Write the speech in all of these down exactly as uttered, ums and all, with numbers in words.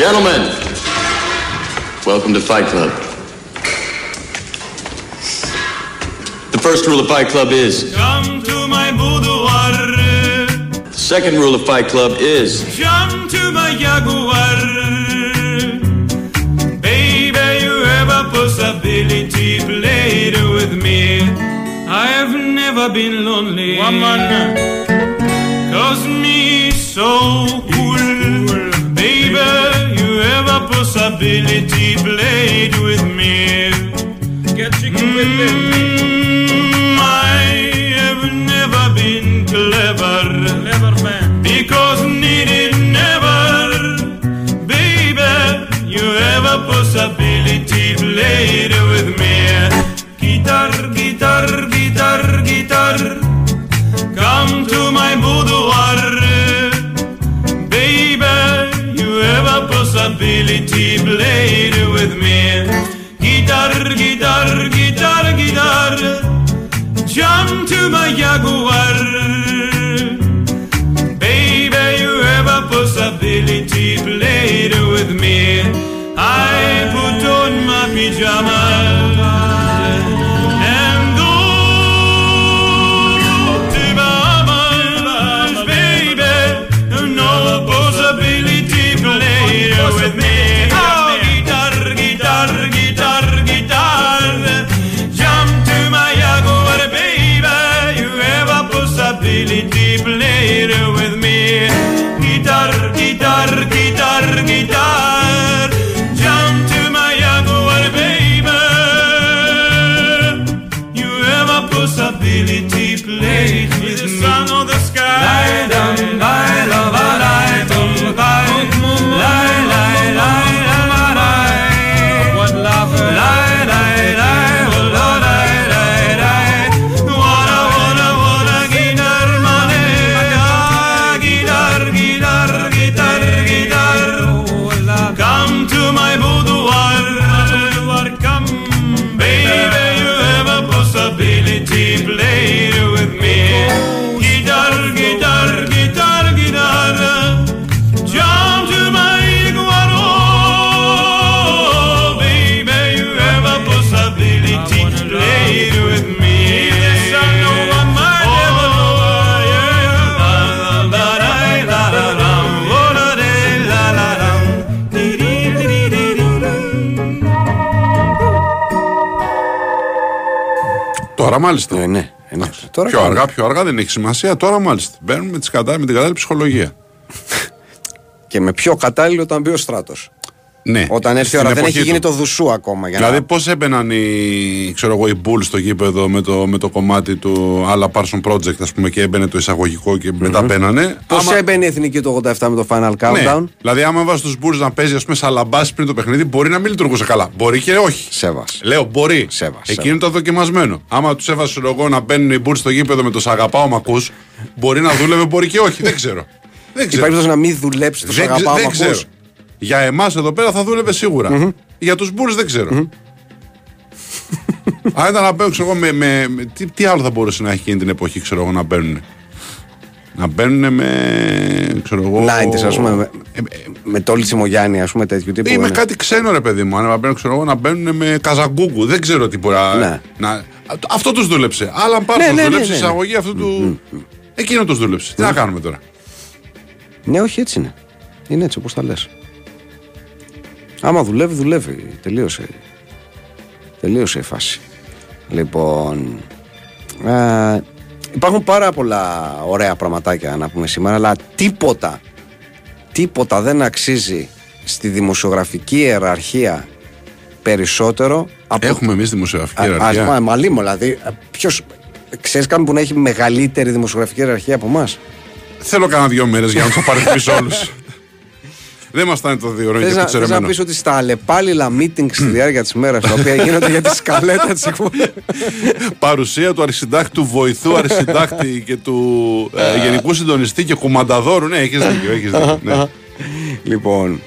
Gentlemen, welcome to Fight Club. The first rule of Fight Club is... Come to my boudoir. The second rule of Fight Club is... Come to my Jaguar. Baby, you have a possibility, play it with me. I have never been lonely. One man calls me so cool. Baby, you have a possibility, play it with me. Get chicken with me. I have never been clever, clever man, because needed never. Baby, you have a possibility, play it with me. Guitar, guitar, guitar, guitar, come to my boudoir. Baby, have a possibility, play it with me. Guitar, guitar, guitar, guitar, jump to my Jaguar. Baby, you have a possibility, play it with me. I put on my pajamas and go to Bahamas. Baby, no possibility, with me. Oh, guitar, guitar, guitar, guitar, jump to my Jaguar, baby, you have a possibility, play it with me. Guitar, guitar, guitar, guitar, jump to my Jaguar, baby, you have a possibility, play it with me. The sun on the sky, lie down, lie down, lie down, lie down. Τώρα μάλιστα. Ναι, ναι, ναι. Τώρα πιο αργά, πιο αργά δεν έχει σημασία. Τώρα μάλιστα. Μπαίνουμε τις κατα... με την κατάλληλη ψυχολογία. Και με πιο κατάλληλο όταν μπει ο Στράτος. Ναι. Όταν έρθει η ώρα. Δεν έχει γίνει του. Το δουσού ακόμα. Για δηλαδή, να... πώς έμπαιναν οι, ξέρω εγώ, οι Bulls στο γήπεδο με το, με το κομμάτι του Άλλα Parson Project, ας πούμε, και έμπαινε το εισαγωγικό και μετά mm-hmm. μπαίνανε. Πώς άμα... έμπαινε η εθνική το ογδόντα επτά με το Final Countdown. Ναι. Δηλαδή, άμα βάζει τους Bulls να παίζει, ας πούμε, σαλαμπάς πριν το παιχνίδι, μπορεί να μην λειτουργούσε καλά. Μπορεί και όχι. Σέβας. Λέω, μπορεί. Σέβας. Εκείνο ήταν δοκιμασμένο. Άμα τους έβαζε εγώ να μπαίνουν οι Bulls στο γήπεδο με το Σαγαπάω Μακού, μπορεί να δούλευε, μπορεί και όχι. Δεν ξέρω. Υπάρχει να μην δουλέψει το Σαγαπάω Μακού. Για εμάς εδώ πέρα θα δούλευε σίγουρα. Mm-hmm. Για τους Bulls δεν ξέρω. Mm-hmm. Αν ήταν να παίξω εγώ με... με, με τι, τι άλλο θα μπορούσε να έχει εκείνη την εποχή, ξέρω εγώ, να μπαίνουν. Να μπαίνουν με... ξέρω εγώ... ενενήντα, ας πούμε, με, με Τόλι Τσιμογιάννη, ας πούμε, τέτοιου τύπου. Ή με κάτι ξένο, ρε παιδί μου. Αν μπαίνουν, ξέρω εγώ, να μπαίνουν με Καζαγκούγκου. Δεν ξέρω τι μπορεί να... να... Αυτό τους δούλεψε. Αλλά αν πάρουν, ναι, ναι, δούλεψε η ναι, ναι. εισαγωγή αυτού του... Mm-hmm. Εκείνο τους δούλεψε. Mm-hmm. Τι να κάνουμε τώρα. Ναι, όχι, έτσι είναι. Είναι έτσι όπως τα λες. Άμα δουλεύει, δουλεύει. Τελείωσε. Τελείωσε η φάση. Λοιπόν, ε, υπάρχουν πάρα πολλά ωραία πραγματάκια να πούμε σήμερα, αλλά τίποτα, τίποτα δεν αξίζει στη δημοσιογραφική ιεραρχία περισσότερο. Από... Έχουμε εμείς δημοσιογραφική ιεραρχία. Ας πούμε, δηλαδή, ποιος, ξέρεις κάποιον που να έχει μεγαλύτερη δημοσιογραφική ιεραρχία από εμάς. Θέλω κάνα δύο μέρες για να τους παρελθείς όλους. Δεν μας φτάνει το δύο ώρες για το τσερεμένο. Θες να πεις ότι στα αλλεπάλληλα meeting στη διάρκεια της μέρας, τα οποία γίνονται για τη σκαλέτα της εκπομπής. Παρουσία του αρχισυντάκτη, του βοηθού αρχισυντάκτη και του ε, γενικού συντονιστή και κουμανταδόρου. Ναι, έχεις δίκιο, έχεις δίκιο. Ναι. Λοιπόν,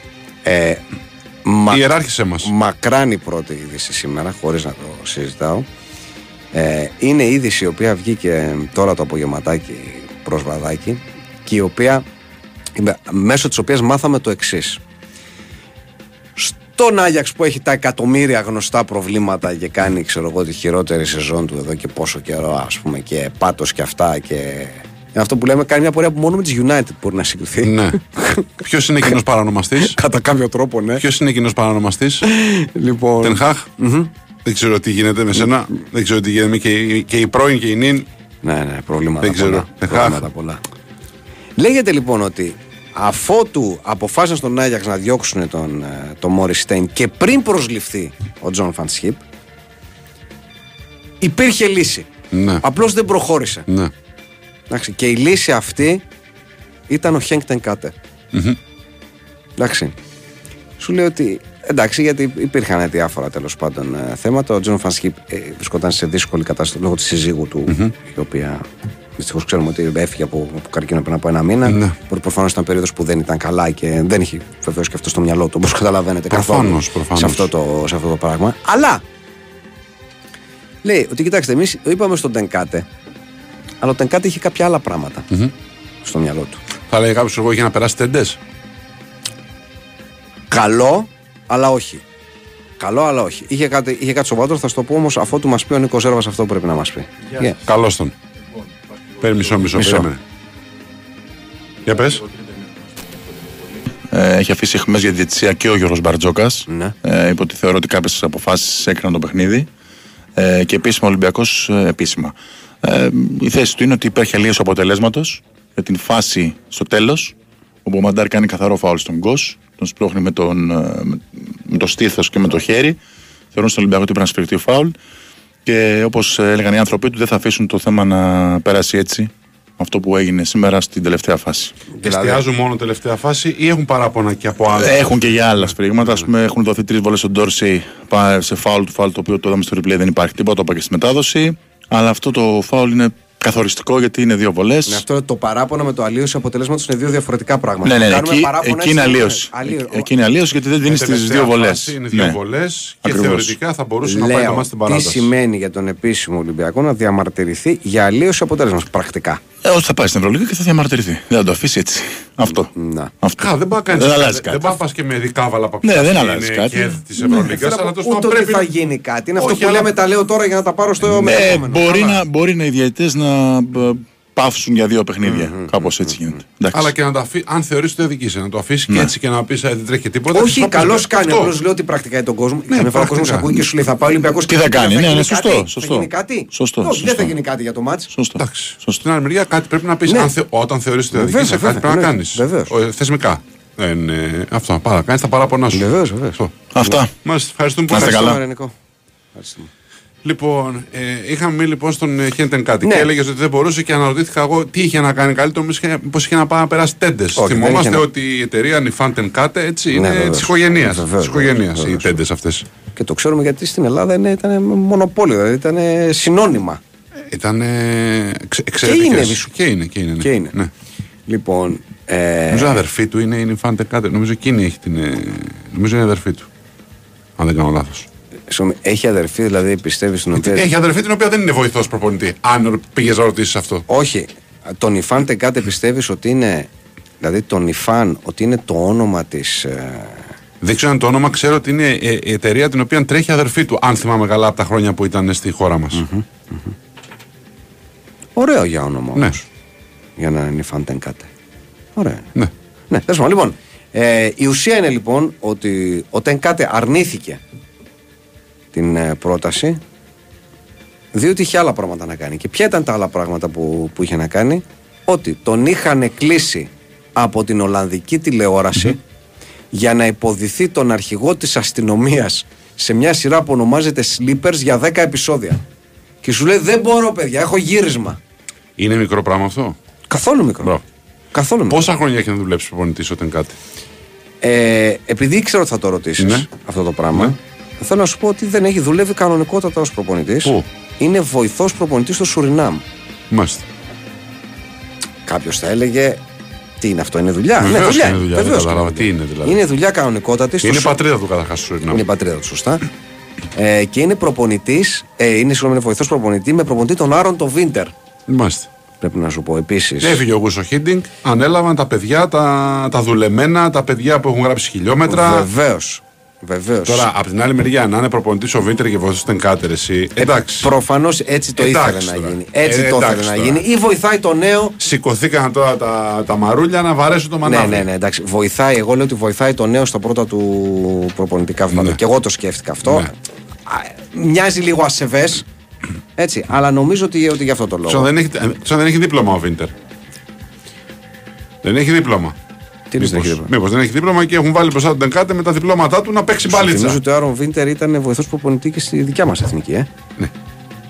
ε, μα, ιεράρχησέ μας. Μακράν η πρώτη είδηση σήμερα, χωρίς να το συζητάω. Ε, είναι η είδηση η οποία βγήκε τώρα το απογευματάκι προς βραδάκι και η οποία... μέσω της οποίας μάθαμε το εξής. τον Άγιαξ που έχει τα εκατομμύρια γνωστά προβλήματα και κάνει, ξέρω εγώ, τη χειρότερη σεζόν του εδώ και πόσο καιρό, ας πούμε, και πάτος και αυτά. Και είναι αυτό που λέμε, κάνει μια πορεία που μόνο με τις United μπορεί να συγκριθεί. Ναι. Ποιος είναι εκείνος παρανομαστής? Κατά κάποιο τρόπο, ναι. Ποιος είναι εκείνος παρανομαστής? Λοιπόν. Ten Hag. Mm-hmm. Δεν ξέρω τι γίνεται με σένα. Mm-hmm. Δεν ξέρω τι γίνεται και, και η πρώην και η νυν. Ναι, ναι, προβλήματα πολλά. Προβλήματα πολλά. Λέγεται λοιπόν ότι αφότου αποφάσισαν στον Άγιαξ να διώξουν τον, τον Μόρις Στέιν και πριν προσληφθεί ο Τζον Φανσχίπ, υπήρχε λύση. Ναι. Απλώς δεν προχώρησε. Ναι. Εντάξει, και η λύση αυτή ήταν ο Henk ten Cate. Mm-hmm. Εντάξει. Σου λέει ότι εντάξει, γιατί υπήρχαν διάφορα τέλος πάντων θέματα. Ο Τζον Φανσχίπ ε, βρισκόταν σε δύσκολη κατάσταση λόγω της συζύγου του, mm-hmm. η οποία δυστυχώς ξέρουμε ότι έφυγε από, από καρκίνο πριν από ένα μήνα. Ναι. Προφανώς ήταν περίοδος που δεν ήταν καλά και δεν είχε βεβαίως και αυτό στο μυαλό του, όπως καταλαβαίνετε. Προφανώς, προφανώς. Σε αυτό, το, σε αυτό το πράγμα. Αλλά λέει ότι κοιτάξτε, εμείς το είπαμε στον ten Cate, αλλά ο ten Cate είχε κάποια άλλα πράγματα mm-hmm. στο μυαλό του. Θα λέει κάποιος εγώ είχε να περάσει τεντές. Καλό, αλλά όχι. Καλό, αλλά όχι. Είχε κάτι, είχε κάτι σοβαρό, θα σου το πω όμως αφού του μας πει ο Νίκος Ζέρβας αυτό που πρέπει να μας πει. Yeah. Yeah. Καλώς τον. Παίρνει μισό, μισό. μισό. Για πες. Ε, έχει αφήσει αιχμές για διαιτησία και ο Γιώργος Μπαρτζόκας. Ναι. Ε, είπε ότι θεωρώ ότι κάποιες αποφάσεις έκριναν το παιχνίδι. Ε, και επίσημα ο Ολυμπιακός ε, επίσημα. Ε, η θέση του είναι ότι υπήρχε αλλίωση αποτελέσματος για την φάση στο τέλος, όπου ο Μαντάρ κάνει καθαρό φάουλ στον Groß, τον σπρώχνει με, τον, με το στήθος και με το χέρι. Θεωρούν στον Ολυμπιακό ότι πρέπει να σφυριχτεί φάουλ. Και όπως έλεγαν οι άνθρωποι του, δεν θα αφήσουν το θέμα να πέρασει έτσι αυτό που έγινε σήμερα στην τελευταία φάση. Δηλαδή, εστιάζουν μόνο τελευταία φάση ή έχουν παράπονα και από άλλα? Έχουν και για άλλα σφρίγματα. Ας πούμε, έχουν δοθεί τρεις βολές στον Ντόρση σε φάουλ του φάουλ, το οποίο το είδαμε στο replay, δεν υπάρχει τίποτα, το είπα και στη μετάδοση. Αλλά αυτό το φάουλ είναι καθοριστικό γιατί είναι δύο βολές. Ναι, αυτό το παράπονα με το αλλίωση αποτελέσματος είναι δύο διαφορετικά πράγματα. Ναι, ναι, ναι, εκεί, εκεί είναι αλλίωση. Εκεί είναι αλλίωση γιατί δεν δίνει τις δύο βολές. Είναι δύο ναι. βολές και ακριβώς. Θεωρητικά θα μπορούσε Λέω, να πάει το μάτι στην παράταση. Τι σημαίνει για τον επίσημο Ολυμπιακό να διαμαρτυρηθεί για αλλίωση αποτελέσματος πρακτικά? Ε, όχι, θα πάει στην Ευρωλίγα και θα διαμαρτυρηθεί. Δεν θα το αφήσει έτσι. Αυτό. Να. Αυτό. Ά, δεν πάει να αλλάζει κάτι. Δεν πάει και με δικάβαλα από πίσω. Ναι, δεν αλλάζει κάτι. Ούτε ότι θα γίνει κάτι. Είναι αυτό που λέμε, τα λέω τώρα για να τα πάρω στο επόμενο. Μπορεί να οι διαιτητές να παύσουν για δύο παιχνίδια. Mm-hmm, κάπως έτσι γίνεται. Mm-hmm. Αλλά και να τα αφήσει, αν θεωρείς ότι δεν δικήσε, να το αφήσει ναι. και έτσι και να πει δεν τρέχει τίποτα. Όχι, καλώς κάνει. Απλώς λέω ότι πρακτικά είναι τον κόσμο. Ναι, με φορά ο κόσμος ακούει και σου λέει θα πάει ο Ολυμπιακός και θα κάνει. Ναι, σωστό. Θα γίνει κάτι. Δεν θα γίνει κάτι για το μάτς. Στην άλλη μεριά κάτι πρέπει να πει. Όταν θεωρείς ότι δεν δικήσε, κάτι πρέπει να κάνει. Θεσμικά. Αυτά. Κάνει τα παράπονά σου. Αυτά. Μάλιστα. Ευχαριστούμε που ήρθατε. Λοιπόν, ε, είχαμε μείνει λοιπόν στον Henk ten Cate ναι. και έλεγε ότι δεν μπορούσε και αναρωτήθηκα εγώ τι είχε να κάνει καλύτερο, μήπως είχε να πάει να περάσει τέντες. Okay, θυμόμαστε να... ότι η εταιρεία η Henk ten Cate έτσι ναι, είναι της οικογένειας. Οι τέντες αυτές. Και το ξέρουμε γιατί στην Ελλάδα ήταν μονοπόλιο, δηλαδή ήταν συνώνυμα. Ήταν εξαιρετικές. Και είναι, και είναι. Ναι. Και είναι. Ναι. Λοιπόν. Ε... Νομίζω αδερφή του είναι η Henk ten Cate. Νομίζω εκείνη έχει την. Νομίζω είναι αδερφή του. Αν δεν κάνω λάθος. Έχει αδερφή, δηλαδή πιστεύει στην οποία. Έχει αδερφή την οποία δεν είναι βοηθός προπονητή. Αν πήγες να ρωτήσεις αυτό. Όχι. Τον Ιφάν ten Cate πιστεύεις ότι είναι. Δηλαδή τον Ιφάν ότι είναι το όνομα της. Δεν ξέρω αν το όνομα, ξέρω ότι είναι η εταιρεία την οποία τρέχει αδερφή του. Αν θυμάμαι καλά από τα χρόνια που ήταν στη χώρα μας. Mm-hmm, mm-hmm. Ωραίο για όνομα. Ναι. Όμως, για να είναι Ιφάν ten Cate. Ωραία. Ναι. Ναι, τέλος λοιπόν. Ε, η ουσία είναι λοιπόν ότι ο ten Cate αρνήθηκε την πρόταση, διότι είχε άλλα πράγματα να κάνει. Και ποια ήταν τα άλλα πράγματα που, που είχε να κάνει? Ότι τον είχαν κλείσει από την Ολλανδική τηλεόραση mm-hmm. για να υποδηθεί τον αρχηγό της αστυνομίας σε μια σειρά που ονομάζεται Sleepers για δέκα επεισόδια. Και σου λέει δεν μπορώ παιδιά, έχω γύρισμα. Είναι μικρό πράγμα αυτό? Καθόλου μικρό. Μπράβο. Καθόλου μικρό. Πόσα χρόνια έχει να δουλέψει προπονητής όταν κάτι? Ε, επειδή ήξερα ότι θα το ρωτήσεις ναι. αυτό το πράγμα ναι. θέλω να σου πω ότι δεν έχει δουλεύει κανονικότατα ως προπονητής. Πού? Είναι βοηθός προπονητής στο Σουρινάμ. Μάλιστα. Κάποιος θα έλεγε τι είναι αυτό, είναι δουλειά. Βεβαίως ναι, δουλειά. Είναι δουλειά. Βεβαίως δεν καταλάβα τι είναι δηλαδή. Είναι δουλειά κανονικότατη. Είναι η στο... πατρίδα του καταρχάς στο Σουρινάμ. Είναι η πατρίδα του, σωστά. ε, και είναι προπονητής, ε, είναι συγγνώμη, βοηθός προπονητή με προπονητή τον Aaron τον Winter. Μάλιστα. Πρέπει να σου πω επίσης. Έφυγε ο Γκούσο Χίντινγκ, ανέλαβαν τα παιδιά, τα, τα δουλεμένα, τα παιδιά που έχουν γράψει χιλιόμετρα. Βεβαίως. Βεβαίως. Τώρα, από την άλλη μεριά, να είναι προπονητής ο Βίντερ και βοηθούσε τον Κάτερ, εσύ. Εντάξει. Ε, προφανώς έτσι το εντάξει, ήθελε τώρα. να γίνει. Έτσι ε, το ήθελε τώρα. να γίνει. Ή βοηθάει το νέο. Σηκωθήκαν τώρα τα, τα μαρούλια να βαρέσουν το μανάβι. Ναι, ναι, ναι, εντάξει. Βοηθάει. Εγώ λέω ότι βοηθάει το νέο στα πρώτα του προπονητικά βήματα. Ναι. Και εγώ το σκέφτηκα αυτό. Ναι. Μοιάζει λίγο ασεβές. Έτσι. Αλλά νομίζω ότι, ότι γι' αυτό το λόγο. Σαν δεν έχει, σαν δεν έχει δίπλωμα ο Βίντερ. Δεν έχει δίπλωμα. Μήπως, μήπως δεν έχει δίπλωμα και έχουν βάλει μπροστά τον Ten Cate με τα διπλώματά του να παίξει μπαλίτσα. Νομίζω ότι ο Άρον Βίντερ ήταν βοηθός προπονητή και στη δικιά μας εθνική. Ε? Ναι.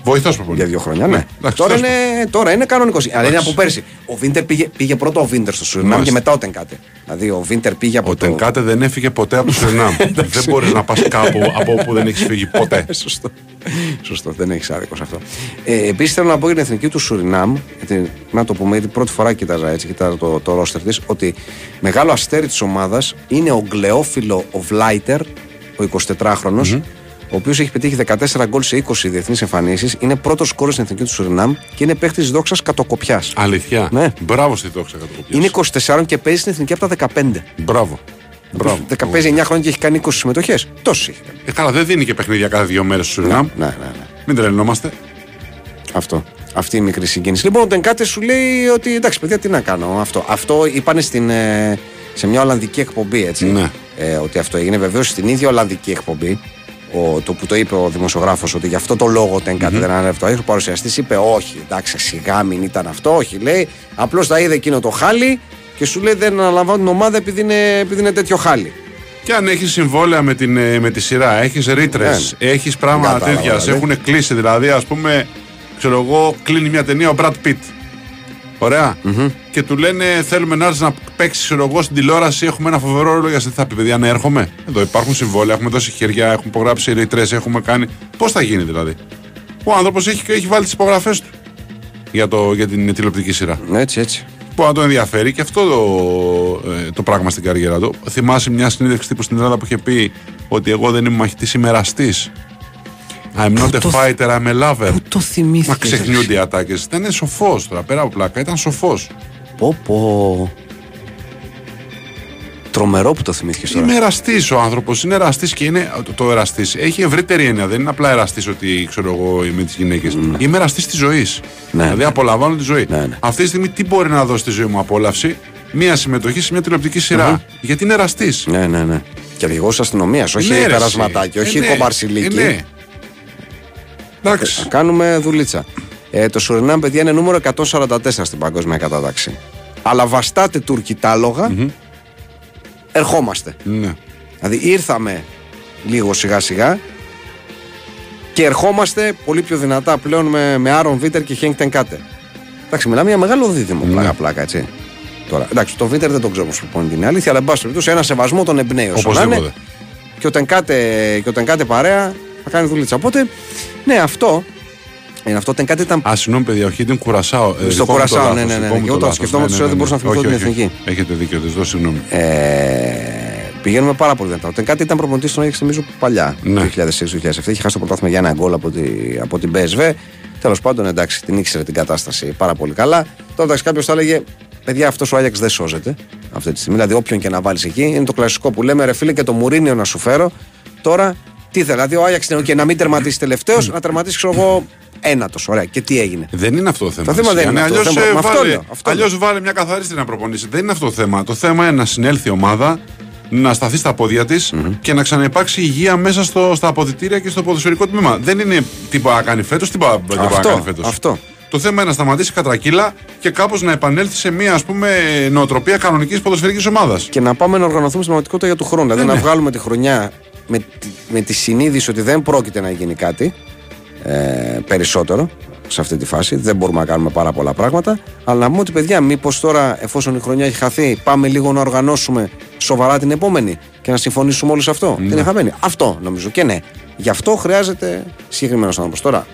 Βοηθός προπονητή. Για δύο χρόνια, ναι. ναι. Εντάξει, τώρα, είναι, τώρα είναι κανονικός. Αλλά είναι από πέρσι. Ο Βίντερ πήγε, πήγε πρώτα ο Βίντερ στο Σουρινάμ και μετά ο Ten Cate. Δηλαδή ο Βίντερ πήγε από. Ο Ten Cate το... δεν έφυγε ποτέ από το Σουρινάμ. Δεν μπορεί να πα κάπου από όπου δεν έχει φύγει ποτέ. Σωστό. Σωστό, δεν έχει άδικο σε αυτό. Ε, Επίσης θέλω να πω για την εθνική του Σουρινάμ, γιατί, να το πούμε, γιατί πρώτη φορά κοίταζα έτσι, κοίταζα το, το ρόστερ της, ότι μεγάλο αστέρι της ομάδας είναι ο γκλεόφιλο ο Βλάιτερ, ο εικοσιτετράχρονος, mm-hmm. ο οποίος έχει πετύχει δεκατέσσερα γκολ σε είκοσι διεθνείς εμφανίσεις, είναι πρώτος σκόρερ στην εθνική του Σουρινάμ και είναι παίχτης δόξας Κατοκοπιάς. Αλήθεια. Ναι. Μπράβο στη δόξα Κατοκοπιάς. Είναι εικοσιτεσσάρων και παίζει στην εθνική από τα δεκαπέντε. Μπράβο. Παίζει εννιά χρόνια και έχει κάνει είκοσι συμμετοχές. Τόσοι. Ε, καλά, δεν δίνει και παιχνίδια κάθε δύο μέρες στο Σουρινάμ. Ναι, ναι, ναι. Μην τρελνόμαστε. Αυτό. Αυτή η μικρή συγκίνηση. Λοιπόν, ο Ten Cate σου λέει ότι εντάξει, παιδιά, τι να κάνω. Αυτό, αυτό είπανε στην, σε μια Ολλανδική εκπομπή, έτσι. Ναι. Ε, ότι αυτό έγινε. Βεβαίως στην ίδια Ολλανδική εκπομπή, ο, το που το είπε ο δημοσιογράφος, ότι γι' αυτό το λόγο ο Ten Cate mm-hmm. δεν ανέβη το Άγιο. Ο παρουσιαστής είπε, όχι, εντάξει, σιγά μην ήταν αυτό. Όχι, λέει. Απλώς τα είδε εκείνο το χάλι. Και σου λέει δεν αναλαμβάνω την ομάδα επειδή είναι, επειδή είναι τέτοιο χάλι. Και αν έχεις συμβόλαια με, την, με τη σειρά, έχεις ρήτρες, ναι. έχεις πράγματα τέτοια, σε έχουν κλείσει. Δηλαδή, ας πούμε, ξέρω εγώ, κλείνει μια ταινία ο Brad Pitt. Ωραία. Mm-hmm. Και του λένε θέλουμε να έρθει να παίξει, ξέρω εγώ, στην τηλεόραση. Έχουμε ένα φοβερό ρόλο για θα πει, παιδιά, αν έρχομαι. Εδώ υπάρχουν συμβόλαια, έχουμε δώσει χέρια, έχουμε υπογράψει ρήτρες, έχουμε κάνει. Πώς θα γίνει δηλαδή. Ο άνθρωπος έχει, έχει βάλει τις υπογραφές του για, το, για την τηλεοπτική σειρά. Έτσι, έτσι. Που αν τον ενδιαφέρει και αυτό το, ε, το πράγμα στην καριέρα του. Θυμάσαι μια συνέντευξη τύπου στην Ελλάδα που είχε πει ότι εγώ δεν είμαι μαχητής, είμαι εραστής. I'm not a fighter, I'm a lover. Πού το θυμήθηκε. Μα ξεχνιούνται οι ατάκες. Ήταν σοφός τώρα, πέρα από πλάκα, ήταν σοφός. Πω πω. Τρομερό που το θυμήθηκες τώρα. Είμαι εραστής ο άνθρωπος, είναι εραστής και είναι το εραστής. Έχει ευρύτερη έννοια, δεν είναι απλά εραστής ότι ξέρω εγώ είμαι τις γυναίκες. Ναι. Είμαι εραστής της ζωής. Ναι, δηλαδή ναι. απολαμβάνω τη ζωή. Ναι, ναι. Αυτή τη στιγμή τι μπορεί να δώσει στη ζωή μου απόλαυση, μία συμμετοχή σε μια τηλεοπτική σειρά. Mm-hmm. Γιατί είναι εραστής. Ναι, ναι, ναι. Και λιγός αστυνομίας, όχι ναι, περασματάκι, όχι ε, ναι. κομπαρσιλίκι. Ε, ναι. Εντάξει. Θα κάνουμε δουλίτσα. Ε, το Σουρινάμ, παιδιά, είναι νούμερο εκατόν σαράντα τέσσερα στην παγκόσμια κατάταξη. Αλλά βαστάτε τουρκιτάλογα. Mm-hmm. Ερχόμαστε. Ναι. Δηλαδή ήρθαμε λίγο σιγά σιγά και ερχόμαστε πολύ πιο δυνατά πλέον με, με Άρον Βίντερ και Χένκ Ten Cate. Εντάξει, μιλάμε για μεγάλο δίδυμο ναι. πλάκα πλάκα έτσι. Τώρα, εντάξει, το Βίντερ δεν τον ξέρω πως προπονεί την αλήθεια, αλλά εν πάση περιπτώσει ένα σεβασμό τον εμπνέει όσο να είναι. Και ο Ten Cate, και ο Ten Cate παρέα θα κάνει δουλίτσα. Οπότε, ναι, αυτό. Είναι αυτό, Ten Cate ήταν. Α, συγγνώμη, παιδιά, όχι, ήταν Κουρασάο. Ε, στο Κουρασάο, ναι, ναι, ναι. Και όταν σκεφτόμουν ότι δεν μπορούσα να θυμηθώ την εθνική. Έχετε δίκιο, δεν σα δω, συγγνώμη. Πηγαίνουμε πάρα πολύ δυνατά. Ten Cate ήταν προπονητής στον Ajax, νομίζω παλιά, ναι. δύο χιλιάδες έξι δύο χιλιάδες επτά. Είχε χάσει το πρωτάθλημα για ένα γκολ από, τη, από την Πι Ες Βι. Τέλος πάντων, εντάξει, την ήξερε την κατάσταση πάρα πολύ καλά. Τώρα, εντάξει, κάποιος θα έλεγε, παιδιά, αυτός ο Ajax δεν σώζεται αυτή τη στιγμή. Δηλαδή, όποιον και να βάλει εκεί, είναι το κλασικό που λέμε, ρε φίλε, και το Mourinho να σου φέρω. Τώρα, τι θέλει, δηλαδή, ο Ajax και να μην τερματίσει τελευταίος, να τερματίσει, ξέρω εγώ. Ένατος, ωραία. Και τι έγινε. Δεν είναι αυτό το θέμα. Το θέμα δεν είναι. Αλλιώς βάλε, βάλε μια καθαρίστρια να προπονήσει. Δεν είναι αυτό το θέμα. Το θέμα είναι να συνέλθει η ομάδα, να σταθεί στα πόδια της mm-hmm. και να ξαναυπάρξει υγεία μέσα στο, στα αποδυτήρια και στο ποδοσφαιρικό τμήμα. Δεν είναι τι πάει να κάνει φέτος, τι πάει να κάνει φέτος. Αυτό. Το θέμα είναι να σταματήσει κατρακύλα και κάπως να επανέλθει σε μια ας πούμε νοοτροπία κανονικής ποδοσφαιρικής ομάδας. Και να πάμε να οργανωθούμε στην πραγματικότητα για του χρόνου. Δηλαδή είναι. Να βγάλουμε τη χρονιά με, με τη συνείδηση ότι δεν πρόκειται να γίνει κάτι. Ε, περισσότερο σε αυτή τη φάση. Δεν μπορούμε να κάνουμε πάρα πολλά πράγματα. Αλλά να πούμε ότι παιδιά, μήπως τώρα, εφόσον η χρονιά έχει χαθεί, πάμε λίγο να οργανώσουμε σοβαρά την επόμενη και να συμφωνήσουμε όλοι σε αυτό. Ναι. Την χαμένη. Αυτό νομίζω και ναι. Γι' αυτό χρειάζεται συγκεκριμένος άνθρωπος. Τώρα,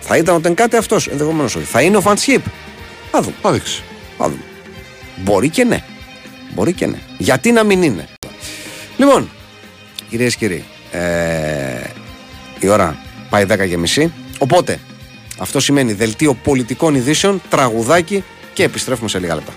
θα ήταν ο Ten Cate αυτός, ενδεχομένως όχι. Θα είναι ο Fanship. Θα δούμε. Θα δείξει. Θα δούμε. Μπορεί και ναι. Μπορεί και ναι. Γιατί να μην είναι. Λοιπόν, κυρίες και κύριοι, ε, η ώρα. Πάει δέκα και μισή. Οπότε αυτό σημαίνει δελτίο πολιτικών ειδήσεων, τραγουδάκι και επιστρέφουμε σε λίγα λεπτά.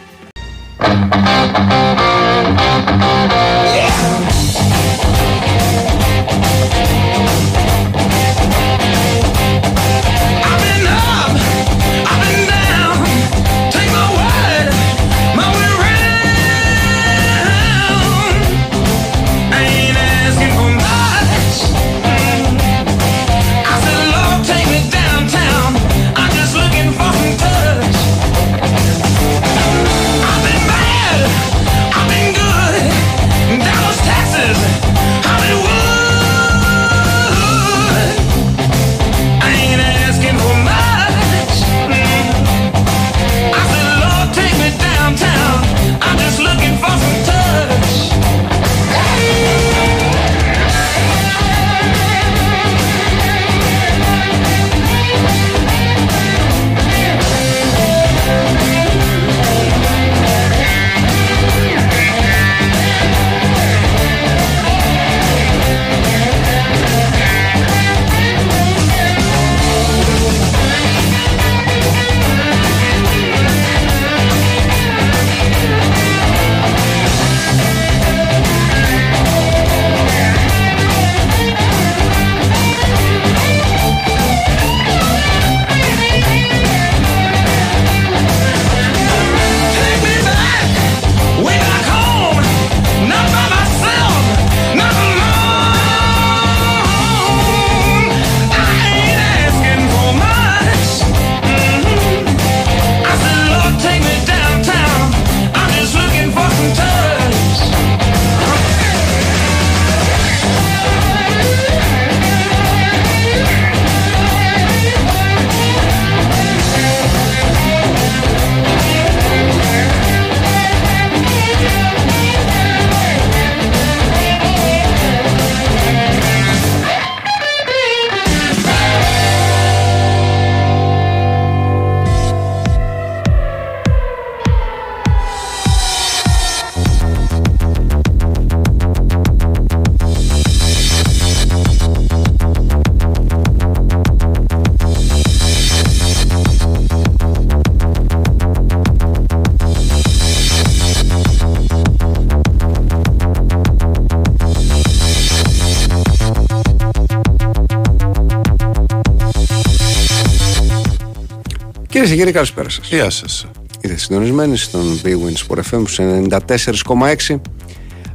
Κυρίες και κύριοι, καλησπέρα σας. Γεια σας. Είστε συντονισμένοι στον Big Win Sport εφ εμ ενενήντα τέσσερα κόμμα έξι.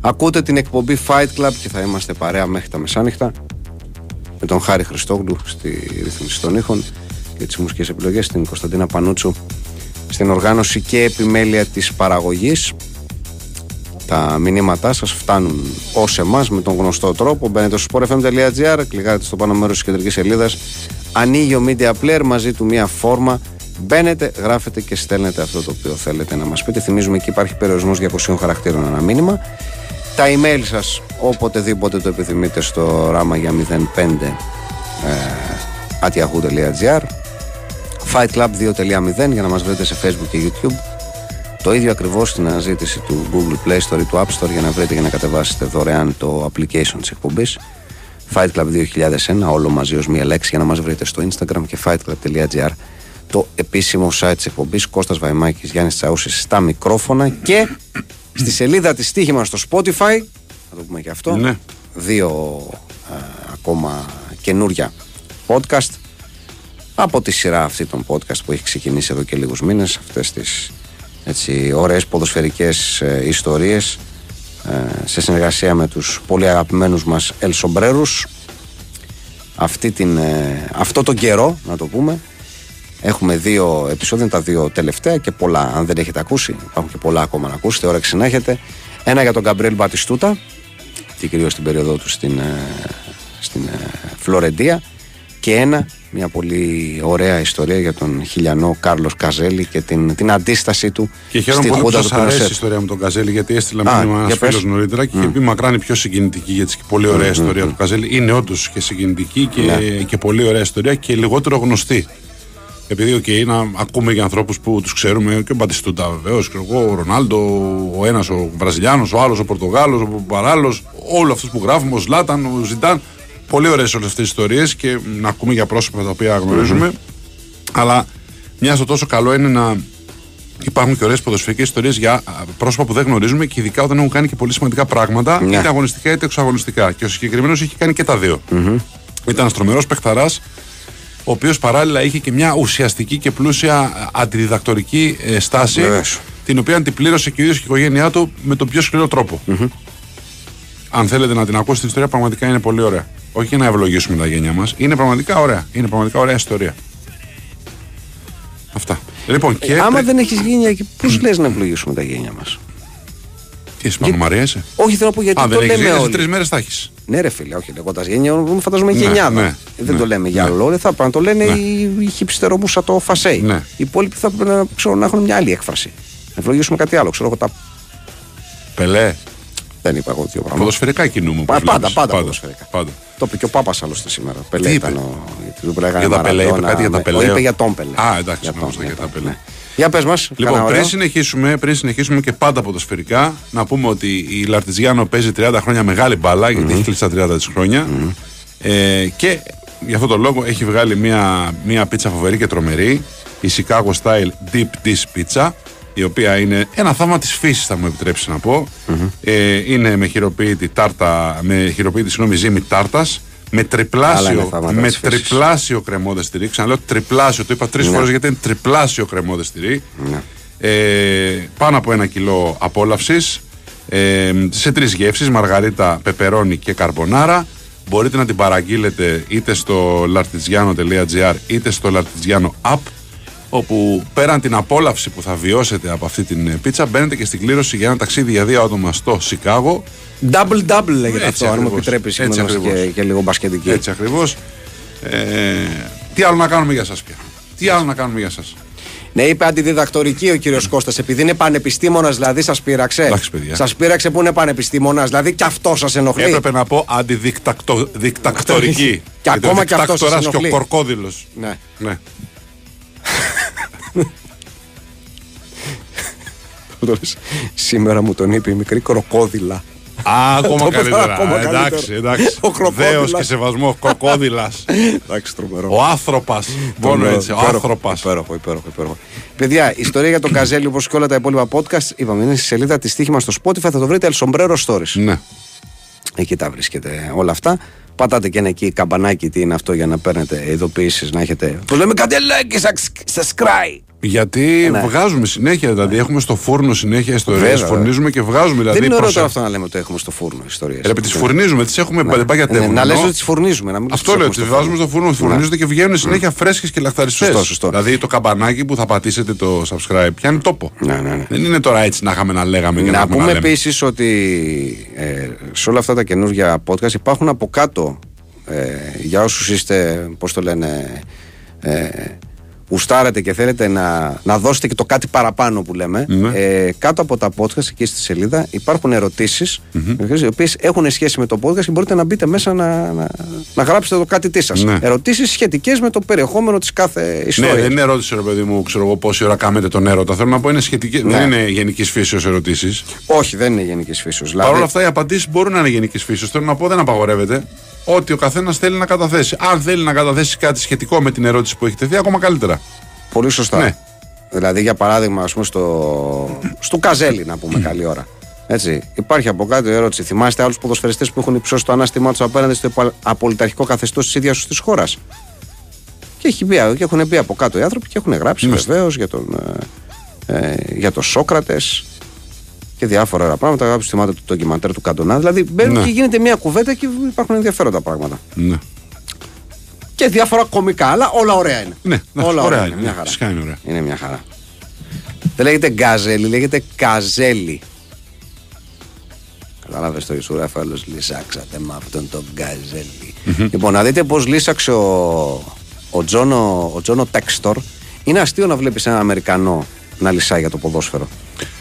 Ακούτε την εκπομπή Fight Club και θα είμαστε παρέα μέχρι τα μεσάνυχτα με τον Χάρη Χριστόγλου στη ρύθμιση των ήχων και τις μουσικές επιλογές, την Κωνσταντίνα Πανούτσου στην οργάνωση και επιμέλεια της παραγωγής. Τα μηνύματά σας φτάνουν ως εμάς με τον γνωστό τρόπο. Μπαίνετε στο sport f m τελεία gr, κλικάρετε στο πάνω μέρος της κεντρικής σελίδας, ανοίγει ο Media Player, μαζί του μία φόρμα. Μπαίνετε, γράφετε και στέλνετε αυτό το οποίο θέλετε να μας πείτε. Θυμίζουμε εκεί υπάρχει περιορισμός για είκοσι χαρακτήρων ένα μήνυμα. Τα email σας οποτεδήποτε το επιθυμείτε στο ράμα για μηδέν πέντε at yahoo τελεία gr. Fight Club δύο κόμμα μηδέν για να μας βρείτε σε Facebook και YouTube. Το ίδιο ακριβώς στην αναζήτηση του Google Play Store ή του App Store για να βρείτε και να κατεβάσετε δωρεάν το application της εκπομπής. Fight Club δύο χιλιάδες ένα, όλο μαζί ως μία λέξη, για να μας βρείτε στο Instagram και fight club τελεία gr, το επίσημο site της εκπομπής. Κώστας Βαϊμάκης, Γιάννης Τσαούσης στα μικρόφωνα και στη σελίδα της Στίχημα στο Spotify, θα το πούμε και αυτό, ναι. δύο α, ακόμα καινούρια podcast από τη σειρά αυτή των podcast που έχει ξεκινήσει εδώ και λίγους μήνες, αυτές τις έτσι, ωραίες ποδοσφαιρικές ε, ιστορίες ε, σε συνεργασία με τους πολύ αγαπημένους μας Ελσομπρέρους. Αυτή την, ε, αυτό τον καιρό, να το πούμε, έχουμε δύο επεισόδια, τα δύο τελευταία και πολλά. Αν δεν έχετε ακούσει, υπάρχουν και πολλά ακόμα να ακούσετε. Όρεξη να έχετε. Ένα για τον Γκαμπριέλ Μπατιστούτα, και κυρίως στην περίοδό του στην, στην Φλωρεντία. Και ένα, μια πολύ ωραία ιστορία για τον χιλιανό Κάρλος Καζέλη και την, την αντίστασή του στη Χούντα του Πινοσέτ. Και χαίρομαι που σας αρέσει η ιστορία με τον Καζέλη, γιατί έστειλα μήνυμα ένας φίλος νωρίτερα και mm. είχε πει μακράν πιο συγκινητική για την πολύ ωραία mm. ιστορία mm. του Καζέλη. Είναι όντως και συγκινητική και, yeah. και πολύ ωραία ιστορία και λιγότερο γνωστή. Επειδή okay, να ακούμε για ανθρώπους που τους ξέρουμε, και ο Μπατιστούτα βεβαίως, και εγώ, ο Ρονάλντο, ο ένας ο Βραζιλιάνος, ο άλλος ο Πορτογάλος, ο Παράλος, όλους αυτούς που γράφουμε, ο Ζλάταν, ο Ζιντάν. Πολύ ωραίες όλες αυτές τις ιστορίες και να ακούμε για πρόσωπα τα οποία γνωρίζουμε. Mm-hmm. Αλλά μια στο τόσο καλό είναι να υπάρχουν και ωραίες ποδοσφαιρικές ιστορίες για πρόσωπα που δεν γνωρίζουμε και ειδικά όταν έχουν κάνει και πολύ σημαντικά πράγματα, yeah. είτε αγωνιστικά είτε εξαγωνιστικά. Και ο συγκεκριμένος είχε κάνει και τα δύο. Mm-hmm. Ήταν ένας τρομερός παιχταράς, ο οποίος παράλληλα είχε και μια ουσιαστική και πλούσια αντιδιδακτορική ε, στάση, yes. την οποία την πλήρωσε και ο ίδιος και η οικογένειά του με τον πιο σκληρό τρόπο. Mm-hmm. Αν θέλετε να την ακούσετε την ιστορία, πραγματικά είναι πολύ ωραία. Όχι για να ευλογήσουμε τα γένια μας, είναι πραγματικά ωραία. Είναι πραγματικά ωραία ιστορία. Αυτά. Λοιπόν, και ε, άμα πρέ... δεν έχεις γένια εκεί, πώς mm. λες να ευλογήσουμε τα γένια μας? Τι εσύ, Μανομαρία είσαι? Όχι, θέλω να πω γιατί Α, το δεν λέμε όλοι. Τρεις μέρες θα έχεις. Ναι, ρε φίλε, όχι λέγοντας γένια, φαντάζομαι γενιά. Ναι, ναι, δεν ναι, το λέμε ναι, για άλλο. Ναι. Θα πρέπει να το λένε ναι. οι χυψτερομούσα το φασέι. Ναι. Οι υπόλοιποι θα πρέπει να, ξέρω, να έχουν μια άλλη έκφραση. Να ευλογήσουμε κάτι άλλο. Ξέρω εγώ τα. Πελέ. Δεν είπα εγώ δύο πράγματα. Ποδοσφαιρικά κινούμουν. Πάντα, πάντα, πάντα, ποδοσφαιρικά. Πάντα. Το είπε και ο Πάπας άλλωστε σήμερα. Πελέ ήταν ο. Για τα Πελέ, είπε κάτι για τα Πελέ. Είπε για τον Πελέ. Α, εντάξει, για τα Πελέ. Για πες μας. Λοιπόν, πριν συνεχίσουμε, πριν συνεχίσουμε και πάντα ποδοσφαιρικά, να πούμε ότι η Λαρτιζιάνο παίζει τριάντα χρόνια μεγάλη μπάλα, γιατί mm-hmm. έχει κλείσει τα τριάντα της χρόνια. Mm-hmm. Ε, και γι' αυτό το λόγο έχει βγάλει μια, μια πίτσα φοβερή και τρομερή, η Chicago Style Deep Dish Pizza, η οποία είναι ένα θαύμα της φύσης, θα μου επιτρέψει να πω. Mm-hmm. Ε, είναι με χειροποίητη τάρτα, με χειροποίητη συγγνώμη, ζύμη τάρτας, με τριπλάσιο, με τριπλάσιο κρεμόδε τυρί. Ξαναλέω τριπλάσιο, το είπα τρεις ναι. φορές γιατί είναι τριπλάσιο κρεμόδε τυρί. Ναι. Ε, πάνω από ένα κιλό απόλαυσης, ε, σε τρεις γεύσεις, μαργαρίτα, πεπερόνι και καρμπονάρα. Μπορείτε να την παραγγείλετε είτε στο lartigiano τελεία gr είτε στο lartigiano app, όπου πέραν την απόλαυση που θα βιώσετε από αυτή την πίτσα, μπαίνετε και στην κλήρωση για ένα ταξίδι για δύο άτομα στο Σικάγο. Double-double λέγεται αυτό, αν μου επιτρέπεις, και, και λίγο μπασκετική. Έτσι ακριβώς. Ε, τι άλλο να κάνουμε για σας πια. Τι άλλο να κάνουμε για σας. Ναι, είπε αντιδιδακτορική ο κύριος Κώστας, επειδή είναι πανεπιστήμονας, δηλαδή σας πείραξε. Σας πείραξε που είναι πανεπιστήμονας, δηλαδή και αυτό σας ενοχλεί. Έπρεπε να πω αντιδικτακτορική. Και ακόμα και αυτό σας ενοχλεί. Και ο Κορκόδηλος. Ναι. ναι. Σήμερα μου τον είπε η μικρή κροκόδιλα. Α, ακόμα καλύτερα. Εντάξει, εντάξει. Δέος και σεβασμό, κροκόδιλας. Εντάξει, τρομερό. Ο άνθρωπος. Μόνο έτσι, ο άνθρωπος. Υπέροχο, υπέροχο, υπέροχο. Παιδιά, η ιστορία για τον Καζέλη, όπως και όλα τα υπόλοιπα podcast, είπαμε, είναι στη σελίδα της Στίχημα στο Spotify. Θα το βρείτε El Sombrero Stories. Ναι. Εκεί τα βρίσκεται όλα αυτά. πατάτε και ένα εκεί καμπανάκι, τι είναι αυτό, για να παίρνετε ειδοποιήσεις, να έχετε. Πώς λέμε, κάντε like και subscribe. Γιατί ναι. βγάζουμε συνέχεια, δηλαδή ναι. έχουμε στο φούρνο συνέχεια ιστορίες. Φουρνίζουμε και βγάζουμε. Δηλαδή, δεν είναι ωραίο προσε... αυτό να λέμε ότι έχουμε στο φούρνο ιστορίες. Επειδή τις φουρνίζουμε, τις έχουμε ναι. παντεπά για ναι. ναι. Να λες ότι τις φουρνίζουμε. Να μην αυτό τις λέω, τις βάζουμε στο φούρνο, φουρνίζονται και βγαίνουν συνέχεια φρέσκες και λαχταριστές. Δηλαδή το καμπανάκι που θα πατήσετε το subscribe πιάνει τόπο. Δεν είναι τώρα έτσι να είχαμε να λέγαμε και να πούμε. Να πούμε επίσης ότι σε όλα αυτά τα καινούργια podcast υπάρχουν από κάτω για όσους είστε, πώς το λένε, γουστάρετε και θέλετε να, να δώσετε και το κάτι παραπάνω που λέμε, mm-hmm. ε, κάτω από τα podcast εκεί στη σελίδα υπάρχουν ερωτήσεις mm-hmm. οι οποίες έχουν σχέση με το podcast και μπορείτε να μπείτε μέσα να, να, να γράψετε το κάτι τι σας. Ναι. Ερωτήσεις σχετικές με το περιεχόμενο της κάθε ιστορίας. Ναι, δεν είναι ερώτηση, ρε παιδί μου, ξέρω εγώ πόση ώρα κάνετε τον έρωτα. Θέλω να πω, είναι σχετικές, ναι. δεν είναι γενικής φύσεως ερωτήσεις. Όχι, δεν είναι γενικής φύσεως. Δηλαδή... Παρ' όλα αυτά οι απαντήσεις μπορούν να είναι γενικής φύσεως. Θέλω να πω, δεν απαγορεύεται. Ό,τι ο καθένας θέλει να καταθέσει. Αν θέλει να καταθέσει κάτι σχετικό με την ερώτηση που έχει τεθεί, ακόμα καλύτερα. Πολύ σωστά. Ναι. Δηλαδή, για παράδειγμα, ας πούμε, στο, στο Καζέλη, να πούμε, καλή ώρα. Έτσι, υπάρχει από κάτω η ερώτηση. Θυμάστε άλλους ποδοσφαιριστές που έχουν υψώσει το ανάστημά τους απέναντι στο απολυταρχικό καθεστώς της ίδιας της χώρας. Και, έχει μπει, και έχουν μπει από κάτω οι άνθρωποι και έχουν γράψει βεβαίως για τον, ε, για τον Σόκρατες. Και διάφορα άλλα πράγματα. Κάποιου θυμάται το ντοκιμαντέρ του Καντονά. Δηλαδή μπαίνουν ναι. και γίνεται μια κουβέντα και υπάρχουν ενδιαφέροντα πράγματα. Ναι. Και διάφορα κωμικά, αλλά όλα ωραία είναι. Ναι, όλα ωραία, ωραία είναι. Μια χαρά. Είναι, ωραία. Είναι μια χαρά. Δεν λέγεται Γκαζέλη, λέγεται Καζέλη. Κατάλαβε το Ισούρα, φέλο λυσάξατε με αυτόν τον Γκαζέλη. Mm-hmm. Λοιπόν, να δείτε πώ λύσαξε ο, ο Τζόνο, ο Τζόνο Τέξτορ. Είναι αστείο να βλέπει έναν Αμερικανό να λυσάει για το ποδόσφαιρο.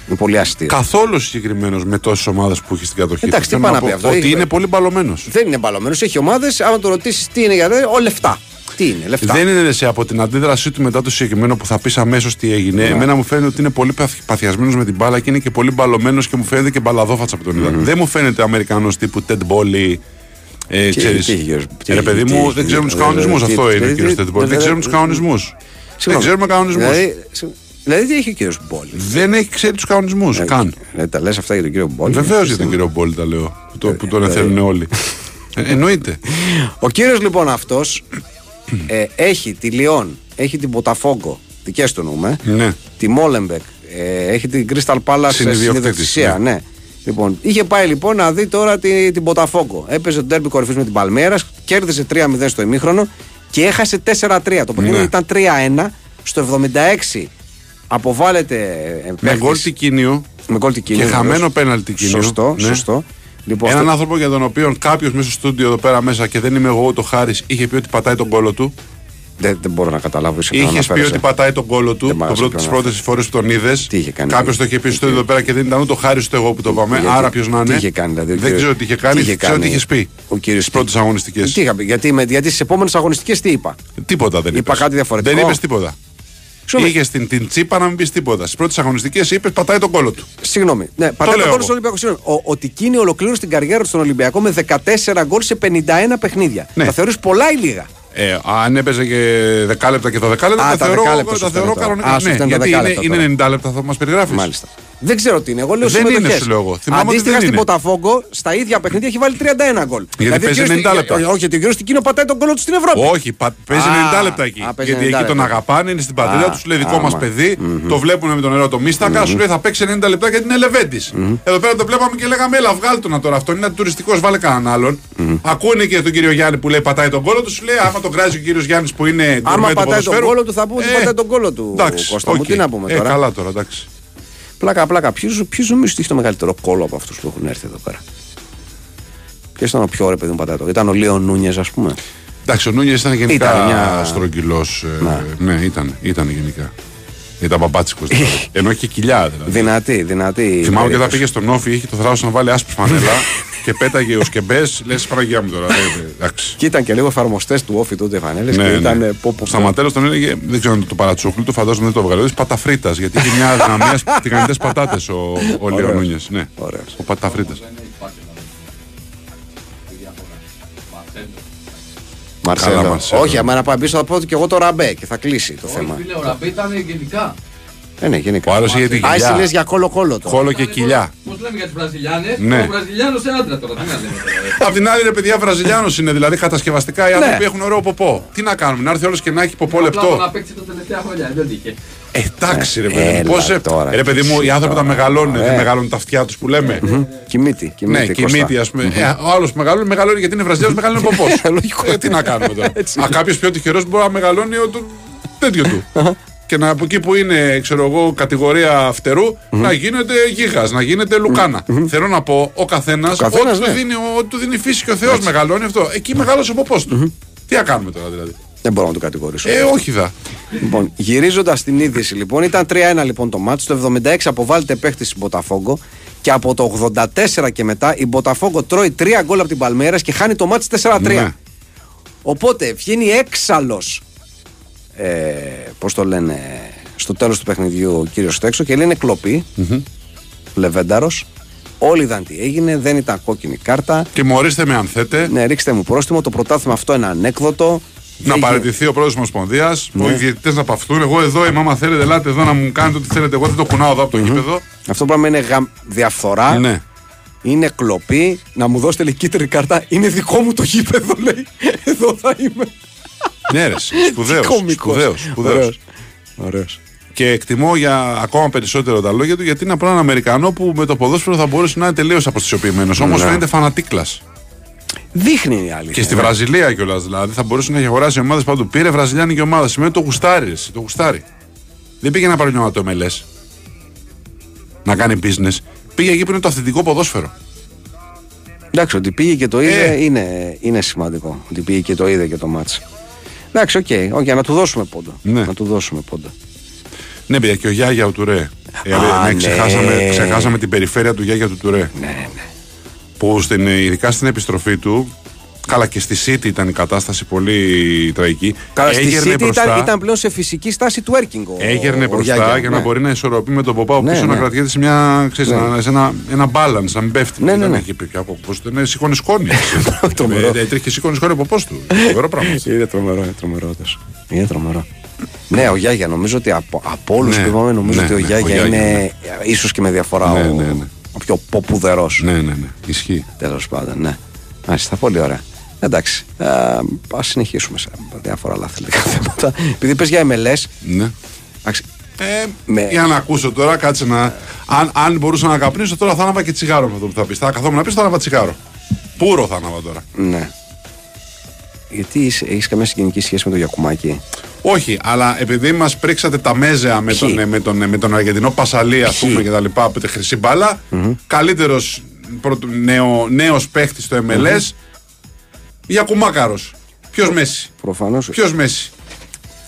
Είναι πολύ αστείο. Καθόλου συγκεκριμένο με τόσες ομάδες που έχει στην κατοχή. Εντάξει, τι πάνω από αυτό. Ότι έχει... είναι πολύ μπαλωμένος. Δεν είναι μπαλωμένος. Έχει ομάδες. Άμα το ρωτήσεις τι είναι για δε, ο λεφτά. Τι είναι, λεφτά. Δεν είναι σε από την αντίδρασή του μετά το συγκεκριμένο που θα πεις αμέσως τι έγινε. Yeah. Εμένα μου φαίνεται ότι είναι πολύ παθιασμένος με την μπάλα και είναι και πολύ μπαλωμένος και μου φαίνεται και μπαλαδόφατσα από τον είδα. Mm-hmm. Δεν μου φαίνεται Αμερικανός τύπου Ted Bolly. Ε, ξέρεις. Ρε παιδί μου, δεν ξέρουμε τους κανονισμούς. Αυτό είναι ο κύριος Ted Bolly. Δεν ξέρουμε τους κανονισμούς. Δεν ξέρουμε κανονισμούς. Δηλαδή τι έχει ο κύριος Μπόλ. Δεν έχει ξέρει τους κανονισμούς. Ε, καν. Ε, τα λες αυτά για τον κύριο Μπόλ. Βεβαίως για τον κύριο Μπόλ τα λέω. Που, το, που τον θέλουν όλοι. Ε, εννοείται. Ο κύριος λοιπόν αυτός ε, έχει τη Λιόν, έχει την Ποταφόγκο, δικές του νούμε, ναι. τη Μόλεμπεκ, ε, έχει την Κρίσταλ Πάλας στην ιδιοκτησία. Ναι. Ναι. Λοιπόν, είχε πάει λοιπόν να δει τώρα την, την Ποταφόγκο. Έπαιζε το ντέρμπι κορυφής με την Παλμέρα, κέρδισε τρία μηδέν στο ημίχρονο και έχασε τέσσερα τρία. Το παιχνίδι ναι. ήταν τρία ένα στο εβδομήντα έξι. Αποβάλλεται με γκολ Τικίνιο και χαμένο πέναλτι Τικίνιο. Σωστό, ναι. σωστό. Λοιπόν, έναν αυτό... άνθρωπο για τον οποίο κάποιος μέσα στο στούντιο εδώ πέρα μέσα και δεν είμαι εγώ ούτε ο Χάρης είχε πει ότι πατάει τον κόλο του. Δεν, δεν μπορώ να καταλάβω. Είχε πει ότι πατάει τον κόλο του τις πρώτες φορές που τον είδες. Κάποιος το είχε πει στο εδώ πέρα και δεν ήταν ούτε ο Χάρης ούτε εγώ που το είπαμε. Άρα ποιος να είναι. Δεν ξέρω τι είχε κάνει. Ξέρω τι είχε πει στις πρώτες αγωνιστικές. Γιατί στις επόμενες αγωνιστικές τι είπα. Τίποτα δεν είπα. Δεν είπε τίποτα. Είχε την, την τσίπα να μην πει τίποτα. Στις πρώτες αγωνιστικές είπε πατάει τον κόλο του. Συγγνώμη. Ναι, πατάει τον κόλο στον Ολυμπιακό. Ο, ο Τικίνη ολοκλήρωσε την καριέρα στον Ολυμπιακό με δεκατέσσερα γκολ σε πενήντα ένα παιχνίδια. Ναι. Τα θεωρείς πολλά ή λίγα. Ε, αν έπαιζε και δέκα λεπτά και δώδεκα λεπτά, τα θεωρώ κανονικά. Ναι, γιατί είναι, είναι ενενήντα λεπτά, θα μας περιγράφεις. Μάλιστα. Δεν ξέρω τι είναι. Εγώ λέω δεν είναι σου λόγο. Αντίστοιχα στην Ποταφόγκο, στα ίδια παιχνίδια έχει βάλει τριάντα ένα γκολ. Γιατί παίζει ενενήντα λεπτά. Όχι, γιατί ο κύριος Τικίνο πατάει τον κόλλο του στην Ευρώπη. Όχι, παίζει ενενήντα λεπτά εκεί. Γιατί εκεί τον αγαπάνε, είναι στην πατρίδα του, λέει δικό μας παιδί, το βλέπουν με τον νερό το μίστακα, σου λέει θα παίξει ενενήντα λεπτά γιατί είναι Ελεβέντης. Εδώ πέρα το βλέπαμε και λέγαμε, έλα βγάλ' τον τώρα αυτόν, είναι τουριστικός, βάλε κανέναν άλλον. Ακούνε και τον κύριο Γιάννη που λέει πατάει τον κόλλο του, σου λέει άμα τον κράζει ο κύριος Γιάννης που είναι τον μέρο του θα πούμε πατάει τον κόλλο του. Τι να πούμε τώρα. Καλά τώρα, εντάξει. Πλάκα, πλάκα. Ποιος νομίζω ότι έχει το μεγαλύτερο κόλλο από αυτούς που έχουν έρθει εδώ πέρα. Ποιος ήταν ο πιο ωραίο παιδί μου πατάτο. Ήταν ο Λίον Νούνιες, ας πούμε. Εντάξει, ο Νούνιες ήταν γενικά ήταν μια... στρογγυλός. Ε, ναι, ήταν, ήταν γενικά. Ήταν παπάτσικος. Δηλαδή. Ενώ και κοιλιά δηλαδή. Δυνατή, δυνατή. Θυμάμαι και όταν πήγε στον Όφη, είχε το θράσος να βάλει άσπρη φανέλα και πέταγε ο σκεμπές. Λες Παναγιά μου τώρα. Εντάξει. Και ήταν και λίγο εφαρμοστές του Όφη τότε οι φανέλες. Ναι, ναι. Σταματέλος τον έλεγε, δεν ξέρω αν το παρατσούκλου, το φαντάζομαι δεν το βγάλε. Παταφρίτα, γιατί είχε μια δυναμία στις τηγανιτές πατάτες ο, ο Λιονούνιες. Ναι. Ο Παταφρίτα. Μαρσέλο. Μαρσέλο. Όχι, άμα να πάει πίσω θα πω ότι και εγώ το ραμπέ και θα κλείσει το όχι, θέμα. Όχι, ο ραμπέ ήταν γενικά. Ναι, ναι, γενικά. Ο άλλος είχε την κοιλιά. Άι, λες για κόλο-κόλο τώρα. Κόλο και κοιλιά. Όπως λέμε για τους Βραζιλιάνες, ναι. Ο Βραζιλιάνος είναι άντρα τώρα. Τι να λέμε τώρα. Απ' την άλλη, ρε παιδιά, Βραζιλιάνος είναι. Δηλαδή, κατασκευαστικά οι άνθρωποι έχουν ωραίο ποπό. Τι να κάνουμε, να έρθει όλος και να έχει ποπό λεπτό. Να παίξει τα τελευταία χρόνια, δεν είχε. Εντάξει, ρε παιδί μου. Πώς, τώρα, ρε παιδί μου, οι άνθρωποι τα μεγαλώνουν. Δεν μεγαλώνουν τα αυτιά τους που λέμε. Κοιμήτη, κοιμήτη, α πούμε. Ο άλλος μεγαλώνει, μεγαλώνει γιατί είναι Βραζιλιάνος, μεγαλώνει ποπό. Τι να κάνουμε τώρα. Αν κάποιος πιο τυχερός μπορεί να μεγαλώνει το τέτοιο του. Και να, από εκεί που είναι, ξέρω εγώ, κατηγορία φτερού, mm-hmm. να γίνεται γίγας, να γίνεται λουκάνα. Mm-hmm. Θέλω να πω, ο καθένας, ο καθένας ό,τι ναι. του δίνει, δίνει φύση και ο Θεός, έτσι. Μεγαλώνει αυτό. Εκεί mm-hmm. μεγάλωσε ο ποπός του. Mm-hmm. Τι να κάνουμε τώρα δηλαδή. Δεν μπορώ να το κατηγορήσω. Ε, όχι δα. Λοιπόν, γυρίζοντας την είδηση λοιπόν, ήταν τρία ένα λοιπόν το μάτς. Το εβδομήντα έξι αποβάλλεται παίχτης στην Botafogo και από το ογδόντα τέσσερα και μετά η Botafogo τρώει τρία γκολ από την Palmera και χάνει το μάτς τέσσερα τρία. Ναι. Οπότε βγαίνει έξαλλος. Ε, πώς το λένε, στο τέλος του παιχνιδιού ο κύριος Στέξο και λένε κλοπή, mm-hmm. λεβένταρος. Όλοι είδαν τι έγινε, δεν ήταν κόκκινη κάρτα. Τιμωρήστε με αν θέτε. Ναι, ρίξτε μου πρόστιμο. Το πρωτάθλημα αυτό είναι ανέκδοτο. Να παραιτηθεί ο πρόεδρος της Ομοσπονδίας, ναι. Οι διαιτητές να παυθούν. Εγώ εδώ, είμαι, άμα θέλετε, ελάτε εδώ να μου κάνετε ό,τι θέλετε. Εγώ δεν το κουνάω εδώ από το mm-hmm. γήπεδο. Αυτό πράγμα είναι γα... διαφθορά. Ναι. Είναι κλοπή. Να μου δώσετε κίτρινη κάρτα. Είναι δικό μου το γήπεδο, λέει. Εδώ θα είμαι. Ναι, ρε, σπουδαίος, σπουδαίος, σπουδαίος. Ωραίος. Και εκτιμώ για ακόμα περισσότερο τα λόγια του, γιατί είναι απλά ένα Αμερικανό που με το ποδόσφαιρο θα μπορούσε να είναι τελείως αποστασιοποιημένος. Όμως φαίνεται φανατίκλας. Δείχνει η αλήθεια. Και στη Βραζιλία κιόλας δηλαδή θα μπορούσε να έχει αγοράσει ομάδες παντού. Πήρε βραζιλιάνικη ομάδα. Σημαίνει το γουστάρι. Το γουστάρι. Δεν πήγε να πάρει μια ομάδα το εμ ελ ες να κάνει business. Πήγε εκεί που είναι το αθλητικό ποδόσφαιρο. Εντάξει, ότι πήγε και το είδε είναι σημαντικό. Ότι πήγε και το είδε και το μάτς. Εντάξει, οκ, okay, okay, να του δώσουμε πόντο. Ναι. Να του δώσουμε πόντο. Ναι, παιδιά, και ο Γιάγια του Τουρέ. Ε, Α, ναι, ξεχάσαμε, ξεχάσαμε την περιφέρεια του Γιάγια του Τουρέ. Ναι, ναι. Που στην, ειδικά στην επιστροφή του, καλά και στη City ήταν η κατάσταση πολύ τραγική. Καλά, στη City μπροστά, ήταν, ήταν πλέον σε φυσική στάση του έρκινγκ. Έγερνε μπροστά Γιάγια, για ναι. να μπορεί να ισορροπεί με τον Ποπάου ναι, πίσω, ναι. να κρατιέται σε, μια, ξέρεις, ναι. να, σε ένα, ένα balance, να μην πέφτει. Ναι, ναι, ναι. Ναι, σηκώνει σκόνη. Τρέχει και σηκώνει σκόνη από πώς του. Τρομερό πράγμα. Είναι τρομερό, είναι τρομερό. Ναι, ο Γιάγια, νομίζω ότι από όλους που είπαμε, νομίζω ότι ο Γιάγια είναι ίσως και με διαφορά ο πιο ποπουδερός. Ναι, ναι, ναι. Ισχύει. Τέλος πάντων, ναι. Μάλιστα, πολύ ωραία. Εντάξει, ας συνεχίσουμε σε διάφορα άλλα αθλητικά θέματα. Επειδή πες για εμ ελ ες. Ναι. Ε, με... Για να ακούσω τώρα, κάτσε να. Αν, αν μπορούσα να καπνίσω, τώρα θα άναβα και τσιγάρο με αυτό που θα πεις. Θα καθόμουν να πεις, θα άναβα τσιγάρο. Πούρο θα άναβα τώρα. Ναι. Γιατί έχεις καμία συγγενική σχέση με τον Γιακουμάκη. Όχι, αλλά επειδή μας πρίξατε τα μέζεα με τον, με, τον, με τον Αργεντινό Πασαλή, ας πούμε, και τα λοιπά, από τη χρυσή μπάλα, mm-hmm. καλύτερος νέο, νέος παίχτης στο εμ ελ ες. Mm-hmm. Γιακουμάκαρος. Ποιος Μέση. Προφανώς. Ποιος Μέση.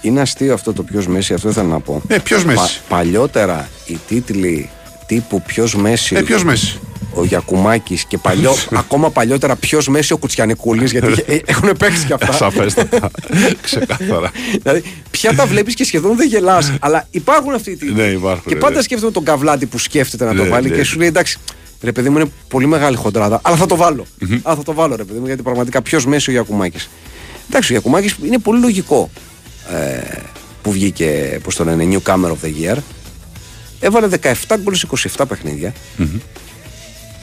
Είναι αστείο αυτό το ποιος Μέση, αυτό ήθελα να πω. Ε, ποιος Μέση. Πα, παλιότερα οι τίτλοι τύπου ποιος Μέση. Ε, ποιος Μέση. Ο Γιακουμάκης και παλιό, ακόμα παλιότερα ποιος Μέση ο Κουτσιανικούλης, γιατί έχουν παίξει κι αυτά. Σαφέστατα. Ξεκάθαρα. Δηλαδή, πια τα βλέπεις και σχεδόν δεν γελάς, αλλά υπάρχουν αυτοί οι τίτλοι. Ναι, υπάρχουν. Και πάντα σκέφτομαι τον καβλάτη που σκέφτεται να το βάλει και σου λέει εντάξει, ρε παιδί μου είναι πολύ μεγάλη χοντράδα, αλλά θα το βάλω. Αλλά θα το βάλω, ρε παιδί μου, γιατί πραγματικά ποιος Μέση ο Γιακουμάκης. Εντάξει, ο Γιακουμάκης είναι πολύ λογικό που βγήκε, πώς το λένε, Newcomer of the Year. Έβαλε δεκαεπτά γκολ σε είκοσι επτά παιχνίδια.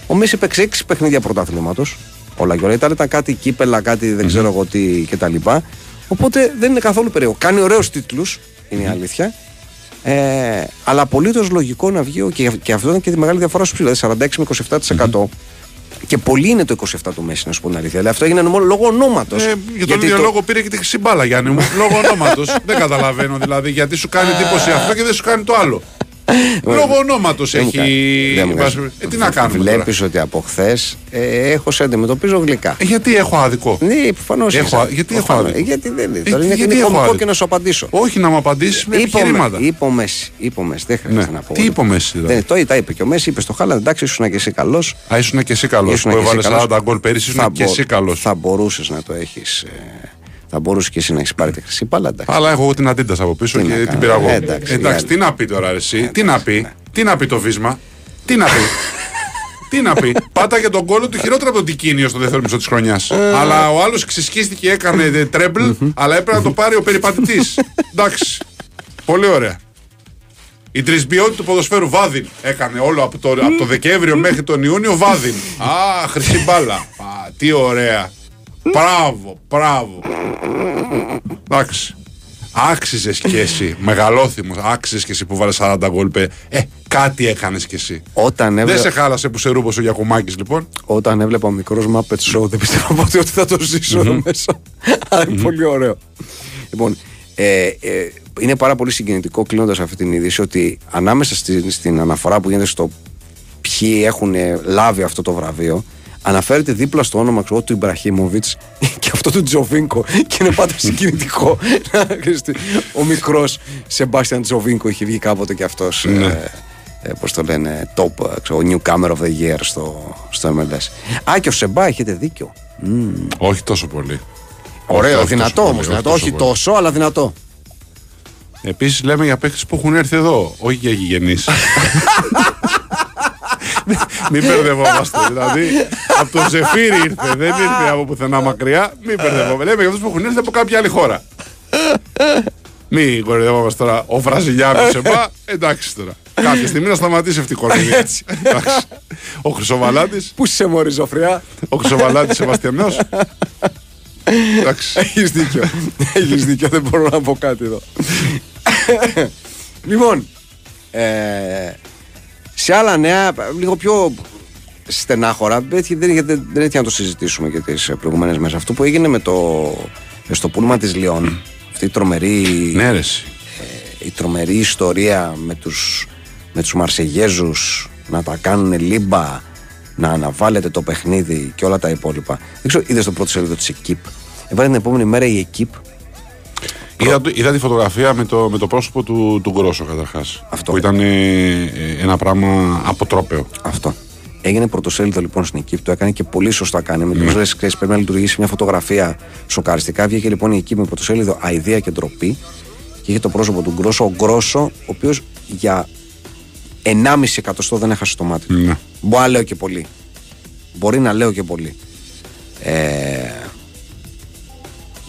Ο Μέση παίξε έξι παιχνίδια πρωταθλήματος. Όλα και όλα ήταν, ήταν κάτι κύπελα, κάτι δεν ξέρω εγώ τι κτλ. Οπότε δεν είναι καθόλου περίεργο. Κάνει ωραίους τίτλους, είναι η αλήθεια. Ε, αλλά απολύτως λογικό να βγει και, και αυτό ήταν και τη μεγάλη διαφορά σου ψηλά. σαράντα έξι με είκοσι επτά τοις εκατό. Και πολύ είναι το είκοσι επτά του Μέση, να σου πω την αλήθεια. Αλλά αυτό έγινε μόνο λόγω ονόματος. Ε, για τον ίδιο το... λόγο πήρε και τη χρυσή μπάλα, Γιάννη μου. Λόγω ονόματος. Δεν καταλαβαίνω δηλαδή γιατί σου κάνει εντύπωση αυτό και δεν σου κάνει το άλλο. Λόγω ονόματος έχει. Ε, τι να κάνουμε. Βλέπεις ότι από χθες ε, έχω σε αντιμετωπίζω γλυκά. Ε, γιατί έχω άδικο. Ναι, προφανώς. Γιατί έχω άδικο. Γιατί δεν είναι. Τώρα είναι κωμικό και να σου απαντήσω. Όχι να μου απαντήσεις με επιχειρήματα. Είπε ο Μέση. Δεν χρειάζεται να πω. Τι είπε ο Μέση. Τα είπε και ο Μέση. Είπε στο Χάλαντ, εντάξει, ήσουν και εσύ καλός. Α, ήσουν και εσύ καλός. Που έβαλε σαράντα γκολ πέρυσι, ήσουν και εσύ καλός. Θα μπορούσες να το έχεις. Θα μπορούσε και εσύ να έχει πάρει τη χρυσή μπάλα. Αλλά έχω εγώ την αντίντας από πίσω τι και την πήρα εγώ. Εντάξει, εντάξει τι να πει τώρα εσύ, εντάξει, τι να πει, ναι. τι να πει το βίσμα, τι να πει. τι να πει, πάτα για τον κόλλο του χειρότερα από τον Τικίνιο στο δεύτερο μισό της χρονιάς. Αλλά ο άλλος ξυσκίστηκε, έκανε τρέμπλ, αλλά έπρεπε να το πάρει ο περιπατητής. Εντάξει, πολύ ωραία. Η τρισμπιότητα του ποδοσφαίρου Βάδιν έκανε όλο από το, από το Δεκέμβριο μέχρι τον Ιούνιο. Βάδιν. Α, χρυσή μπάλα. Α, τι ωραία. Μπράβο, μπράβο. Εντάξει. Άξιζες κι εσύ, μεγαλόθυμος. Άξιζες κι εσύ που βάλες σαράντα γκολ. Ε, κάτι έκανες κι εσύ. Όταν έβλε... Δεν σε χάλασε που σε ρούμπωσε ο Γιακουμάκης, λοιπόν. Όταν έβλεπα μικρός Muppet Show, δεν πιστεύω ποτέ ότι θα το ζήσω εδώ μέσα. Αλλά είναι πολύ ωραίο. Λοιπόν, ε, ε, είναι πάρα πολύ συγκινητικό κλείνοντας αυτή την είδηση ότι ανάμεσα στην, στην αναφορά που γίνεται στο ποιοι έχουν λάβει αυτό το βραβείο, αναφέρεται δίπλα στο όνομα ξέρω, του Ιμπραχίμοβιτς και αυτό του Τζοβίνκο. Και είναι πάντα συγκινητικό. Ο μικρός Σεμπάστιαν Τζοβίνκο είχε βγει κάποτε και αυτός, ε, ε, πώς το λένε, top, ξέρω, new camera of the year στο, στο εμ ελ ες. Α, και ο Σεμπά, έχετε δίκιο. Mm. Όχι τόσο πολύ. Ωραίο, όχι δυνατό τόσο όμως. Πολύ, δυνατό, όχι, όχι τόσο, τόσο, αλλά δυνατό. Επίσης λέμε για παίκτες που έχουν έρθει εδώ, όχι για γηγενείς. Μην μπερδευόμαστε. Δηλαδή, από το Ζεφύρι ήρθε, δεν ήρθε από πουθενά μακριά. Μην μπερδευόμαστε. Λέμε για αυτούς που έχουν έρθει από κάποια άλλη χώρα. Μην κορυδευόμαστε τώρα. Ο Βραζιλιάνος Σεμπά, εντάξει τώρα. Κάποια στιγμή να σταματήσει αυτή η κορυδία. Ο Χρυσοβαλάτης. Πού είσαι, μωρή ζωφριά. Ο Χρυσοβαλάτης Σεβαστιανός. Εντάξει. Έχεις δίκιο. Έχεις δίκιο. Δεν μπορώ να πω κάτι εδώ. Λοιπόν. Σε άλλα νέα, λίγο πιο στενάχωρα, δεν, δεν, δεν έτυχε να το συζητήσουμε και τις προηγούμενες μέρες. Αυτό που έγινε με το, στο πούλμα της Λιόν, αυτή η τρομερή, ναι, η τρομερή ιστορία με τους, με τους Μαρσεγέζους να τα κάνουν λίμπα, να αναβάλλεται το παιχνίδι και όλα τα υπόλοιπα. Δεν ξέρω, είδες το πρώτο σελίδο της Εκύπ. Έβαλε την επόμενη μέρα η Εκύπ. Είδα, είδα τη φωτογραφία με το, με το πρόσωπο του, του Γκρόσο καταρχάς. Αυτό. Που ήταν ε, ένα πράγμα αποτρόπαιο. Αυτό. Έγινε πρωτοσέλιδο λοιπόν στην Εκύπ, το έκανε και πολύ σωστά κάνει. Με τους λες, πρέπει να λειτουργήσει μια φωτογραφία σοκαριστικά. Βγήκε λοιπόν η Εκύπ με πρωτοσέλιδο Αηδία και ντροπή. Και είχε το πρόσωπο του Γκρόσο. Ο Γκρόσο, ο οποίος για ενάμιση εκατοστό δεν έχασε το μάτι. Ναι. Μπορεί να λέω και πολύ. Μπορεί να λέω και πολύ. Ε,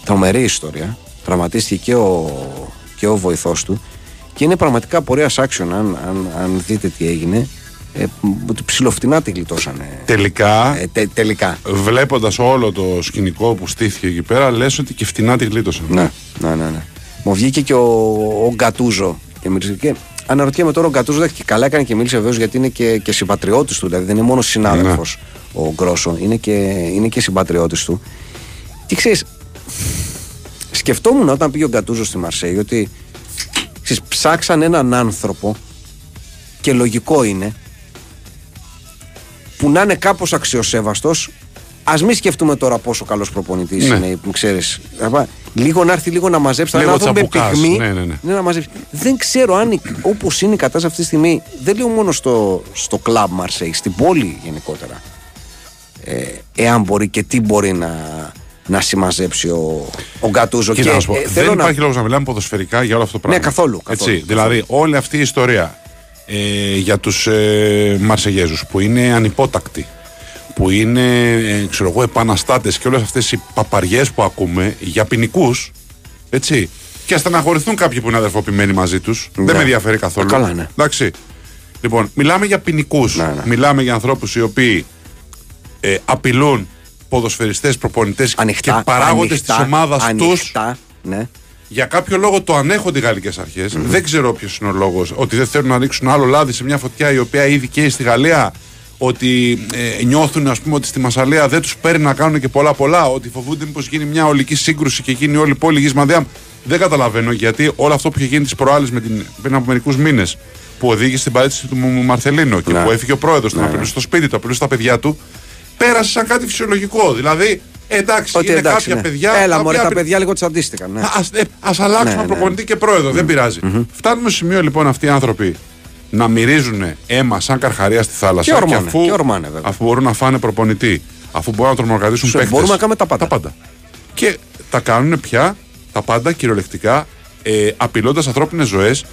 τρομερή ιστορία. Τραυματίστηκε και ο, και ο βοηθός του και είναι πραγματικά πορείας άξιων αν, αν, αν δείτε τι έγινε, ε, ότι ψιλοφτηνά τη γλιτώσανε τελικά, ε, τε, τελικά βλέποντας όλο το σκηνικό που στήθηκε εκεί πέρα, λες ότι και φτηνά τη γλιτώσανε. Ναι, ναι, ναι, ναι. Μου βγήκε και ο, ο Γκατούζο και μίλησε και αναρωτιέμαι τώρα ο Γκατούζο και καλά έκανε και μίλησε βεβαίως γιατί είναι και, και συμπατριώτης του, δηλαδή δεν είναι μόνο συνάδελφος, ναι, ο Γκρόσο, είναι και, είναι και συμπατριώτης του και ξέρεις, σκεφτόμουν όταν πήγε ο Γκατούζο στη Μαρσέη ότι ξέρεις, ψάξαν έναν άνθρωπο και λογικό είναι που να είναι κάπως αξιοσέβαστος. Ας μην σκεφτούμε τώρα πόσο καλός προπονητής, ναι, είναι, ξέρεις, λίγο να έρθει, λίγο να μαζέψει, λίγο να δούμε πυγμή, ναι, ναι, ναι. Να μαζέψει. Δεν ξέρω αν όπως είναι η κατάσταση αυτή τη στιγμή, δεν λέω μόνο στο, στο κλαμπ Μαρσέη, στην πόλη γενικότερα, ε, εάν μπορεί και τι μπορεί να... να συμμαζέψει ο, ο Γκατούζο. Κοίτα, και πω, ε, δεν να... υπάρχει λόγος να μιλάμε ποδοσφαιρικά για όλο αυτό το πράγμα. Ναι, καθόλου. καθόλου Έτσι, καθόλου. Δηλαδή, όλη αυτή η ιστορία ε, για τους ε, Μαρσεγέζους που είναι ανυπότακτοι, που είναι ε, ξέρω εγώ, επαναστάτες και όλες αυτές οι παπαριές που ακούμε για ποινικούς. Έτσι. Και αστεναχωρηθούν κάποιοι που είναι αδερφοποιημένοι μαζί τους. Ναι. Δεν με ενδιαφέρει καθόλου. Καλά, ναι. Εντάξει. Λοιπόν, μιλάμε για ποινικούς. Ναι, ναι. Μιλάμε για ανθρώπους οι οποίοι ε, απειλούν ποδοσφαιριστές, προπονητές ανοιχτά, και παράγοντες της ομάδας τους, ναι, για κάποιο λόγο το ανέχονται οι γαλλικές αρχές. Mm-hmm. Δεν ξέρω ποιος είναι ο λόγος, ότι δεν θέλουν να ρίξουν άλλο λάδι σε μια φωτιά η οποία ήδη καίει στη Γαλλία, ότι ε, νιώθουν ας πούμε ότι στη Μασσαλία δεν τους παίρνει να κάνουν και πολλά πολλά, ότι φοβούνται μήπως γίνει μια ολική σύγκρουση και γίνει όλη η πόλη γυσμαδιά. Δεν καταλαβαίνω γιατί όλο αυτό που είχε γίνει τις προάλλες με την, πριν από μερικούς μήνες, που οδήγησε στην παρέτηση του Μαρθελίνο και ναι, που έφυγε ο πρόεδρος, ναι, τον απειλούσε στο σπίτι του, απειλούσε τα παιδιά του. Πέρασε σαν κάτι φυσιολογικό. Δηλαδή, εντάξει, ότι είναι εντάξει, κάποια, ναι, παιδιά. Έλα, μωρέ, τα παιδιά λίγο τσαντίστηκαν. Ναι. Ας, ε, ας αλλάξουμε, ναι, προπονητή, ναι, και πρόεδρο, mm. δεν πειράζει. Mm-hmm. Φτάνουμε στο σημείο λοιπόν αυτοί οι άνθρωποι να μυρίζουν αίμα σαν καρχαρία στη θάλασσα. Και, ορμάνε, και, αφού, και ορμάνε, αφού μπορούν να φάνε προπονητή, αφού μπορούν να τρομοκρατήσουν παίκτες. Μπορούμε να κάνουμε τα πάντα. τα πάντα. Και τα κάνουν πια τα πάντα κυριολεκτικά, ε, απειλώντας ανθρώπινες ζωές.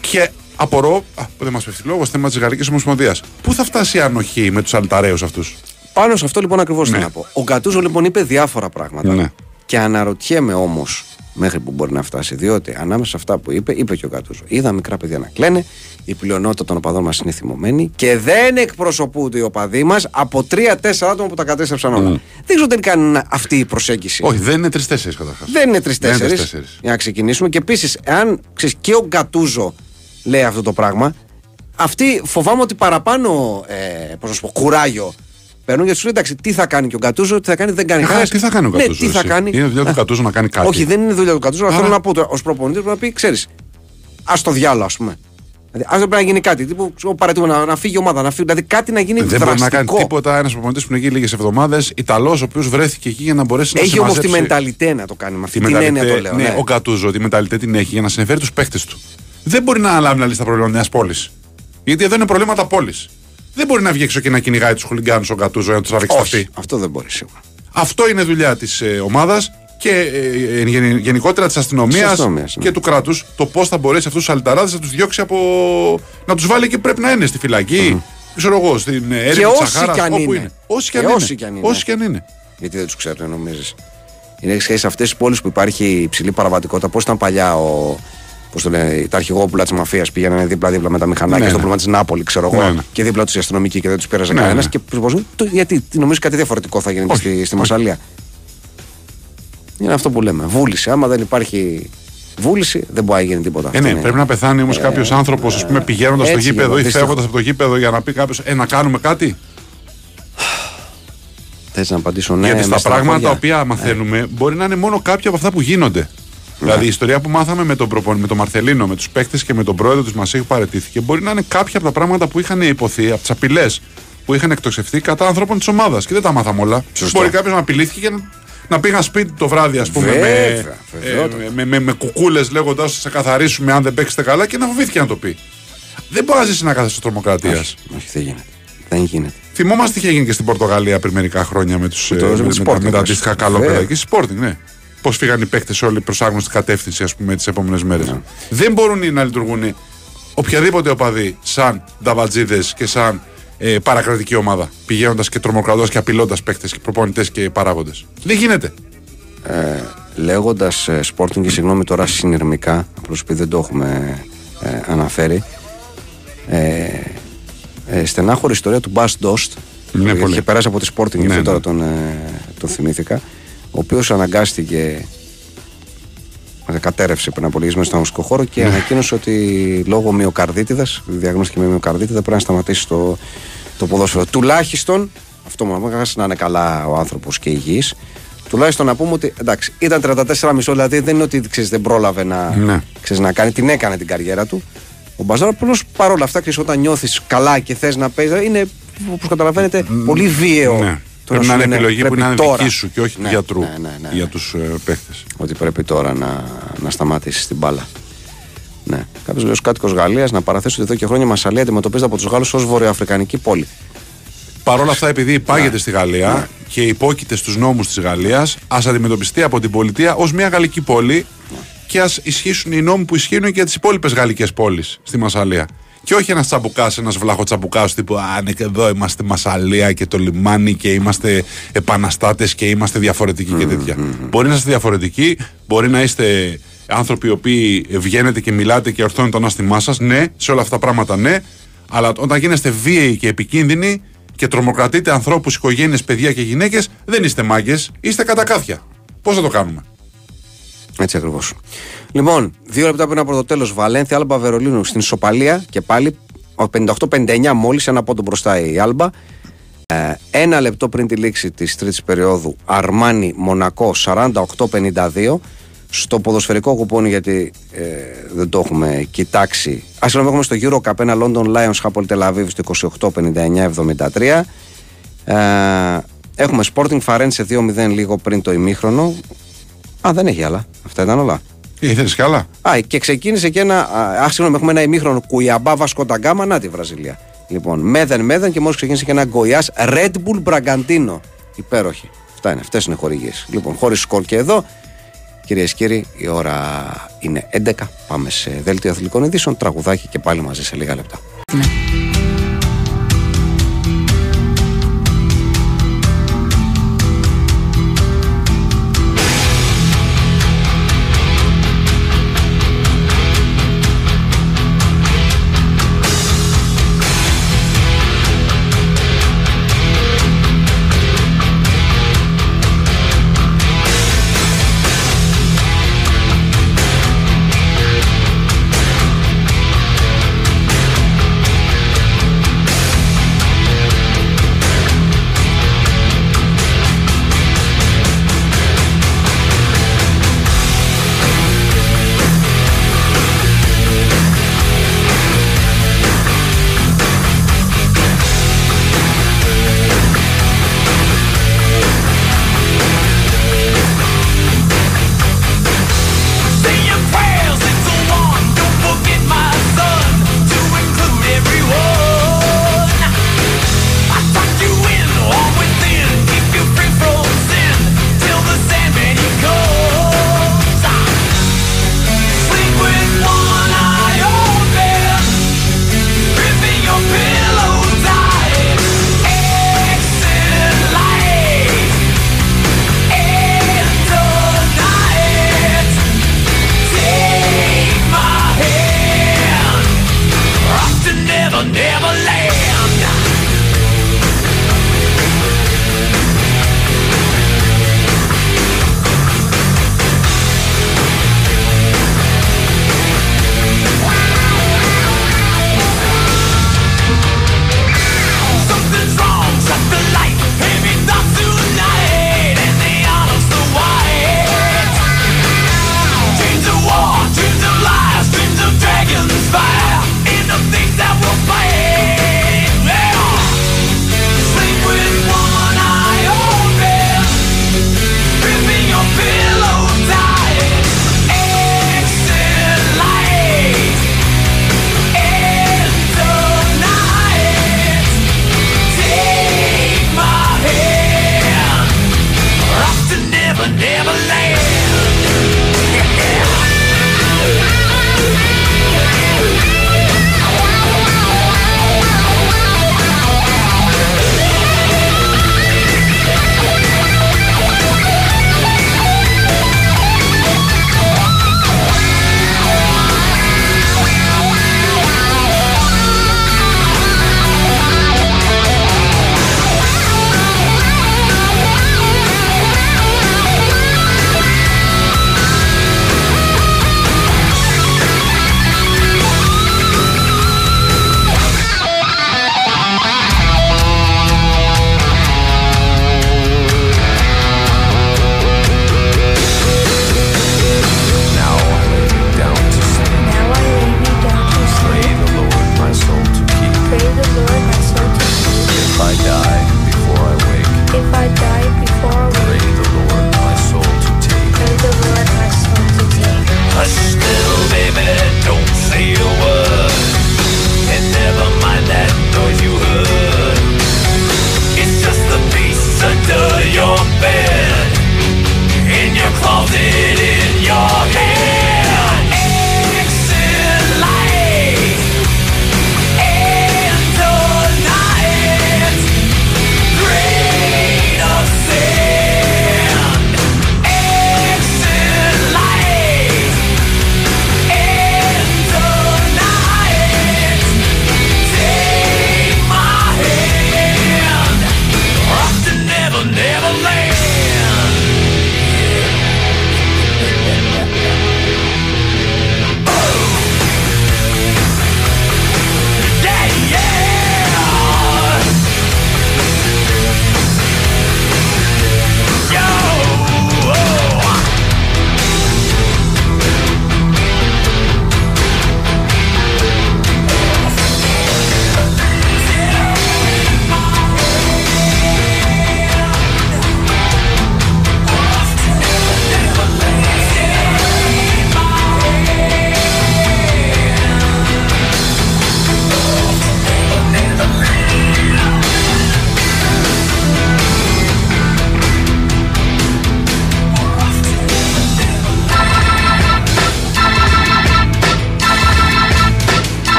Και απορώ, α, δεν μας πέφτει λόγος, θέμα της Γαλλικής Ομοσπονδίας. Πού θα φτάσει η ανοχή με τους αλταραίους αυτούς? Πάνω σε αυτό λοιπόν ακριβώς, ναι, θέλω να πω. Ο Γκατούζο λοιπόν είπε διάφορα πράγματα. Ναι. Και αναρωτιέμαι όμως μέχρι που μπορεί να φτάσει. Διότι ανάμεσα σε αυτά που είπε, είπε και ο Γκατούζο. Είδα μικρά παιδιά να κλαίνε, η πλειονότητα των οπαδών μας είναι θυμωμένη και δεν εκπροσωπούνται οι οπαδοί μας από τρία-τέσσερα άτομα που τα κατέστρεψαν όλα. Mm. Δεν ξέρω τι κάνει αυτή η προσέγγιση. Όχι, δεν είναι τρεις-τέσσερις καταρχάς. Δεν είναι τρεις-τέσσερις. Για να ξεκινήσουμε. Και επίσης, εάν ξέρεις, και ο Γκατούζο λέει αυτό το πράγμα, αυτοί φοβάμαι ότι παραπάνω ε, πώς να σου πω, κουράγιο. Παίρνουν γιατί σου λέει εντάξει, τι θα κάνει και ο Γκατούζο, τι θα κάνει, δεν κάνει κάτι. Τι θα κάνει ο Γκατούζο. Ναι, τι θα κάνει. Είναι δουλειά του Γκατούζο να κάνει κάτι. Όχι, δεν είναι δουλειά του Γκατούζο, αλλά θέλω να πω ω προπονητή πρέπει να πει, ξέρει, α το διάλογο, α πούμε. Δηλαδή, α δεν πρέπει να γίνει κάτι. Τύπου, παρατούμε, να, να φύγει η ομάδα, να φύγει. Δηλαδή κάτι να γίνει δραστικό. Δεν μπορεί να κάνει τίποτα ένα προπονητή που είναι εκεί λίγες εβδομάδες, Ιταλός, ο οποίος βρέθηκε εκεί για να μπορέσει να συμμετέχει. Έχει όμως τη μενταλιτέ να το κάνει με αυτή την έννοια το λέω. Ναι, ο Γκατούζο τη μενταλιτέ την έχει για να συμφέρει τους παίκτες του. Δεν μπορεί να αναλάβει να λύσει τα προβλήματα μιας πόλης. Γιατί εδώ είναι προβλήματα πόλης. Δεν μπορεί να βγει έξω και να κυνηγάει τους χουλιγκάνους ο Γκατούζο για να τους αρρήξει τα αυτή. Αυτό δεν μπορεί σίγουρα. Αυτό είναι δουλειά της ε, ομάδας και ε, ε, γενικότερα της αστυνομίας και ναι. του κράτους. Το πώς θα μπορέσει αυτούς τους αλυταράδες να τους διώξει από. Να τους βάλει και πρέπει να είναι στη φυλακή, mm. ξέρω εγώ, στην έρημο της Σαχάρας, όπου είναι. είναι. Όσοι και, και αν, όσοι είναι. Όσοι και αν είναι. Γιατί δεν τους ξέρουν, νομίζεις. Είναι σχέση σε αυτές τις πόλεις που υπάρχει υψηλή παραβατικότητα. Πώς ήταν παλιά ο. Πώς το λένε, τα αρχηγόπουλα τη μαφία πήγαιναν δίπλα-δίπλα με τα μηχανάκια ναι, στο πρόβλημα ναι. τη Νάπολη, ξέρω εγώ, ναι, ναι. και δίπλα του οι αστυνομικοί και δεν του πέρασε ναι, κανένα. Ναι. Και προσπαθούν, γιατί νομίζω κάτι διαφορετικό θα γίνεται όχι, στη, στη Μασσαλία. Είναι αυτό που λέμε. Βούληση. Άμα δεν υπάρχει βούληση, δεν μπορεί να γίνει τίποτα. Ε, ναι, είναι. Πρέπει να πεθάνει όμω ε, κάποιο άνθρωπο, α πούμε, πηγαίνοντα στο γήπεδο ή φεύγοντα από το γήπεδο για να πει κάποιο, ε, να κάνουμε κάτι. Θε να απαντήσω, ναι. Γιατί στα πράγματα τα οποία μαθαίνουμε μπορεί να είναι μόνο κάποια από αυτά που γίνονται. Δηλαδή η ιστορία που μάθαμε με τον, προπον... με τον Μαρθελίνο, με τους παίκτες και με τον πρόεδρο της Μασσαλία που παραιτήθηκε μπορεί να είναι κάποια από τα πράγματα που είχαν υποθεί, από τις απειλές που είχαν εκτοξευθεί κατά ανθρώπων της ομάδας. Και δεν τα μάθαμε όλα. Σωστό. Μπορεί κάποιος να απειλήθηκε και να, να πήγα σπίτι το βράδυ, ας πούμε, βέβαια, με, ε, με, με, με, με κουκούλες λέγοντας θα σε καθαρίσουμε αν δεν παίξετε καλά και να φοβήθηκε να το πει. Δεν μπορεί να ζήσει ένα καθεστώς τρομοκρατίας. Όχι, όχι, δεν γίνεται. Δεν γίνεται. Θυμόμαστε τι είχε γίνει και στην Πορτογαλία πριν μερικά χρόνια με τα αντίστοιχα καλόπεδα και στη Sporting, ναι. Πώς φύγαν οι παίκτες όλοι προς άγνωστη κατεύθυνση, ας πούμε, τις επόμενες μέρες. Yeah. Δεν μπορούν να λειτουργούν οποιαδήποτε οπαδοί σαν νταβατζίδες και σαν ε, παρακρατική ομάδα. Πηγαίνοντας και τρομοκρατώντας και απειλώντας παίκτες και προπονητές και παράγοντες. Δεν γίνεται. Ε, λέγοντας ε, Sporting, και συγγνώμη τώρα συνειρμικά, απλώς επειδή δεν το έχουμε ε, αναφέρει, ε, ε, στενάχωρη ιστορία του Μπας Ντόστ. Ναι, που είχε περάσει από τη Sporting, ναι, ναι. τώρα τον, ε, τον θυμήθηκα. Ο οποίος αναγκάστηκε, κατέρευσε πριν από λίγες μέρες στον αγωνιστικό χώρο και ανακοίνωσε ότι λόγω μυοκαρδίτιδας, διαγνώστηκε με μυοκαρδίτιδα, πρέπει να σταματήσει το, το ποδόσφαιρο. Τουλάχιστον, αυτό μου έκανε να είναι καλά ο άνθρωπος και υγιής, τουλάχιστον να πούμε ότι εντάξει, ήταν τριάντα τέσσερα κόμμα πέντε, δηλαδή δεν είναι ότι ξέρεις, δεν πρόλαβε να, ναι. ξέρεις, να κάνει, την έκανε την καριέρα του. Ο Μπαζάροπουλος παρόλα αυτά, ξέρεις, όταν νιώθεις καλά και θες να παίζεις, είναι όπως καταλαβαίνετε πολύ βίαιο. Ναι. Πρέπει να είναι επιλογή που είναι δική σου και όχι ναι, του γιατρού ναι, ναι, ναι, ναι. για τους ε, παίχτες. Ότι πρέπει τώρα να, να σταματήσεις την μπάλα. Ναι. Κάποιος λέει ως κάτοικος Γαλλίας να παραθέσω ότι εδώ και χρόνια η Μασσαλία αντιμετωπίζεται από τους Γάλλους ως βορειοαφρικανική πόλη. Παρ' όλα αυτά, επειδή υπάγεται ναι, στη Γαλλία ναι. και υπόκειται στους νόμους της Γαλλίας, ας αντιμετωπιστεί από την πολιτεία ως μια γαλλική πόλη ναι. και ας ισχύσουν οι νόμοι που ισχύουν και για τις υπόλοιπες γαλλικές πόλεις στη Μασσαλία. Και όχι ένας τσαμπουκάς, ένας βλαχοτσαμπουκάς τύπου «Άνε και εδώ είμαστε Μασσαλία και το λιμάνι και είμαστε επαναστάτες και είμαστε διαφορετικοί» και τέτοια. Mm-hmm. Μπορεί να είστε διαφορετικοί, μπορεί να είστε άνθρωποι οι οποίοι βγαίνετε και μιλάτε και ορθώνετε το ανάστημά σας, ναι, σε όλα αυτά τα πράγματα ναι, αλλά όταν γίνεστε βίαιοι και επικίνδυνοι και τρομοκρατείτε ανθρώπους, οικογένειες, παιδιά και γυναίκες, δεν είστε μάγκες, είστε κατακάθια. Πώς θα το κάνουμε? Έτσι ακριβώς. Λοιπόν, δύο λεπτά πριν από το τέλος, Βαλένθια, Άλμπα Βερολίνου στην ισοπαλία και πάλι πενήντα οκτώ πενήντα εννιά μόλις, ένα πόντο μπροστά η Άλμπα. Ε, ένα λεπτό πριν τη λήξη της τρίτης περίοδου, Αρμάνι Μονακό σαράντα οκτώ πενήντα δύο. Στο ποδοσφαιρικό κουπόνι, γιατί ε, δεν το έχουμε κοιτάξει. Α, συγγνώμη, έχουμε στο γύρο καπένα London Lions Χάπολ Τελ Αβίβ στο είκοσι οκτώ πενήντα εννιά εβδομήντα τρία. Ε, έχουμε Sporting Φαρένσε δύο μηδέν λίγο πριν το ημίχρονο. Α, δεν έχει άλλα. Αυτά ήταν όλα. Ήθελε κι άλλα. Α, και ξεκίνησε και ένα. Α, συγγνώμη, έχουμε ένα ημίχρονο Κουιαμπά Βασκονταγκάμα. Να τη Βραζιλία. Λοιπόν, μέδεν μέδεν και μόλις ξεκίνησε και ένα Γκοϊάς Red Bull Μπραγκαντίνο. Υπέροχη. Αυτά είναι. Αυτές είναι χορηγίες. Λοιπόν, χωρίς σκορ και εδώ. Κυρίες και κύριοι, η ώρα είναι έντεκα. Πάμε σε δελτίο αθλητικών ειδήσεων. Τραγουδάκι και πάλι μαζί σε λίγα λεπτά.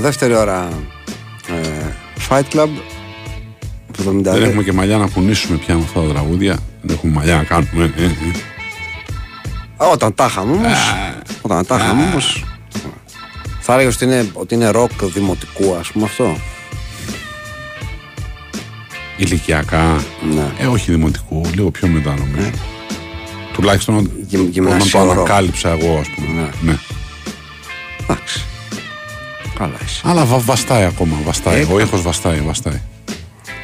Δεύτερη ώρα ε, Fight Club εβδομήντα δύο. Δεν έχουμε και μαλλιά να κουνήσουμε πια με αυτά τα τραγούδια. Δεν έχουμε μαλλιά να κάνουμε. ε, ε, ε. Όταν τα είχαμε όμως Όταν τα είχαμε όμως θα έλεγα ότι είναι, ότι είναι ροκ δημοτικού, ας πούμε, αυτό. Ηλικιακά. Ναι. Ε, όχι δημοτικού, λίγο πιο μετά νομίζω. ε. Τουλάχιστον Γυ, όταν το ανακάλυψα εγώ, ας πούμε. Ναι, ναι. Εντάξει. Καλά είσαι. Αλλά βα, βαστάει ακόμα, βαστάει. Ε, ο ήχος βαστάει, βαστάει.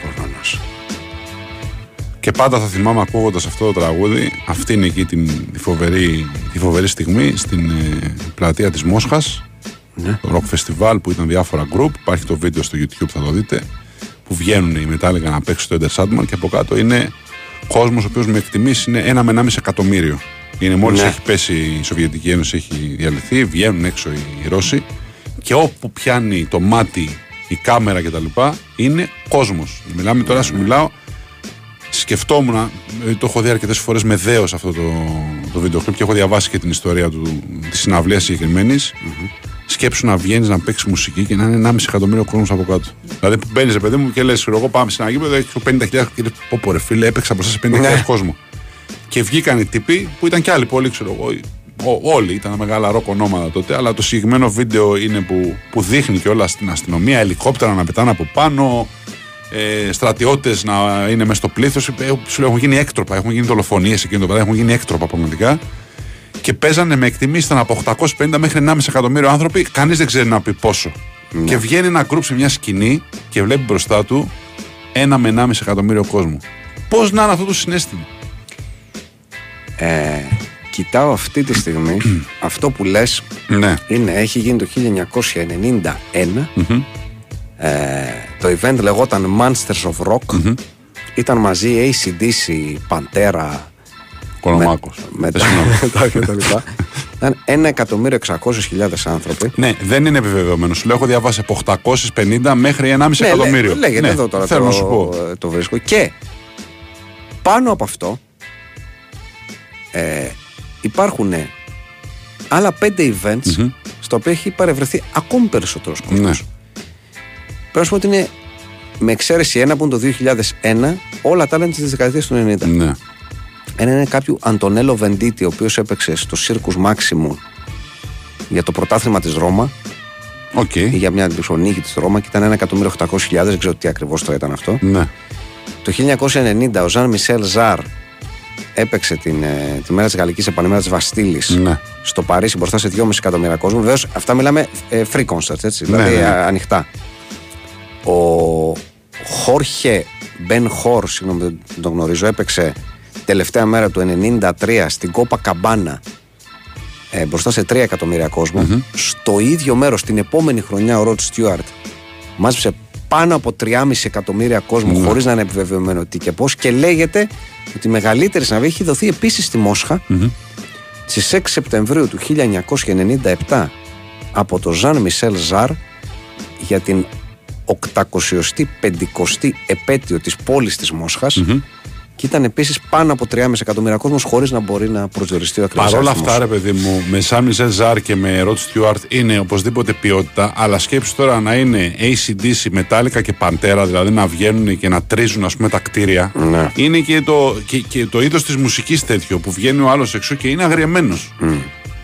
Προφανώς. Και πάντα θα θυμάμαι ακούγοντας αυτό το τραγούδι, αυτή είναι εκεί την, τη, φοβερή, τη φοβερή στιγμή στην ε, πλατεία της Μόσχας, ναι. Το rock festival που ήταν διάφορα group, υπάρχει το βίντεο στο YouTube, θα το δείτε, που βγαίνουν οι Metallica να παίξουν το Enter Sandman και από κάτω είναι κόσμος ο οποίος με εκτιμήσει είναι ένα με ένα μισό εκατομμύριο. Είναι μόλις, ναι, έχει πέσει η Σοβιετική Ένωση, έχει διαλυθεί, βγαίνουν έξω οι Ρώσοι. Και όπου πιάνει το μάτι, η κάμερα κτλ. Είναι κόσμος. Μιλάμε τώρα, σου μιλάω. Σκεφτόμουν, το έχω δει αρκετές φορές με δέος αυτό το, το βίντεο κλιπ και έχω διαβάσει και την ιστορία του, της συναυλίας συγκεκριμένης. Mm-hmm. Σκέψου να βγαίνεις να παίξεις μουσική και να είναι ενάμιση εκατομμύριο κόσμος από κάτω. Δηλαδή που μπαίνεις, παιδί μου, και λες, εγώ πάμε σε ένα γήπεδο, έχει πενήντα χιλιάδες. Και λες, πω πω ρε φίλε, έπαιξα μπροστά σε πενήντα χιλιάδες yeah. κόσμο. Και βγήκαν οι τύποι που ήταν κι άλλοι πολλοί, ξέρω εγώ. Ό, όλοι ήταν μεγάλα ροκ ονόματα τότε, αλλά το συγκεκριμένο βίντεο είναι που, που δείχνει και όλα στην αστυνομία, ελικόπτερα να πετάνε από πάνω, ε, στρατιώτες να είναι μες στο πλήθος. Ε, σου λέω, έχουν γίνει έκτροπα, έχουν γίνει δολοφονίες εκείνο το πράγμα, έχουν γίνει έκτροπα πραγματικά. Και παίζανε με εκτιμήσεις, ήταν από οκτακόσιοι πενήντα μέχρι ενάμιση εκατομμύριο άνθρωποι, κανείς δεν ξέρει να πει πόσο. Mm. Και βγαίνει ένα γκρουπ σε μια σκηνή και βλέπει μπροστά του ένα με ενάμιση εκατομμύριο κόσμο. Πώς να είναι αυτό το συναίσθημα. Ε... Κοιτάω αυτή τη στιγμή, αυτό που λες, ναι, είναι, έχει γίνει το χίλια εννιακόσια ενενήντα ένα. Mm-hmm. ε, το event λεγόταν Monsters of Rock. Mm-hmm. Ήταν μαζί έι σι ντι σι, Pantera, Κολομάκος, με, μετά ήταν ένα εκατομμύριο εξακόσιες χιλιάδες άνθρωποι. Ναι, δεν είναι επιβεβαιωμένο. Σου λέω, έχω διαβάσει από οκτακόσιους πενήντα μέχρι ενάμιση ναι, εκατομμύριο. Λέγεται, ναι, εδώ τώρα θέλω το, να σου πω. Το βρίσκω. Και πάνω από αυτό ε, υπάρχουν άλλα πέντε events, mm-hmm, στα οποία έχει παρευρεθεί ακόμη περισσότερος κόσμος. Mm-hmm. Πρέπει να σου πω ότι είναι, με εξαίρεση ένα που είναι το δύο χιλιάδες ένα, όλα τα talent της δεκαετίας του ενενήντα. Mm-hmm. Ένα είναι κάποιου Αντωνέλο Βεντίτη, ο οποίος έπαιξε στο Circus Maximum για το πρωτάθλημα της Ρώμα. Okay. Για μια νίκη της Ρώμα και ήταν ένα εκατομμύριο οκτακόσιες χιλιάδες, δεν ξέρω τι ακριβώς το ήταν αυτό. Mm-hmm. Το χίλια εννιακόσια ενενήντα ο Jean Michel Jarre έπαιξε την, τη μέρα της Γαλλικής Επανεμέρας της Βαστίλης, ναι, στο Παρίσι μπροστά σε δυόμισι εκατομμύρια κόσμου. Βεβαίως αυτά μιλάμε ε, free concerts, έτσι, ναι, δηλαδή, ναι, α, ανοιχτά. Ο Χόρχε Μπεν Χόρ, συγγνώμη δεν τον γνωρίζω, έπαιξε τελευταία μέρα του ενενήντα τρία στην Κόπα Καμπάνα ε, μπροστά σε τρία εκατομμύρια κόσμου. Mm-hmm. Στο ίδιο μέρος την επόμενη χρονιά ο Ροτ Στιούαρτ μάζεψε πάνω από τρία κόμμα πέντε εκατομμύρια κόσμου, mm-hmm, χωρίς να είναι επιβεβαιωμένο τι και πώς, και λέγεται ότι η μεγαλύτερη συναυλία έχει δοθεί επίσης στη Μόσχα, mm-hmm, στις έξι Σεπτεμβρίου του χίλια εννιακόσια ενενήντα επτά από το Jean Michel Jarre για την οκτακοσιοστή πεντηκοστή επέτειο της πόλης της Μόσχας, mm-hmm, και ήταν επίσης πάνω από τρία κόμμα πέντε εκατομμύρια κόσμος χωρίς να μπορεί να προσδιοριστεί ο ακριβώς. Παρ' όλα αυτά, ρε παιδί μου, με Jean Michel Jarre και με Rod Stewart είναι οπωσδήποτε ποιότητα, αλλά σκέψου τώρα να είναι έι σι ντι σι, Metallica και Pantera, δηλαδή να βγαίνουν και να τρίζουν ας πούμε τα κτίρια. Ναι. Είναι και το, και, και το είδος της μουσικής τέτοιο που βγαίνει ο άλλος εξώ και είναι αγριεμένος. Mm.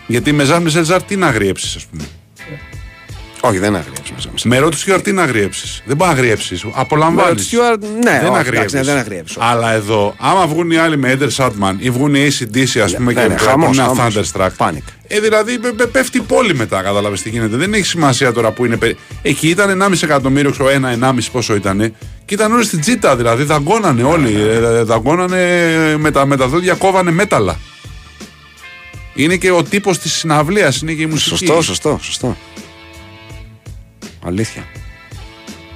Γιατί με Jean Michel Jarre τι να αγριέψεις, ας πούμε. Όχι, δεν αγριέψεις. Με Rod Stewart τι να αγριέψεις. Δεν μπορεί να αγριέψεις. Απολαμβάνεις. Με Rod Stewart, ναι, δεν αγριέψεις. Αλλά εδώ, άμα βγουν οι άλλοι με Eder Shatman ή βγουν οι έι σι ντι σι, ας πούμε, και βγουν ένα Thunderstruck. Ε, δηλαδή πέφτει η πόλη μετά, κατάλαβες τι γίνεται. Δεν έχει σημασία τώρα που είναι. Εκεί ήταν ενάμισι εκατομμύριο, ξέρω, ένα ενάμισι πόσο ήταν. Και ήταν όλοι στην τσίτα, δηλαδή δαγκώνανε όλοι. Δαγκώνανε με τα δόντια, κόβανε μέταλλα. Είναι και ο τύπος της συναυλίας, είναι και η μουσική. Σωστό, σωστό, σωστό. Αλήθεια.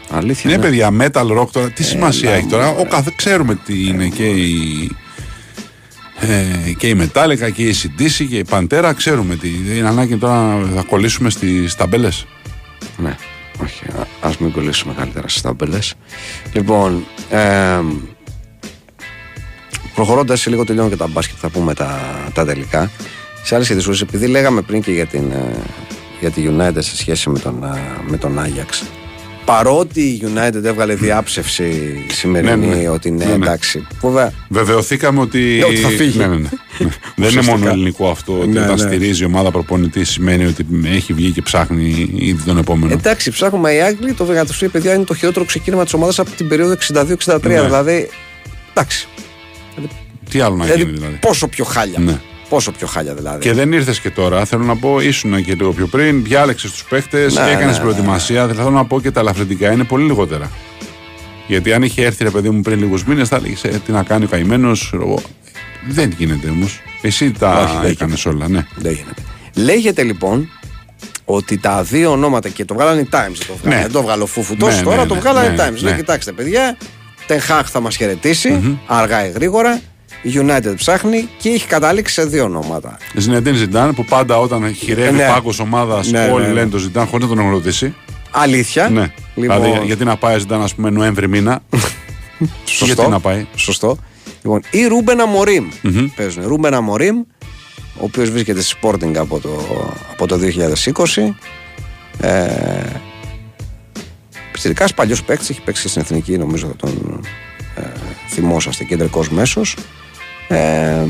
Αλήθεια. Ναι, ναι, παιδιά, metal rock τώρα. Τι ε, σημασία λάμ, έχει τώρα. Ε, ο καθ... Ξέρουμε τι είναι ε, και, η... Ε, και η Metallica και η έι σι ντι σι και η Pantera. Ξέρουμε τι. Είναι ανάγκη τώρα να κολλήσουμε στις ταμπέλες. Ναι, όχι. Ας μην κολλήσουμε καλύτερα στις ταμπέλες. Λοιπόν, ε, προχωρώντας λίγο, τελειώνω και τα μπάσκετ. Θα πούμε τα, τα τελικά. Σε άλλες ειδήσεις, επειδή λέγαμε πριν και για την. Ε, για τη United σε σχέση με τον, με τον Ajax. Παρότι η United έβγαλε διάψευση σημερινή, ναι, ναι, ότι είναι, ναι, ναι, εντάξει. Βέβαια... Βεβαιωθήκαμε ότι... Ναι, ότι θα φύγει. Ναι, ναι, ναι. Δεν είναι μόνο ελληνικό αυτό, ότι όταν, ναι, ναι, στηρίζει η ομάδα προπονητή σημαίνει ότι έχει βγει και ψάχνει ήδη τον επόμενο. Εντάξει, ψάχνουμε οι Άγγλοι, το Βεγατουσί, παιδιά, είναι το χειρότερο ξεκίνημα της ομάδας από την περίοδο εξήντα δύο εξήντα τρία, ναι, δηλαδή... Εντάξει. Τι άλλο να δηλαδή, γίνει δηλαδή. Πόσο πιο χάλια. Ναι. Πόσο πιο χάλια δηλαδή. Και δεν ήρθες και τώρα. Θέλω να πω, ήσουν και λίγο πιο πριν. Διάλεξες τους παίχτες, ναι, έκανες, ναι, προετοιμασία. Ναι. Θέλω να πω και τα ελαφρυντικά είναι πολύ λιγότερα. Γιατί αν είχε έρθει, ρε παιδί μου, πριν λίγους μήνες, θα έλεγες τι να κάνει ο καημένος. Δεν γίνεται όμως. Εσύ τα όχι, έκανες όλα, ναι. Δεν γίνεται. Λέγεται λοιπόν ότι τα δύο ονόματα, και το βγάλανε οι Times. Το βγάλανε, ναι. Δεν το βγάλω φούφου τόσο, ναι, τώρα, ναι, ναι, το βγάλανε οι, ναι, Times. Ναι. Λέει, κοιτάξτε, παιδιά, Ten Hag θα μας χαιρετήσει, mm-hmm, αργά ή γρήγορα. Η United ψάχνει και έχει καταλήξει σε δύο ονόματα. Ζινεντίν Ζιντάν, που πάντα όταν χειρεύει, ναι, πάγκος ομάδας, ναι, όλοι, ναι, λένε το Ζιντάν χωρίς να τον γνωρίσει. Αλήθεια. Ναι. Λοιπόν... Δηλαδή, γιατί να πάει Ζιντάν, ας πούμε, Νοέμβρη μήνα. Σωστό. Γιατί να πάει. Σωστό. Λοιπόν, ή Ρούμπεν Αμορίμ. Mm-hmm. Παίζουν. Ρούμπεν Αμορίμ, ο οποίος βρίσκεται στη Sporting από το, από το δύο χιλιάδες είκοσι. Ε... Πιστηρικάς παλιός παίκτης, έχει παίξει στην Εθνική, νομίζω θα τον ε... θυμόσαστε, κεντρικός μέσος. Ε,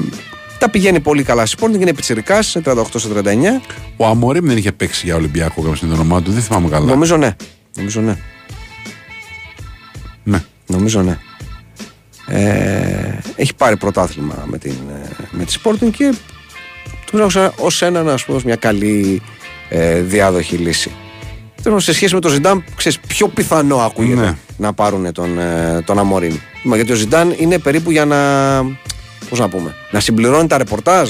τα πηγαίνει πολύ καλά στη Sporting, είναι πιτσιρικάς, τριάντα οκτώ τριάντα εννιά. Ο Αμορίμ δεν είχε παίξει για Ολυμπιακό κάποιο το όνομά του, δεν θυμάμαι καλά. Νομίζω ναι. Νομίζω ναι. Ναι. Νομίζω ναι. Ε, έχει πάρει πρωτάθλημα με, την, με τη Sporting και το ψάχνω ως έναν, ας πούμε, μια καλή ε, διάδοχη λύση. Σε σχέση με τον Ζιντάν, ξέρεις, πιο πιθανό ακούγεται, ναι, να πάρουν τον, τον Αμορίμ. Γιατί ο Ζιντάν είναι περίπου για να. Πώς να πούμε, να συμπληρώνει τα ρεπορτάζ,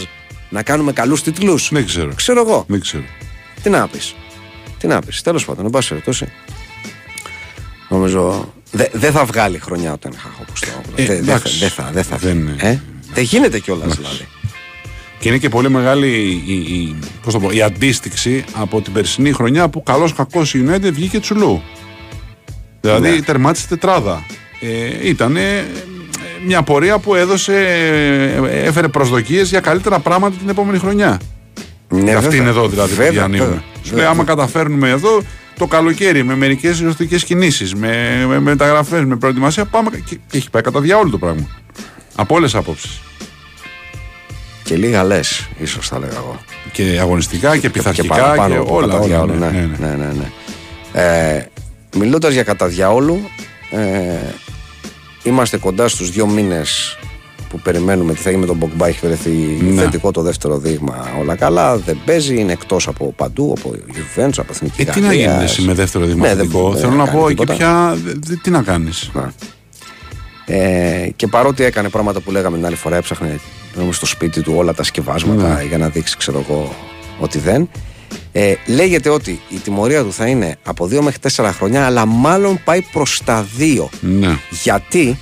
να κάνουμε καλούς τίτλους. Δεν ξέρω. Ξέρω εγώ. Δεν ξέρω. Τι να πεις. Τι να πεις. Τέλος πάντων, εν πάση περιπτώσει. Νομίζω. Δεν δε θα βγάλει χρονιά όταν είχα όπως ε, Δεν δε, δε θα, δε θα βγάλει. Δεν ε? δε γίνεται κιόλας δηλαδή. Και είναι και πολύ μεγάλη η, η, πώς το πω, η αντίστοιξη από την περσινή χρονιά που καλώς κακώς η United βγήκε τσουλού. Δηλαδή, ναι, τερμάτισε τετράδα. Ε, ήτανε. Μια πορεία που έδωσε, έφερε προσδοκίες για καλύτερα πράγματα την επόμενη χρονιά. Ναι, αυτή είναι εδώ δηλαδή που διανύουμε. Σου λέει, άμα καταφέρνουμε εδώ το καλοκαίρι με μερικές γραφτικές κινήσεις, με, με μεταγραφές, με προετοιμασία, πάμε. Και έχει πάει κατά διάολο το πράγμα. Από όλες τις απόψεις. Και λίγα λες, ίσως θα λέγα εγώ. Και αγωνιστικά και πειθαρχικά και, και, πάνω, και πάνω, όλα. όλα, όλα ναι, ναι, ναι. ναι, ναι, ναι. Ε, μιλώντας για κατά διάολου. Ε, Είμαστε κοντά στους δύο μήνες που περιμένουμε τι θα γίνει με τον Μπογκμπά. Έχει βρεθεί θετικό το δεύτερο δείγμα. Όλα καλά. Δεν παίζει, είναι εκτός από παντού, από Juventus, από Εθνική Γαλλία. Ε, τι να γίνει εσύ με δεύτερο δείγμα? Ναι, θετικό. Θέλω να πω εκεί πια. Τι να κάνεις. Ε, και παρότι έκανε πράγματα που λέγαμε την άλλη φορά, έψαχνε στο σπίτι του όλα τα σκευάσματα, ναι, για να δείξει, ξέρω εγώ, ότι δεν. Ε, λέγεται ότι η τιμωρία του θα είναι από δύο μέχρι τέσσερα χρόνια, αλλά μάλλον πάει προς τα δύο. Ναι. Γιατί,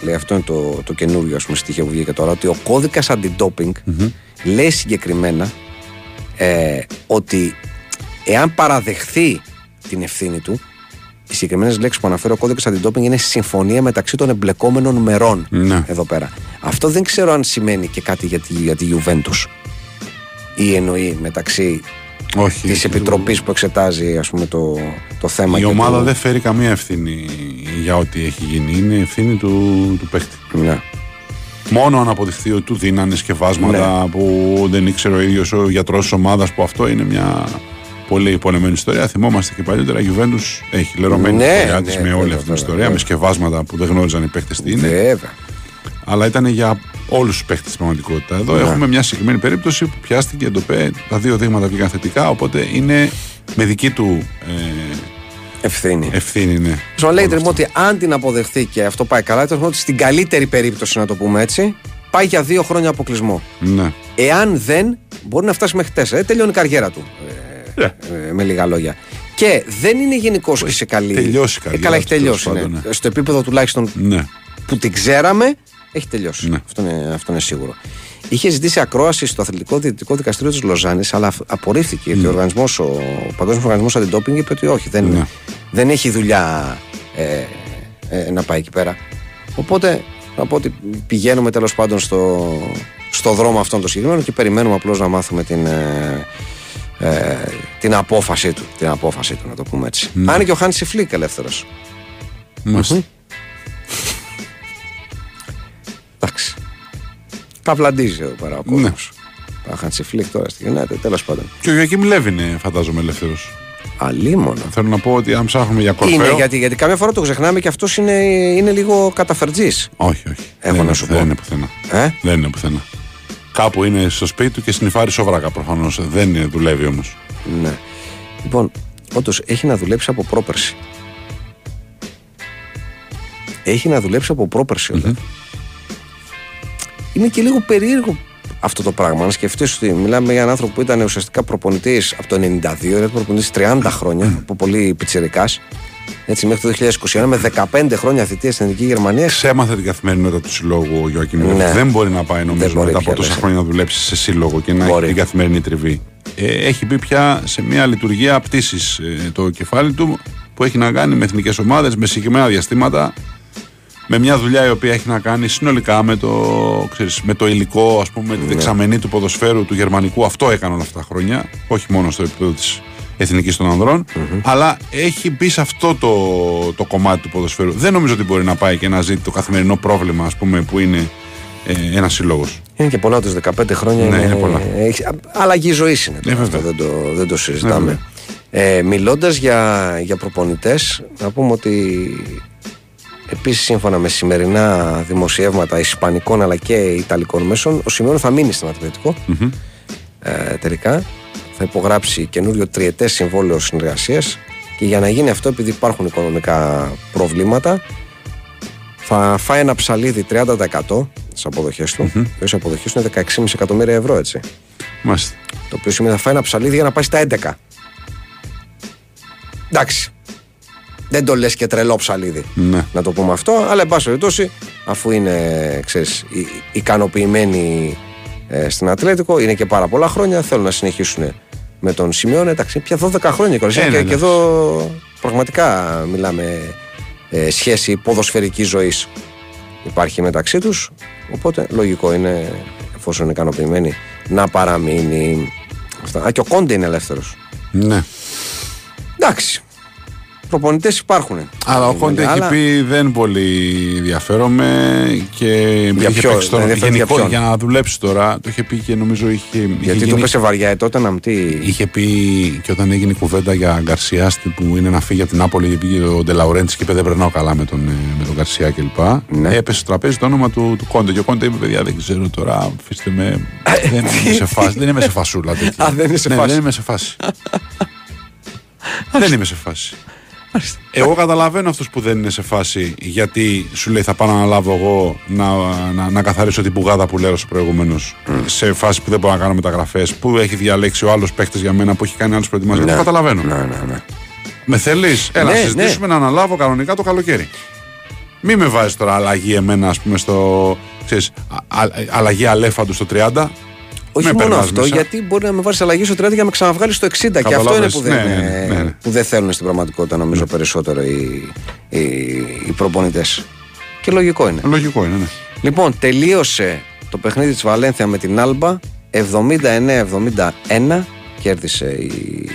λέει, αυτό είναι το, το καινούριο, ας πούμε, στοιχείο που βγήκε τώρα, ότι ο κώδικας αντι-doping, mm-hmm, λέει συγκεκριμένα ε, ότι εάν παραδεχθεί την ευθύνη του, οι συγκεκριμένες λέξεις που αναφέρει ο κώδικας αντιντόπινγκ είναι συμφωνία μεταξύ των εμπλεκόμενων μερών. Ναι. Εδώ πέρα. Αυτό δεν ξέρω αν σημαίνει και κάτι για τη, για τη Γιουβέντους. Ή εννοεί μεταξύ της επιτροπής που εξετάζει, ας πούμε, το, το θέμα. Η ομάδα το... δεν φέρει καμία ευθύνη για ό,τι έχει γίνει. Είναι ευθύνη του, του παίκτη. Ναι. Μόνο αν αποδειχθεί ότι του δίνανε σκευάσματα, ναι, που δεν ήξερε ο ίδιος ο γιατρός της ομάδας, που αυτό είναι μια πολύ υπονεμένη ιστορία. Θυμόμαστε και παλιότερα, η Γιουβέντους έχει λερωμένη, ναι, ιστορία, ναι, της, ναι, με όλη, βέβαια, αυτή την ιστορία, βέβαια, με σκευάσματα που δεν γνώριζαν οι παίκτες τι είναι. Βέβαια. Αλλά ήταν για όλους τους παίκτες στην πραγματικότητα. Εδώ, ναι, έχουμε μια συγκεκριμένη περίπτωση που πιάστηκε εντοπέ, τα δύο δείγματα βγήκαν θετικά, οπότε είναι με δική του ε, ευθύνη. Ευθύνη, ναι. Στον Λέιντριμ ότι αν την αποδεχθεί και αυτό πάει καλά, ήταν ότι στην καλύτερη περίπτωση, να το πούμε έτσι, πάει για δύο χρόνια αποκλεισμό. Ναι. Εάν δεν, μπορεί να φτάσει μέχρι τέσσερα. Ε, τελειώνει η καριέρα του. Ε, yeah. ε, με λίγα λόγια. Και δεν είναι γενικώς σε καλή. Τελειώσει η ε, καλά, έχει τελειώσει. Ναι. Ναι. Στο επίπεδο τουλάχιστον, ναι, που την ξέραμε, έχει τελειώσει. Ναι. Αυτό, είναι, αυτό είναι σίγουρο. Είχε ζητήσει ακρόαση στο Αθλητικό Διαιτητικό Δικαστήριο της Λοζάνης, αλλά απορρίφθηκε. Mm. Ο, οργανισμός, ο Παγκόσμιος Οργανισμός Αντιντόπινγκ είπε ότι όχι, δεν, mm. δεν έχει δουλειά ε, ε, να πάει εκεί πέρα. Οπότε, οπότε πηγαίνουμε τέλος πάντων στο, στο δρόμο αυτόν τον συγκεκριμένο και περιμένουμε απλώς να μάθουμε την, ε, ε, την, απόφαση του, την απόφαση του, να το πούμε έτσι. Mm. Αν και ο Χάνσι Φλικ ελεύθερος. Μάλιστα. Mm. Εντάξει. Παυλαντίζει εδώ πέρα ο κόσμος. Ναι. Χαντσιφλικ τώρα στη Γεννάτη, τέλος πάντων. Και ο Γιακίμ Λέβιν είναι, φαντάζομαι, ελεύθερος. Αλίμονα. Θέλω να πω ότι αν ψάχνουμε για κορφαίο. Είναι, γιατί, γιατί καμιά φορά το ξεχνάμε και αυτός είναι, είναι λίγο καταφερτζής. Όχι, όχι. Έχω δεν να σου πω. Δεν είναι πουθενά. Ε? Δεν είναι πουθενά. Κάπου είναι στο σπίτι του και συνυφάρει σοβράκα προφανώς. Δεν είναι, δουλεύει όμως. Ναι. Λοιπόν, όντως έχει να δουλέψει από πρόπερση. Έχει να δουλέψει από πρόπερση, mm-hmm. Είναι και λίγο περίεργο αυτό το πράγμα. Να σκεφτείς ότι μιλάμε για έναν άνθρωπο που ήταν ουσιαστικά προπονητής από το ενενήντα δύο, ήταν προπονητής τριάντα χρόνια, από πολύ πιτσιρικάς, έτσι, μέχρι το είκοσι είκοσι ένα, με δεκαπέντε χρόνια θητεία στην Εθνική Γερμανία. Ξέμαθε την καθημερινότητα του συλλόγου ο Ιωακίμ. Ναι. Δεν μπορεί να πάει, νομίζω, μετά από τόσα χρόνια να δουλέψει σε σύλλογο και να έχει την καθημερινή τριβή. Ε, έχει μπει πια σε μια λειτουργία πτήσης ε, το κεφάλι του, που έχει να κάνει με εθνικές ομάδες, με συγκεκριμένα διαστήματα. Με μια δουλειά η οποία έχει να κάνει συνολικά με το, ξέρεις, με το υλικό, ας πούμε, με τη δεξαμενή του ποδοσφαίρου του γερμανικού. Αυτό έκανε όλα αυτά τα χρόνια. Όχι μόνο στο επίπεδο της εθνικής των ανδρών, mm-hmm. αλλά έχει μπει σε αυτό το, το κομμάτι του ποδοσφαίρου. Δεν νομίζω ότι μπορεί να πάει και να ζει το καθημερινό πρόβλημα, ας πούμε, που είναι ε, ένας συλλόγος. Είναι και πολλά τους δεκαπέντε χρόνια. Ναι, είναι, είναι πολλά. Έχει, αλλαγή ζωής είναι. Το, αυτό, δεν, το, δεν το συζητάμε. Ε, μιλώντας για, για προπονητές, να πούμε ότι. Επίσης, σύμφωνα με σημερινά δημοσιεύματα ισπανικών αλλά και ιταλικών μέσων, ο Σιμεώνε θα μείνει στην Ατλετικό. Mm-hmm. Ε, τελικά θα υπογράψει καινούριο τριετές συμβόλαιο συνεργασίας και για να γίνει αυτό, επειδή υπάρχουν οικονομικά προβλήματα, θα φάει ένα ψαλίδι τριάντα τοις εκατό στις αποδοχές του. Mm-hmm. Οι αποδοχές του είναι δεκαέξι κόμμα πέντε εκατομμύρια ευρώ, έτσι. Μάλιστα. Mm-hmm. Το οποίο σημαίνει θα φάει ένα ψαλίδι για να πάει στα έντεκα. Εντάξει. Δεν το λες και τρελό ψαλίδι, ναι, να το πούμε αυτό, αλλά εν πάση περιπτώσει, αφού είναι, ξέρεις, ικανοποιημένοι ε, στην Ατλέτικο, είναι και πάρα πολλά χρόνια, θέλουν να συνεχίσουν με τον Σιμεώνε. Εντάξει, πια δώδεκα χρόνια και, και, και εδώ πραγματικά μιλάμε ε, σχέση ποδοσφαιρικής ζωής υπάρχει μεταξύ τους, οπότε λογικό είναι, εφόσον είναι ικανοποιημένοι, να παραμείνει. Αυτά. Α, και ο Κόντε είναι ελεύθερος. Ναι. Εντάξει. Προπονητές υπάρχουν. Αλλά ο Κόντε έχει αλλά... πει δεν πολύ ενδιαφέρομαι και για είχε ποιο, τώρα, γενικό, για, για να δουλέψει τώρα. Το είχε πει και νομίζω είχε. Γιατί είχε το πέσε βαριά τότε να μπει. Είχε πει και όταν έγινε η κουβέντα για Γκαρσιάστη που είναι να φύγει από την Νάπολη και πήγε ο Ντε Λαουρέντις και είπε δεν περνάω καλά με τον, με τον Γκαρσιά κλπ. Ναι. Έπεσε στο τραπέζι το όνομα του, του Κόντε και ο Κόντε είπε παιδιά δεν ξέρω τώρα, αφήστε με. Δεν είμαι σε φασούλα. Α, δεν είμαι σε φάση. Δεν είμαι σε φάση. Εγώ καταλαβαίνω αυτούς που δεν είναι σε φάση, γιατί σου λέει θα πάω να αναλάβω εγώ να, να, να καθαρίσω την πουγάδα που λέω προηγουμένως, mm. σε φάση που δεν μπορώ να κάνω μεταγραφές, που έχει διαλέξει ο άλλος παίχτης για μένα, που έχει κάνει άλλος προετοιμάσεις. Ναι. Το καταλαβαίνω. Ναι, ναι, ναι. Με θέλεις, έλα, ναι, συζητήσουμε, ναι, να αναλάβω κανονικά το καλοκαίρι. Μη με βάζεις τώρα αλλαγή εμένα, ας πούμε, στο. Ξέρεις, α, α, αλλαγή αλέφαντου στο τριάντα. Όχι με μόνο αυτό, μέσα. Γιατί μπορεί να με βάλει αλλαγή στο τριάντα για να με ξαναβγάλει στο εξήντα. Καταλάβες. Και αυτό είναι που δεν, ναι, ναι, ναι, ναι. Που δεν θέλουν στην πραγματικότητα, νομίζω, ναι, περισσότερο οι, οι, οι προπονητές. Και λογικό είναι. Λογικό είναι, ναι. Λοιπόν, τελείωσε το παιχνίδι της Βαλένθια με την Άλμπα. εβδομήντα εννέα εβδομήντα ένα κέρδισε η,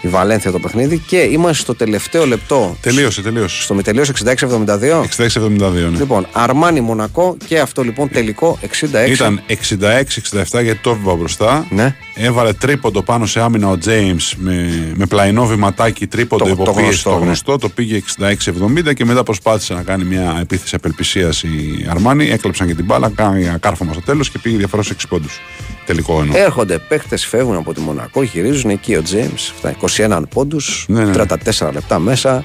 η Βαλένθια το παιχνίδι και είμαστε στο τελευταίο λεπτό. Τελείωσε, τελείωσε. Στο μη τελείωσε εξήντα έξι εβδομήντα δύο. εξήντα έξι εβδομήντα δύο, ναι. Λοιπόν, Αρμάνι Μονακό και αυτό λοιπόν τελικό εξήντα έξι. Ήταν εξήντα έξι εξήντα επτά γιατί το έβγαλε μπροστά. Ναι. Έβαλε τρίποντο πάνω σε άμυνα ο James με, με πλαϊνό βηματάκι, τρίποντο υποπίεση το, το γνωστό. Ναι. Το πήγε εξήντα έξι εβδομήντα και μετά προσπάθησε να κάνει μια επίθεση απελπισίας η Αρμάνι. Έκλεψαν και την μπάλα, κάνει ένα κάρφωμα στο τέλος και πήγε διαφορά σε έξι πόντους. Τελικό εννοώ. Έρχονται παίχτες, φεύγουν από τη Μονακό, γυρίζουν εκεί ο James. Αυτά είκοσι ένα πόντους, ναι, ναι. τριάντα τέσσερα λεπτά μέσα.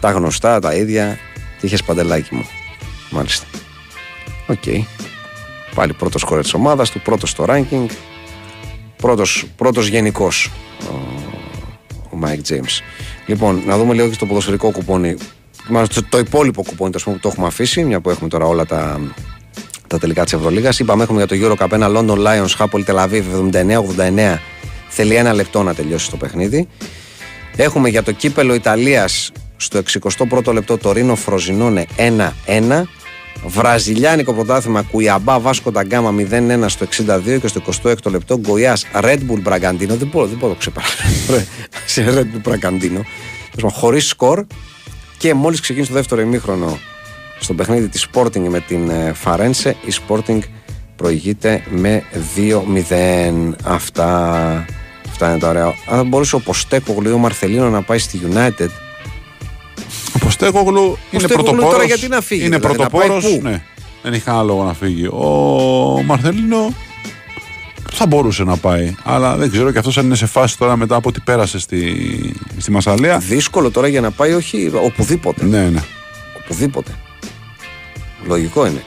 Τα γνωστά, τα ίδια. Τι είχες, Παντελάκι μου. Μάλιστα. Οκ. Okay. Πάλι πρώτος σκόρερ της ομάδας του, πρώτος στο ranking. Πρώτος, πρώτος γενικός ο Μάικ James. Λοιπόν, να δούμε λίγο και το ποδοσφαιρικό κουπόνι. Μάλλον το υπόλοιπο κουπόνι που το έχουμε αφήσει, μια που έχουμε τώρα όλα τα. Τα τελικά της Ευρωλίγας. Είπαμε, έχουμε για το Euro Cup ένα London Lions, Χάπολ Τελαβίβ εβδομήντα εννέα ογδόντα εννέα. Θέλει ένα λεπτό να τελειώσει το παιχνίδι. Έχουμε για το κύπελο Ιταλίας στο εξηκοστό πρώτο λεπτό το Ρίνο Φροζινόνε ένα ένα. Βραζιλιάνικο πρωτάθλημα Κουιαμπά Βάσκο Νταγκάμα μηδέν ένα στο εξήντα δύο και στο εικοστό έκτο λεπτό Γκοϊάς Red Bull Μπραγκαντίνο. Δεν μπορώ, δεν μπορώ να το ξεπεράσω. Σε Red Bull Μπραγκαντίνο. Χωρίς σκορ και μόλις ξεκίνησε το δεύτερο ημίχρονο. Στο παιχνίδι της Sporting με την Φαρένσε, η Sporting προηγείται με δύο μηδέν. Αυτά, αυτά είναι τα ωραία. Αν μπορούσε ο Ποστέκογλου ή ο Μαρσελίνο να πάει στη United. Ο Ποστέκογλου είναι πρωτοπόρος. Τώρα γιατί να φύγει. Είναι δηλαδή, πρωτοπόρος, ναι. Δεν είχε άλλο λόγο να φύγει. Ο Μαρσελίνο θα μπορούσε να πάει, αλλά δεν ξέρω και αυτός αν είναι σε φάση τώρα μετά από ότι πέρασε στη, στη Μασσαλία. Δύσκολο τώρα για να πάει, όχι οπουδήποτε. Ναι, ναι. Οπουδήποτε. Λογικό είναι.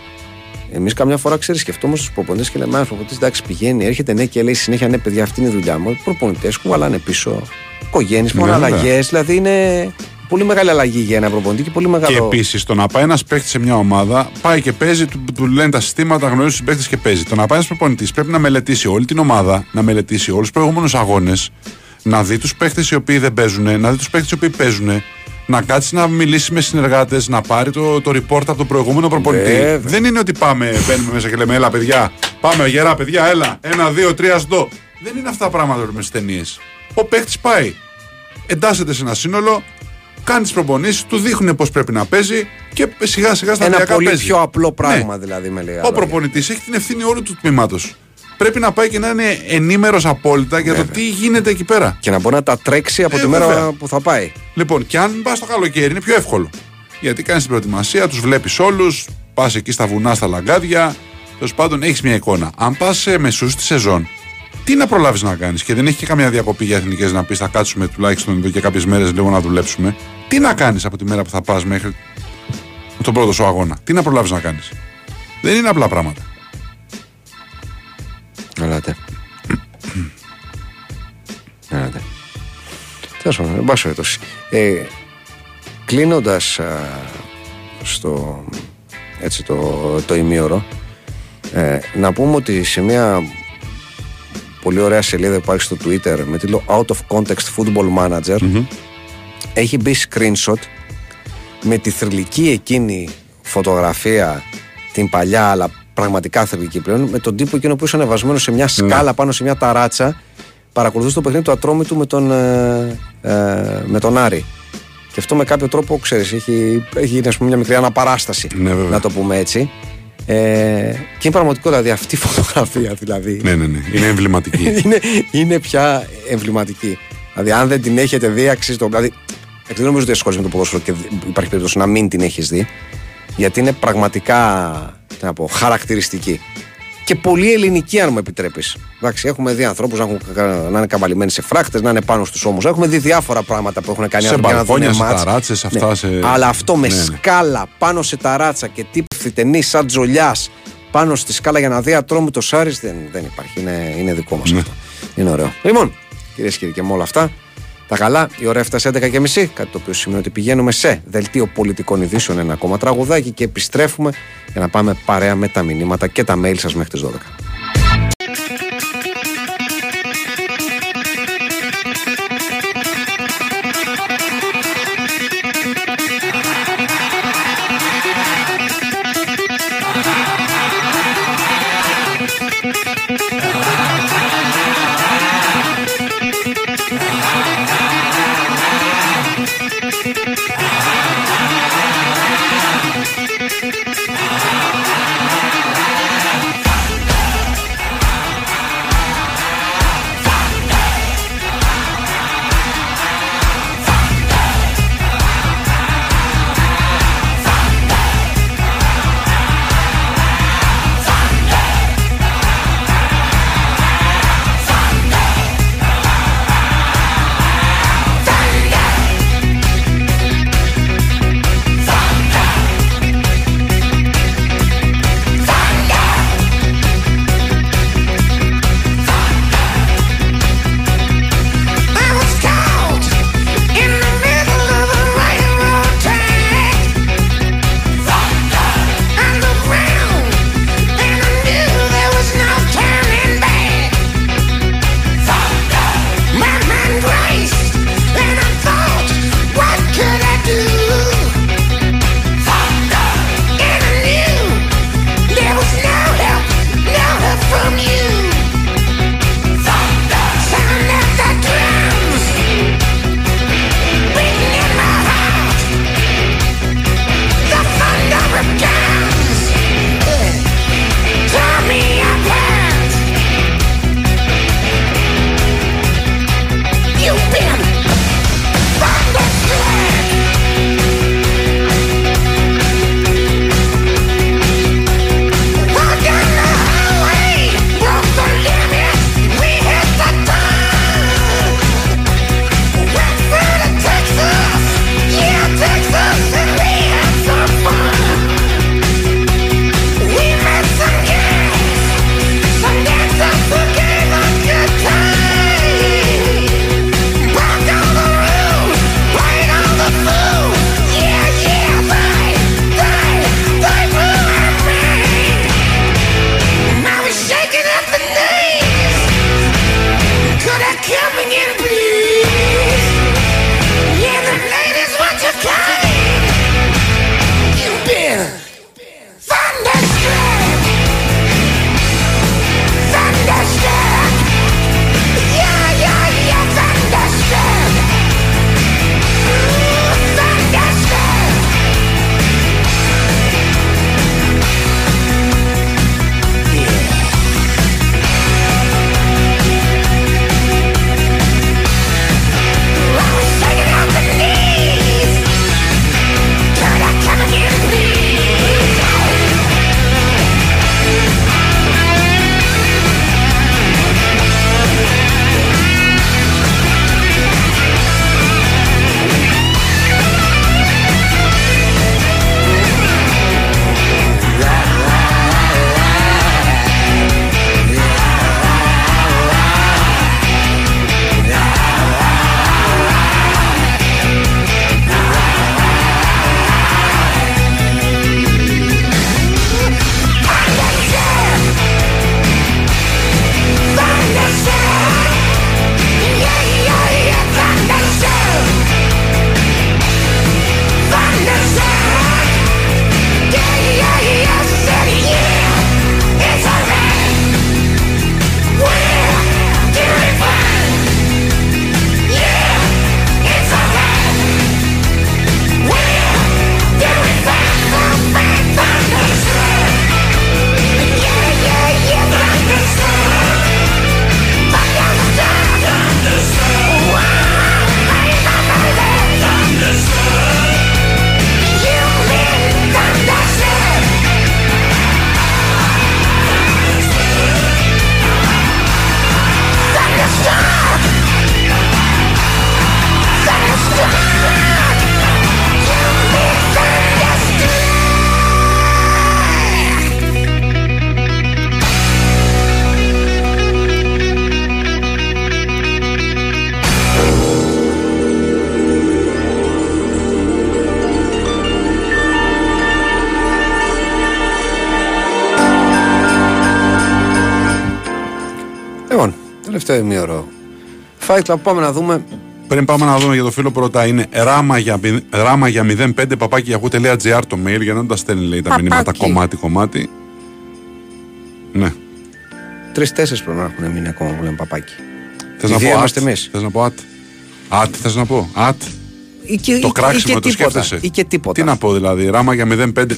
Εμείς καμιά φορά, ξέρεις, σκεφτόμαστε τους προπονητές και λέμε: «Α, προπονητής, εντάξει, πηγαίνει, έρχεται, ναι», και λέει συνέχεια: «Ναι, παιδιά, αυτή είναι η δουλειά μου». Προπονητές κουβαλάνε πίσω οικογένειες, μόνο αλλαγές. Δηλαδή είναι πολύ μεγάλη αλλαγή για ένα προπονητή και πολύ μεγάλο. Και επίσης το να πάει ένας παίχτης σε μια ομάδα, πάει και παίζει, του, του λένε τα συστήματα, γνωρίζει τους παίχτες και παίζει. Το να πάει ένας προπονητής πρέπει να μελετήσει όλη την ομάδα, να μελετήσει όλους τους προηγούμενους αγώνες, να δει τους παίχτες οι οποίοι δεν παίζουν, να δει τους παίχτες οι οποίοι παίζουν. Να κάτσει να μιλήσει με συνεργάτες, να πάρει το, το report από τον προηγούμενο προπονητή. Βέβαια. Δεν είναι ότι πάμε, μπαίνουμε μέσα και λέμε: «Έλα, παιδιά, πάμε γερά, παιδιά, έλα. Ένα, δύο, τρία, στό». Δεν είναι αυτά τα πράγματα με τις ταινίες. Ο παίκτης πάει, εντάσσεται σε ένα σύνολο, κάνει τις προπονήσεις, του δείχνουν πώς πρέπει να παίζει και σιγά σιγά στα τελικά παίζει. Ένα πολύ πιο απλό πράγμα, ναι, δηλαδή με λίγα. Ο προπονητής έχει την ευθύνη όλου του τμήματος. Πρέπει να πάει και να είναι ενήμερος απόλυτα για, βέβαια, το τι γίνεται εκεί πέρα. Και να μπορεί να τα τρέξει από ε, τη μέρα, βέβαια, που θα πάει. Λοιπόν, και αν πας το καλοκαίρι είναι πιο εύκολο. Γιατί κάνεις την προετοιμασία, τους βλέπεις όλους, πας εκεί στα βουνά, στα λαγκάδια. Τέλος πάντων, έχεις μια εικόνα. Αν πας σε μεσούς τη σεζόν, τι να προλάβεις να κάνεις. Και δεν έχει και καμία διακοπή για εθνικές να πεις: «Θα κάτσουμε τουλάχιστον εδώ και κάποιες μέρες λίγο να δουλέψουμε». Τι να κάνεις από τη μέρα που θα πας μέχρι τον πρώτο σου αγώνα. Τι να προλάβεις να κάνεις. Δεν είναι απλά πράγματα. Ελάτε. Ελάτε. Τέλος πάντων, εν πάση περιπτώσει. Κλείνοντας στο έτσι το, το ημίωρο, ε, να πούμε ότι σε μια πολύ ωραία σελίδα που υπάρχει στο Twitter με τίτλο Out of Context Football Manager, mm-hmm, έχει μπει screenshot με τη θρυλική εκείνη φωτογραφία, την παλιά αλλά πραγματικά θερμική πλέον, με τον τύπο εκείνο που είσαι ανεβασμένο σε μια σκάλα, ναι, πάνω σε μια ταράτσα, παρακολουθούσε το παιχνίδι του Ατρόμητου με τον, ε, ε, με τον Άρη. Και αυτό με κάποιο τρόπο, ξέρεις, έχει, έχει γίνει, ας πούμε, μια μικρή αναπαράσταση, ναι, να το πούμε έτσι. Ε, και είναι πραγματικότητα, δηλαδή, αυτή η φωτογραφία, δηλαδή. Ναι, ναι, ναι. Είναι εμβληματική. είναι, είναι πια εμβληματική. Δηλαδή, αν δεν την έχετε δει, αξίζει το. Δηλαδή, δεν νομίζω ότι ασχολείσαι με το ποδόσφαιρο και υπάρχει περίπτωση να μην την έχεις δει. Γιατί είναι πραγματικά, τι να πω, χαρακτηριστική. Και πολύ ελληνική, αν μου επιτρέπεις. Εντάξει, έχουμε δει ανθρώπους να, να είναι καβαλημένοι σε φράκτες, να είναι πάνω στους ώμους. Έχουμε δει διάφορα πράγματα που έχουν κάνει άνθρωποι για να δουν μάτς. Σε μπαλκόνια, σε ταράτσες, αυτά, ναι, σε... Αλλά αυτό με, ναι, ναι, σκάλα πάνω σε ταράτσα και τύπου φυτενή σαν τζολιάς πάνω στη σκάλα για να δει Ατρόμητο Άρης, δεν, δεν υπάρχει. Είναι, είναι δικό μας, ναι, αυτό. Είναι ωραίο. Λοιπόν, κυρίες και κύριοι, και με όλα αυτά. Τα καλά, η ώρα έφτασε έντεκα και μισή, κάτι το οποίο σημαίνει ότι πηγαίνουμε σε δελτίο πολιτικών ειδήσεων, ένα ακόμα τραγουδάκι και επιστρέφουμε για να πάμε παρέα με τα μηνύματα και τα mail σας μέχρι τις δώδεκα. Ημίωρο. Fight Club, πάμε να δούμε. Πριν πάμε να δούμε για το φίλο πρώτα, είναι ράμα για, ράμα για μηδέν πέντε παπάκι yahoo τελεία gr το mail για να τα στέλνει λέει τα μηνύματα κομμάτι-κομμάτι. Ναι. τρεις-τέσσερις πρέπει να έχουν μείνει ακόμα που λέμε παπάκι. Θες να, πω, είμαστε εμείς. Θες να πω ατ. Ατ, θες να πω. Ατ. Και, το κράξιμο το σκέφτεσαι. Ή και τίποτα. Τι να πω δηλαδή, ράμα για μηδέν πέντε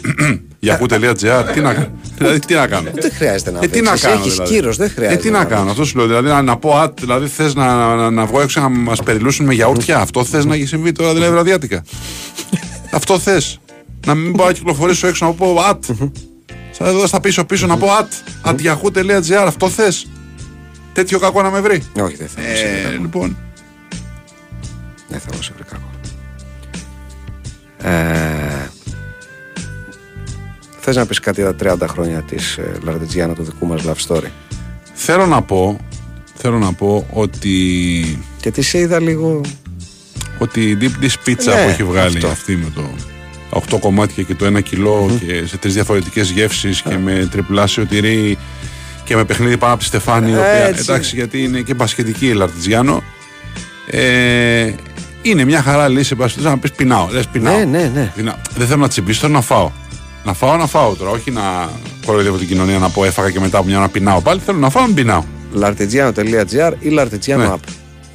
yahoo.gr, τι να κάνω. Δηλαδή τι να κάνω. Δεν χρειάζεται να πει. Έχει κύρο, δεν χρειάζεται. Τι να κάνω, αυτό σου λέω. Δηλαδή να πω ατ, δηλαδή θες να βγω έξω να μας περιλούσουν με γιαούρτια. Αυτό θες να έχει συμβεί τώρα δηλαδή βραδιάτικα. Αυτό θες. Να μην μπορώ να κυκλοφορήσω έξω να πω ατ. Σαν εδώ στα πίσω-πίσω να πω ατ. Ατ yahoo.gr, αυτό θες. Τέτοιο κακό να με βρει. Όχι, δεν θέλω να σε βρει. Λοιπόν. Δεν θέλω να σε βρει κακό. Ε, θες να πεις κάτι για τα τριάντα χρόνια της ε, Λαρτιτζιάνο, του δικού μας love story? Θέλω να πω Θέλω να πω ότι και τη σε είδα λίγο, ότι η deep dish pizza ναι, που έχει βγάλει αυτό. Αυτή με το οκτώ κομμάτια και το ένα κιλό mm-hmm. και σε τρεις διαφορετικές γεύσεις yeah. και με τριπλάσιο τυρί και με παιχνίδι πάνω από τη Στεφάνη yeah, οποία, εντάξει, γιατί είναι και μπασκετική η Λαρτιτζιάνο. Ε... Είναι μια χαρά λύση, παρασπιστώ να πεις πεινάω. Λες πεινάω. Ναι, ναι, ναι. Δεν θέλω να τσιμπήσω, θέλω να φάω. Να φάω, να φάω τώρα. Όχι να κοροϊδεύω την κοινωνία να πω έφαγα και μετά από μια ώρα πεινάω. Πάλι θέλω να φάω, να πεινάω. Lartigiano.gr ή Lartigiano ναι. App.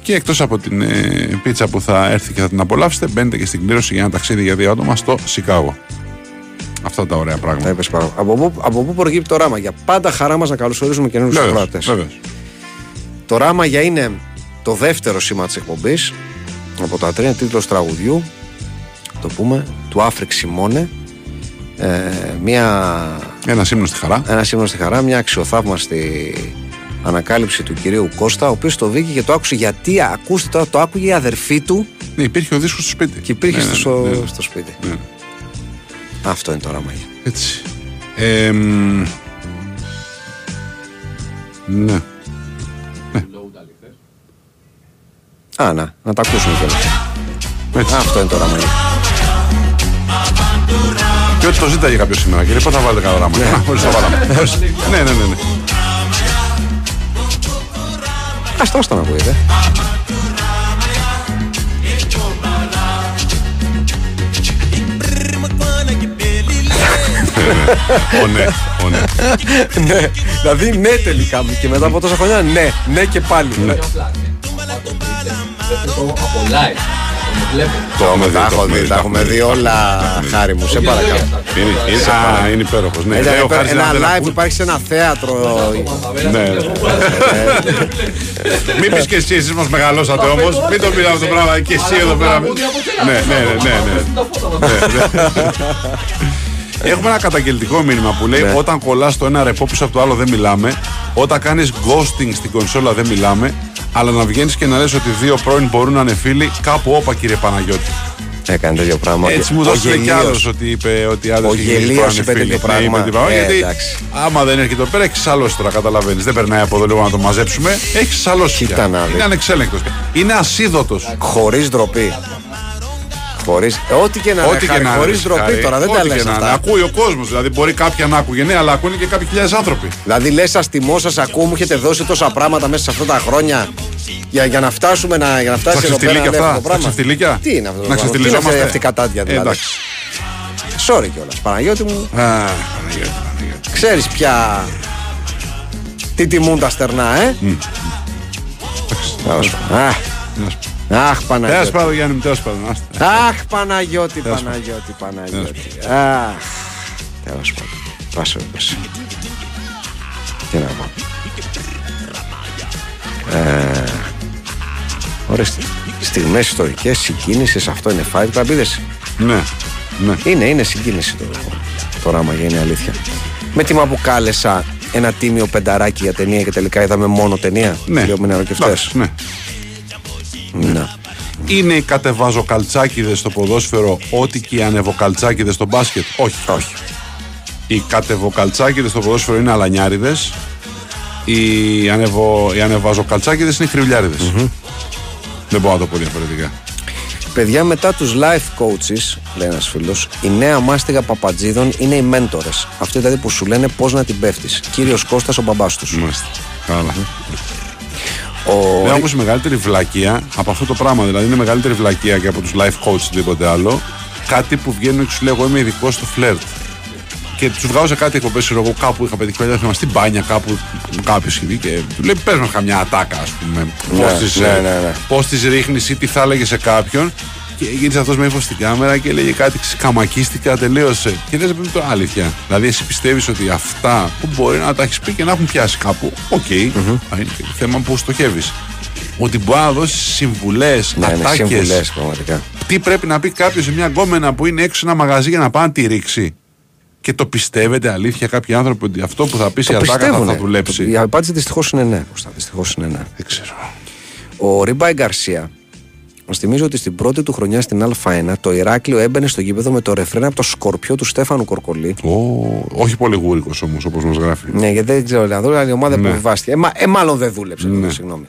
Και εκτός από την ε, πίτσα που θα έρθει και θα την απολαύσετε, μπαίνετε και στην κλήρωση για ένα ταξίδι για δύο άτομα στο Σικάγο. Αυτά τα ωραία πράγματα. Τα είπες πάρα. Από πού προκύπτει το ράμα? Για πάντα χαρά μας να καλωσορίζουμε καινούριους ακροατές. Το ράμα για είναι το δεύτερο σήμα της εκπομπής. Από τα τρία, τίτλος τραγουδιού, το πούμε, του Άφρικ Σιμώνε. Μια... Ένα ύμνο στη χαρά. Ένα ύμνο στη χαρά, μια αξιοθαύμαστη ανακάλυψη του κυρίου Κώστα, ο οποίος το βγήκε και το άκουσε γιατί, ακούστε τώρα, το άκουγε η αδερφή του. Ναι, υπήρχε ο δίσκος στο σπίτι. Και υπήρχε ναι, ναι, στο... Ναι, ναι. στο σπίτι. Ναι. Αυτό είναι το όραμα. Έτσι. Ε, ε, ναι. Α, να, να τα ακούσουμε κιόλας. Αυτό είναι το ράμα. Και ότι το ζήταγε κάποιος σήμερα, κύριε, πότε θα βάλετε καλό ράμα? Μόλις το βάλαμε. Ναι, ναι, ναι. Ας το να ακούγεται. Ω ναι, ω ναι. Ναι, δηλαδή ναι τελικά. Και μετά από τόσα χρόνια, ναι, ναι και πάλι. Τα έχουμε δει όλα, χάρη μου, σε παρακαλώ. Είναι υπέροχος. Ένα live που υπάρχει σε ένα θέατρο. Μην πεις και εσύ, εσείς μας μεγαλώσατε όμως. Μην το πειράζει αυτό το πράγμα και εσύ εδώ πέρα. Ναι, ναι, ναι. Έχουμε ένα καταγγελτικό μήνυμα που λέει όταν κολλάς το ένα ρεπό πίσω από το άλλο δεν μιλάμε. Όταν κάνεις ghosting στην κονσόλα δεν μιλάμε. Αλλά να βγαίνεις και να λες ότι δύο πρώην μπορούν να είναι φίλοι, κάπου όπα κύριε Παναγιώτη. Έκανε τέτοιο πράγμα. Έτσι μου δώσε κι άλλο ότι είπε ότι άντρε και γυναίκε πάνε φίλοι. Ναι, είμαι την πράγμα. Γιατί άμα δεν έρχεται εδώ πέρα, έχεις σαλώσει τώρα. Καταλαβαίνεις. Δεν περνάει από εδώ λίγο να το μαζέψουμε. Έχεις σαλώσει. Είναι ανεξέλεγκτος. Είναι ασίδωτος. Χωρίς ντροπή. Χωρίς... Ό,τι και να είναι. Χωρίς ντροπή τώρα, δεν τα λες αυτά. Ακούει ο κόσμος. Δηλαδή, μπορεί κάποιοι να ακούγε, ναι, αλλά ακούνε και κάποιοι χιλιάδες άνθρωποι. Δηλαδή, λες, σας τιμώ, σας ακούω, μου έχετε δώσει τόσα πράγματα μέσα σε αυτά τα χρόνια για, για να φτάσουμε να, για να φτάσει εδώ πέρα αυτό το πράγμα. Ξεφτιλίκια. Τι είναι αυτό το πράγμα? Να ξεφτιλιζόμαστε. Αυτή η κατάδια δηλαδή. Sorry κιόλας, Παναγιώτη μου. Ξέρεις πια τι τιμούν τα στερνά, ε. Αχ Παναγιώτη. Αχ Παναγιώτη, Παναγιώτη, Παναγιώτη. Αχ. Τέλος πάντων. Πάσε, πάσε. Τι να πω. Ωραίες στιγμές ιστορικές, συγκίνησης, αυτό είναι five club, είδες. Ναι, ναι. Είναι, είναι συγκίνηση το, το ράμα για είναι αλήθεια. Με τιμά που κάλεσα ένα τίμιο πενταράκι για ταινία και τελικά είδαμε μόνο ταινία. Ναι. Λέω μηναροκευτές. Ναι. Να. Είναι οι κατεβαζοκαλτσάκιδες στο ποδόσφαιρο ό,τι και οι ανεβοκαλτσάκιδες στο μπάσκετ? Όχι. Όχι. Οι κατεβοκαλτσάκιδες στο ποδόσφαιρο είναι αλανιάριδες. Οι, ανεβο... οι ανεβαζοκαλτσάκιδες είναι χρυβλιάριδες. Mm-hmm. Δεν μπορώ να το πω διαφορετικά. Παιδιά, μετά τους life coaches, λέει ένας φίλος, η νέα μάστιγα παπατζίδων είναι οι μέντορες. Αυτοί δηλαδή που σου λένε πώς να την πέφτεις. Κύριος Κώστας, ο μπαμπάς τους. Μάλιστα. Καλά. Ο... Λέω όπως η μεγαλύτερη βλακεία από αυτό το πράγμα, δηλαδή είναι μεγαλύτερη βλακεία και από τους life coach ή τίποτε άλλο, κάτι που βγαίνουν και σου λέω εγώ είμαι ειδικός στο φλερτ. και του βγάζω κάτι εκπομπέ. Εγώ κάπου είχα πετυχημένο, είχαμε στην μπάνια κάπου. Κάποιο είχε δει και του λέει: Πε μας καμιά ατάκα, α πούμε. Πώ τη ρίχνει ή τι θα έλεγε σε κάποιον. Και γύρισε αυτό με ύφο στην κάμερα και έλεγε κάτι, ξεκαμακίστηκα, τελείωσε. Και δεν έπρεπε το αλήθεια. Δηλαδή, εσύ πιστεύει ότι αυτά που μπορεί να τα έχει πει και να έχουν πιάσει κάπου, οκ, okay, mm-hmm. είναι και θέμα που στοχεύει. Ότι μπορεί να δώσει συμβουλές, ναι, ατάκες, τι πρέπει να πει κάποιος σε μια γκόμενα που είναι έξω σε ένα μαγαζί για να πάει να τη ρίξει. Και το πιστεύετε αλήθεια κάποιοι άνθρωποι ότι αυτό που θα πει η ατάκα θα, θα δουλέψει? Το, η απάντηση δυστυχώς είναι ναι. Κωστά, δυστυχώς είναι ναι. Δεν ξέρω. Ο Ριμπάι Γκαρσία, μας θυμίζει ότι στην πρώτη του χρονιά στην Α1 το Ηράκλειο έμπαινε στο γήπεδο με το ρεφρένα από το Σκορπιό του Στέφανου Κορκολή. Oh, όχι πολύ γούρικος όμως, όπως μας γράφει. Ναι, γιατί δεν ξέρω, να δούλευε η ομάδα ναι. που επιβάστηκε. Ε, μα, ε, μάλλον δεν δούλεψε. Ναι. Συγγνώμη.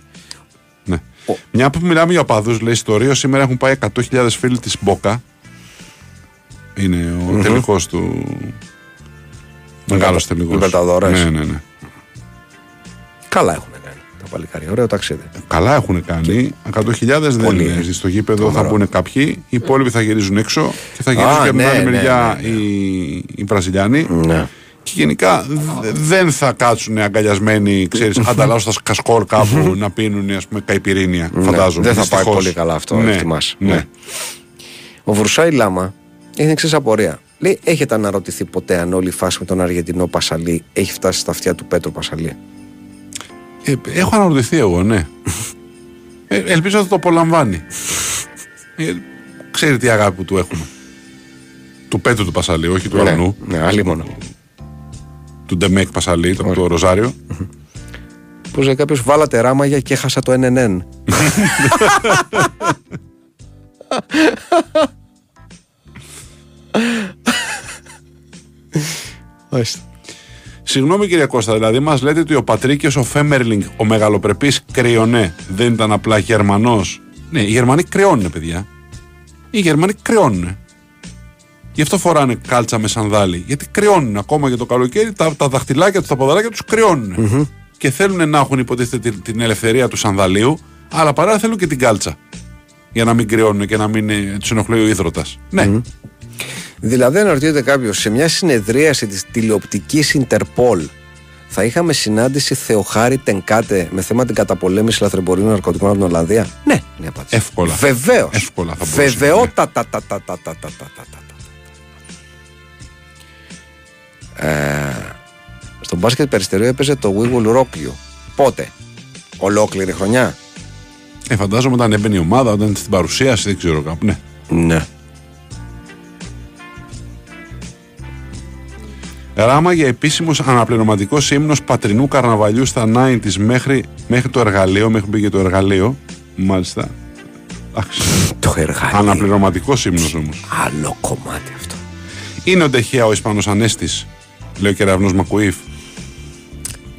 Ναι. Oh. Μια που μιλάμε για οπαδούς, λέει στο Ρίο σήμερα έχουν πάει εκατό χιλιάδες φίλοι της Μπόκα. Είναι ο mm-hmm. τελικός του. Μεγάλος τελικός. Λιμπερταδόρες. Ναι, ναι, ναι. Καλά έχουν κάνει τα παλικάρια. Ωραίο ταξίδι. Καλά έχουν κάνει. εκατό χιλιάδες και... δεν είναι. Στο γήπεδο Τομερό. Θα μπουν κάποιοι. Οι υπόλοιποι θα γυρίζουν έξω και θα γυρίζουν ah, και από ναι, την άλλη ναι, μεριά ναι, ναι. οι, οι Βραζιλιάνοι. Ναι. Και γενικά δεν θα κάτσουν αγκαλιασμένοι, ξέρεις, ανταλλάσσοντας κασκόλ κάπου να πίνουν, ας πούμε, καϊπιρίνια. Φαντάζομαι. Δεν θα πάει πολύ καλά αυτό, ναι, εκτιμάς. Ναι. Ναι. Ο Βρουσάι Λάμα έχει εξής απορία. Λέει, έχετε αναρωτηθεί ποτέ αν όλη η φάση με τον Αργεντινό Πασαλή έχει φτάσει στα αυτιά του Πέτρο Πασαλή? Ε, έχω αναρωτηθεί εγώ, ναι. ε, ελπίζω ότι το απολαμβάνει. Ε, ξέρει τι αγάπη που του έχουμε. Του Πέτρου του Πασαλή, όχι του ναι, Αρνού. Ναι, άλλη μόνο. Του Ντεμέκ Πασαλή, το, το Ροζάριο. Πώς λέει κάποιος, βάλατε ράμαγια και έχασα το εν εν εν. Συγγνώμη κύριε Κώστα, δηλαδή μας λέτε ότι ο Πατρίκιος ο Φέμερλινγκ, ο μεγαλοπρεπής κρυονέ, δεν ήταν απλά Γερμανός? Ναι, οι Γερμανοί κρυώνε, παιδιά. Οι Γερμανοί κρυώνε. Γι' αυτό φοράνε κάλτσα με σανδάλι. Γιατί κρυώνουν ακόμα για το καλοκαίρι, τα, τα δαχτυλάκια του, τα ποδαράκια τους κρυώνουν. Mm-hmm. Και θέλουν να έχουν υποτίθεται την ελευθερία του σανδαλίου, αλλά παρά θέλουν και την κάλτσα. Για να μην κρυώνουν και να μην τους ενοχλεί ο ύδροτας. Ναι. Mm-hmm. Δηλαδή, αναρωτιέται κάποιος, σε μια συνεδρίαση της τηλεοπτικής Ιντερπόλ θα είχαμε συνάντηση Θεοχάρη Τενκάτε με θέμα την καταπολέμηση λαθρεμπορίων ναρκωτικών από την Ολλανδία? Ναι, είναι απάντηση. Εύκολα. Βεβαίως. Εύκολα θα μπορούσε. Βεβαιότατα. Ε, στον μπάσκετ περιστερίου έπαιζε το We Will Rock You. Πότε? Ολόκληρη χρονιά? Ε, φαντάζομαι όταν έμπαινε η ομάδα, όταν στην παρουσίαση, δεν ξέρω κάπου. Ναι. Ναι. Ράμα για επίσημος αναπληρωματικός ύμνος πατρινού καρναβαλιού στα ενενήντα μέχρι, μέχρι το εργαλείο, μέχρι που πήγε το εργαλείο. Μάλιστα. Το εργαλείο. Αναπληρωματικός ύμνος όμως. Άλλο κομμάτι αυτό. Είναι ο Ντεχέα ο Ισπανός ανέστης? Λέει ο Κεραυνός Μακουίφ.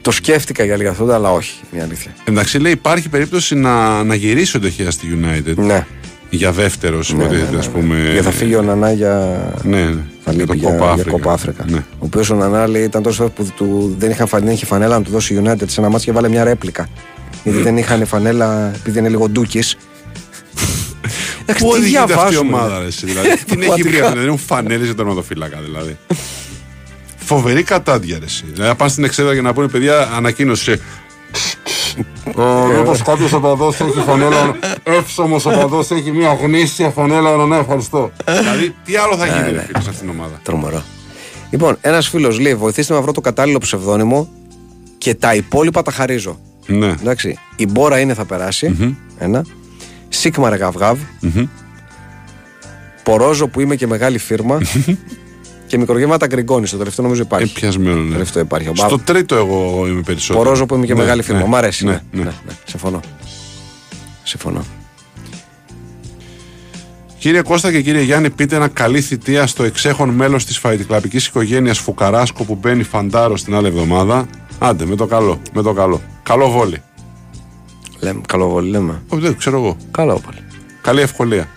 Το σκέφτηκα για λίγα αυτά, αλλά όχι. Είναι αλήθεια. Εντάξει, λέει, υπάρχει περίπτωση να, να γυρίσει ο Ντεχέα στη United. Ναι. Για δεύτερο, συμμετέχει, ναι, ναι, ναι, ναι. ας πούμε. Για θα φύγει ο Νανά για. Ναι, ναι. Θα λείπει για, για, για Κόπα Αφρικα. Ναι. Ο οποίος ο Νανά, λέει, ήταν τόσο που του, δεν, είχα, δεν είχε φανέλα να του δώσει United σε ένα μάτσο και βάλε μια ρέπλικα. Γιατί mm. δεν είχαν φανέλα, επειδή είναι λίγο ντούκης. Πού οδηγείται αυτή η ομάδα, ρε, δηλαδή. Την έχει βρει, δεν έχουν φανέλες για τον οδοφύλακα, δηλαδή. Φοβερή κατάντια, ρε, εσύ. Δηλαδή, να πάνε στην εξέδρα και να πούνε, παιδιά, ανακοίνωση. Μήπως κάποιος οπαδός έχει φανέλα, εύσωμος οπαδός έχει μια γνήσια φανέλα, ναι, ευχαριστώ. Δηλαδή, τι άλλο θα γίνει, ρε, φίλος, αυτήν την ομάδα. Τρομερό. Λοιπόν, ένας φίλος λέει, βοηθήστε να βρω το κατάλληλο ψευδώνυμο και τα υπόλοιπα τα χαρίζω. Εντάξει, η Μπόρα είναι θα περάσει. Ένα. Σίγμα ρε γαβγαβ, mm-hmm. Πορόζο που είμαι και μεγάλη φίρμα και μικρογεύματα γκριγκόνι. Στο τελευταίο νομίζω υπάρχει. Επιασμένο, ναι. Τελευταίο υπάρχει. Στο τρίτο εγώ είμαι περισσότερο. Πορόζο που είμαι και ναι, μεγάλη φίρμα. Ναι, μ' αρέσει. Ναι, ναι, ναι. Ναι, ναι. Συμφωνώ. Συμφωνώ. Κύριε Κώστα και κύριε Γιάννη, πείτε ένα καλή θητεία στο εξέχον μέλος της φαϊτικλαπικής οικογένειας Φουκαράσκο που μπαίνει φαντάρο την άλλη εβδομάδα. Άντε, με το καλό. Με το καλό. Καλό βόλι. Λέμε, καλό βόλι, λέμε. Όχι, δεν ξέρω εγώ. Καλό βόλι. Καλή ευκολία.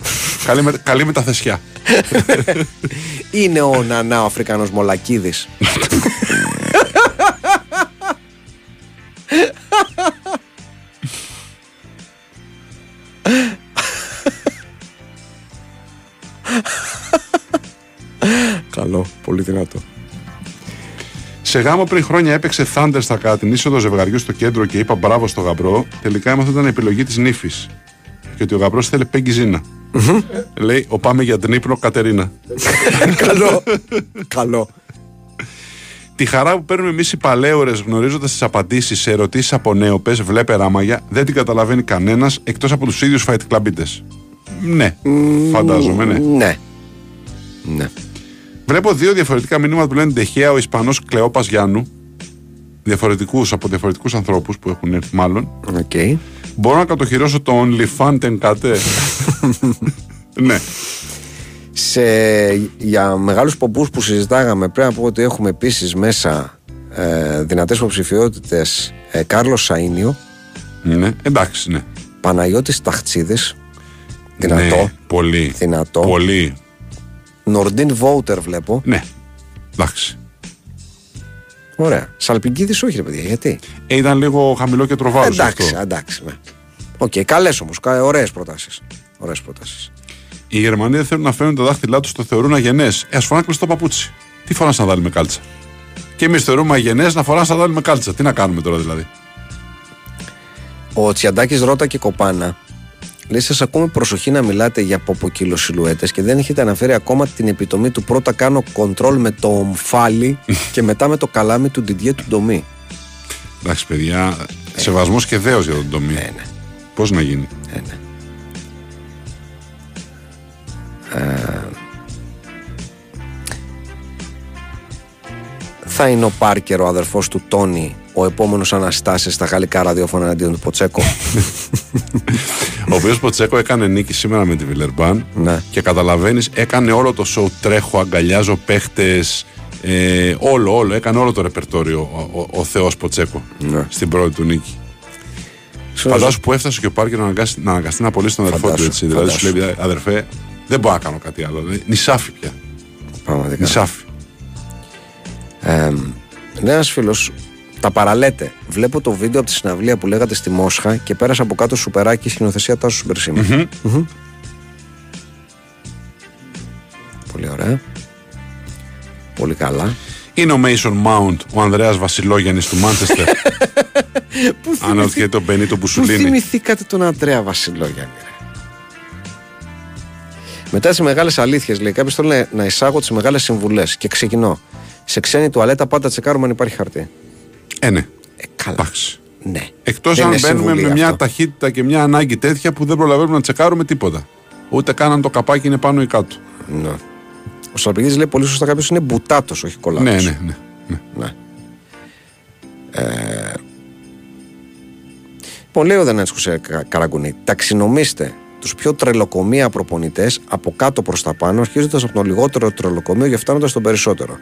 καλή, με, καλή μεταθεσιά. Είναι ο Νανά ο Αφρικανός Μολακίδης. Καλό, πολύ δυνατό. Σε γάμο πριν χρόνια έπαιξε Thunder στα Κάτι, είσοδο ζευγαριού στο κέντρο και είπα μπράβο στο γαμπρό. Τελικά έμαθα ήταν επιλογή της νύφης. Και ότι ο γαμπρός θέλει πέγγιζίνα. Mm-hmm. Λέει, ο πάμε για την ύπνο Κατερίνα. Καλό. Καλό. Τη χαρά που παίρνουμε εμείς οι παλαιόρες γνωρίζοντας τις απαντήσεις σε ερωτήσεις από νέοπες, βλέπε ράμαγια, δεν την καταλαβαίνει κανένας εκτός από τους ίδιους Fight Clubίτες. Ναι, mm, φαντάζομαι, ναι. Ναι. Ναι. Βλέπω δύο διαφορετικά μηνύματα που λένε τεχαία ο Ισπανός Κλεόπας Γιάννου. Διαφορετικούς, από διαφορετικούς ανθρώπους που έχουν έρθει, μάλλον. Okay. Μπορώ να κατοχυρώσω το OnlyFan ten Cate. Ναι. Σε, για μεγάλους ποπούς που συζητάγαμε πριν, από ότι έχουμε επίσης μέσα ε, δυνατές υποψηφιότητες ε, Κάρλος Σαΐνιο. Ναι, εντάξει, ναι. Παναγιώτης Ταχτσίδης. Δυνατό. Ναι, πολύ. Δυνατό. Πολύ. Νορντίν Βόουτερ βλέπω. Ναι, εντάξει. Ωραία. Σαλπιγκίδης όχι, ρε παιδιά, γιατί. Ε, ήταν λίγο χαμηλό και τροβάζω. Εντάξει, αυτό. Εντάξει. Ναι. Okay, καλές όμως. Ωραίες προτάσεις. Ωραίες προτάσεις. Οι Γερμανοί δεν θέλουν να φέρουν τα δάχτυλά τους, το θεωρούν αγενές. Ε, ας φοράνε κλειστό παπούτσι. Τι φοράνε σανδάλι με κάλτσα. Και εμείς θεωρούμε αγενές να φοράνε σανδάλι με κάλτσα. Τι να κάνουμε τώρα δηλαδή. Ο Τσιαντάκης Ρώτα και Κοπάνα. Λέει, σας ακούμε προσοχή να μιλάτε για ποποκύλο σιλουέτες και δεν έχετε αναφέρει ακόμα την επιτομή του πρώτα κάνω κοντρόλ με το ομφάλι και μετά με το καλάμι του Ντιντιέ του Ντομή. Εντάξει παιδιά, ε, σεβασμός και δέος για τον Ντομή. Ε, ναι. Πώς να γίνει. Ε, ναι. ε, θα είναι ο Πάρκερ, ο αδερφός του Τόνι, ο επόμενος Αναστάσης στα γαλλικά ραδιόφωνα εναντίον του Ποτσέκο. Ο οποίος Ποτσέκο έκανε νίκη σήμερα με τη Βιλερμπάν. Ναι. Και καταλαβαίνεις, έκανε όλο το show, τρέχω, αγκαλιάζω παίχτες, ε, όλο, όλο, έκανε όλο το ρεπερτόριο ο, ο, ο Θεός Ποτσέκο. Ναι. Στην πρώτη του νίκη. Φαντάσου που έφτασε και ο Πάρκερ να αναγκαστεί να, να απολύσει τον αδερφό του, έτσι. Δηλαδή σου λέει, αδερφέ, δεν μπορώ να κάνω κάτι άλλο. Νησάφι πια. Πραγματικά. Νησάφι. Ε, ναι, ένας φίλος. Τα παραλέτε. Βλέπω το βίντεο από τη συναυλία που λέγατε στη Μόσχα και πέρασε από κάτω σουπεράκι σκηνοθεσία Τάσου Σουμπερσίμα. Mm-hmm. Mm-hmm. Πολύ ωραία. Πολύ καλά. Είναι ο Mason Mount, ο Ανδρέας Βασιλόγιαννης του Μάντσεστερ. Αναρωτιέται τον Μπενίτο Μπουσουλίνη. Πού θυμηθήκατε τον Ανδρέα Βασιλόγιαννη. Μετά τις μεγάλες αλήθειες, λέει κάποιος, θέλει να εισάγω τις μεγάλες συμβουλές και ξεκινώ. Σε ξένη τουαλέτα πάντα τσεκάρουμε αν υπάρχει χαρτί. Ε, ναι. Ε, καλά. Ναι. Εκτός αν μπαίνουμε με μια αυτό. Ταχύτητα και μια ανάγκη τέτοια που δεν προλαβαίνουμε να τσεκάρουμε τίποτα. Ούτε καν αν το καπάκι είναι πάνω ή κάτω. Ναι. Ο Σαλπηγίδης λέει πολύ σωστά κάποιος είναι μπουτάτος, όχι κολλάτος. Ναι, ναι, ναι. ναι. ναι. Ε... Λοιπόν, λέει ο Δενέσκος Καραγκουνή, ταξινομήστε τους πιο τρελοκομεία προπονητές από κάτω προς τα πάνω, αρχίζοντας από το λιγότερο τρελοκομείο και φτάνοντας στον περισσότερο.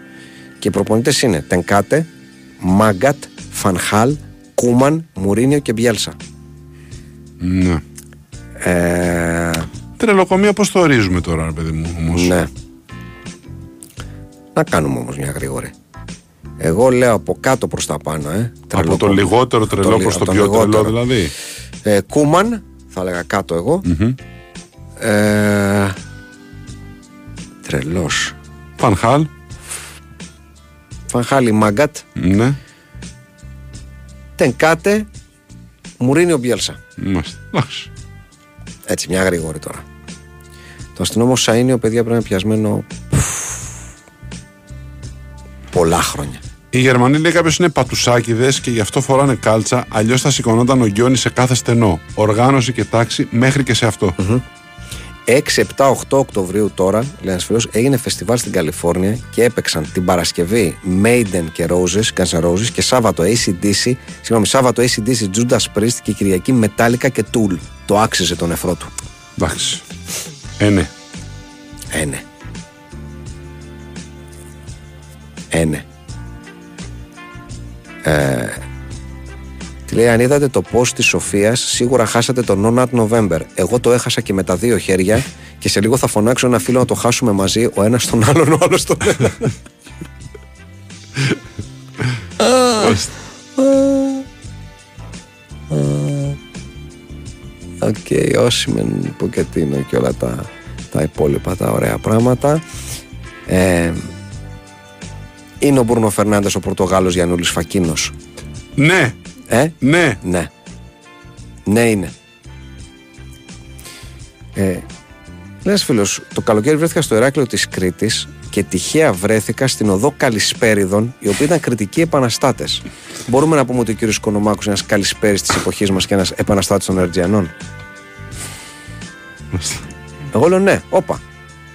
Και οι προπονητές είναι Ten Cate, Μάγκατ, Φανχάλ, Κούμαν, Μουρίνιο και Μπιέλσα. Ναι. Ε... Τρελοκομεία πώς το ορίζουμε τώρα, ρε παιδί μου, όμως. Ναι. Να κάνουμε όμως μια γρήγορη. Εγώ λέω από κάτω προς τα πάνω, ε. Από το λιγότερο τρελό προς το, το πιο τρελό, δηλαδή. Ε, Κούμαν, θα έλεγα κάτω εγώ. Mm-hmm. Ε... Τρελός. Φανχάλ. Φανχάλι Μάγκατ. Ναι. Ten Cate, Μουρίνιο Μπιέλσα. Μάλιστα. Έτσι, μια γρήγορη τώρα. Το αστυνόμο Σαΐνιο, παιδιά, πρέπει να είναι πιασμένο πολλά χρόνια. Οι Γερμανοί, λέει κάποιος, είναι πατουσάκιδες και γι' αυτό φοράνε κάλτσα. Αλλιώς θα σηκωνόταν ο Γκιόνι σε κάθε στενό. Οργάνωση και τάξη μέχρι και σε αυτό. Mm-hmm. έξι, επτά, οκτώ Οκτωβρίου τώρα, λέει ένας φίλος, έγινε φεστιβάλ στην Καλιφόρνια και έπαιξαν την Παρασκευή Maiden και Roses, Guns N' Roses, και Σάββατο έι σι ντι σι, συγγνώμη, Σάββατο έι σι ντι σι, Judas Priest, και Κυριακή Metallica και Tool. Το άξιζε τον εφρό του. Εντάξει. Ε, ναι. Ε, ναι. Ε, ναι. Ε, τη λέει, αν είδατε το post της Σοφίας, σίγουρα χάσατε το No Nut November. Εγώ το έχασα και με τα δύο χέρια και σε λίγο θα φωνάξω ένα φίλο να το χάσουμε μαζί, ο ένας τον άλλον, ο άλλος τον ένα. Οκ, Όσιμεν, Ποκετίνο και όλα τα υπόλοιπα τα ωραία πράγματα. είναι ο Μπούρνο Φερνάντες, ο Πορτογάλος Γιαννούλης Φακίνος. Ναι. Ε? Ναι. Ναι. Ναι είναι. Ε, λες φίλος, το καλοκαίρι βρέθηκα στο Ηράκλειο της Κρήτης και τυχαία βρέθηκα στην οδό Καλησπέριδων, οι οποίοι ήταν κρητικοί επαναστάτες. Μπορούμε να πούμε ότι ο κύριος Οικονομάκος είναι ένας Καλησπέρης της εποχής μας και ένας επαναστάτης των Ερτζιανών? Εγώ λέω ναι, όπα.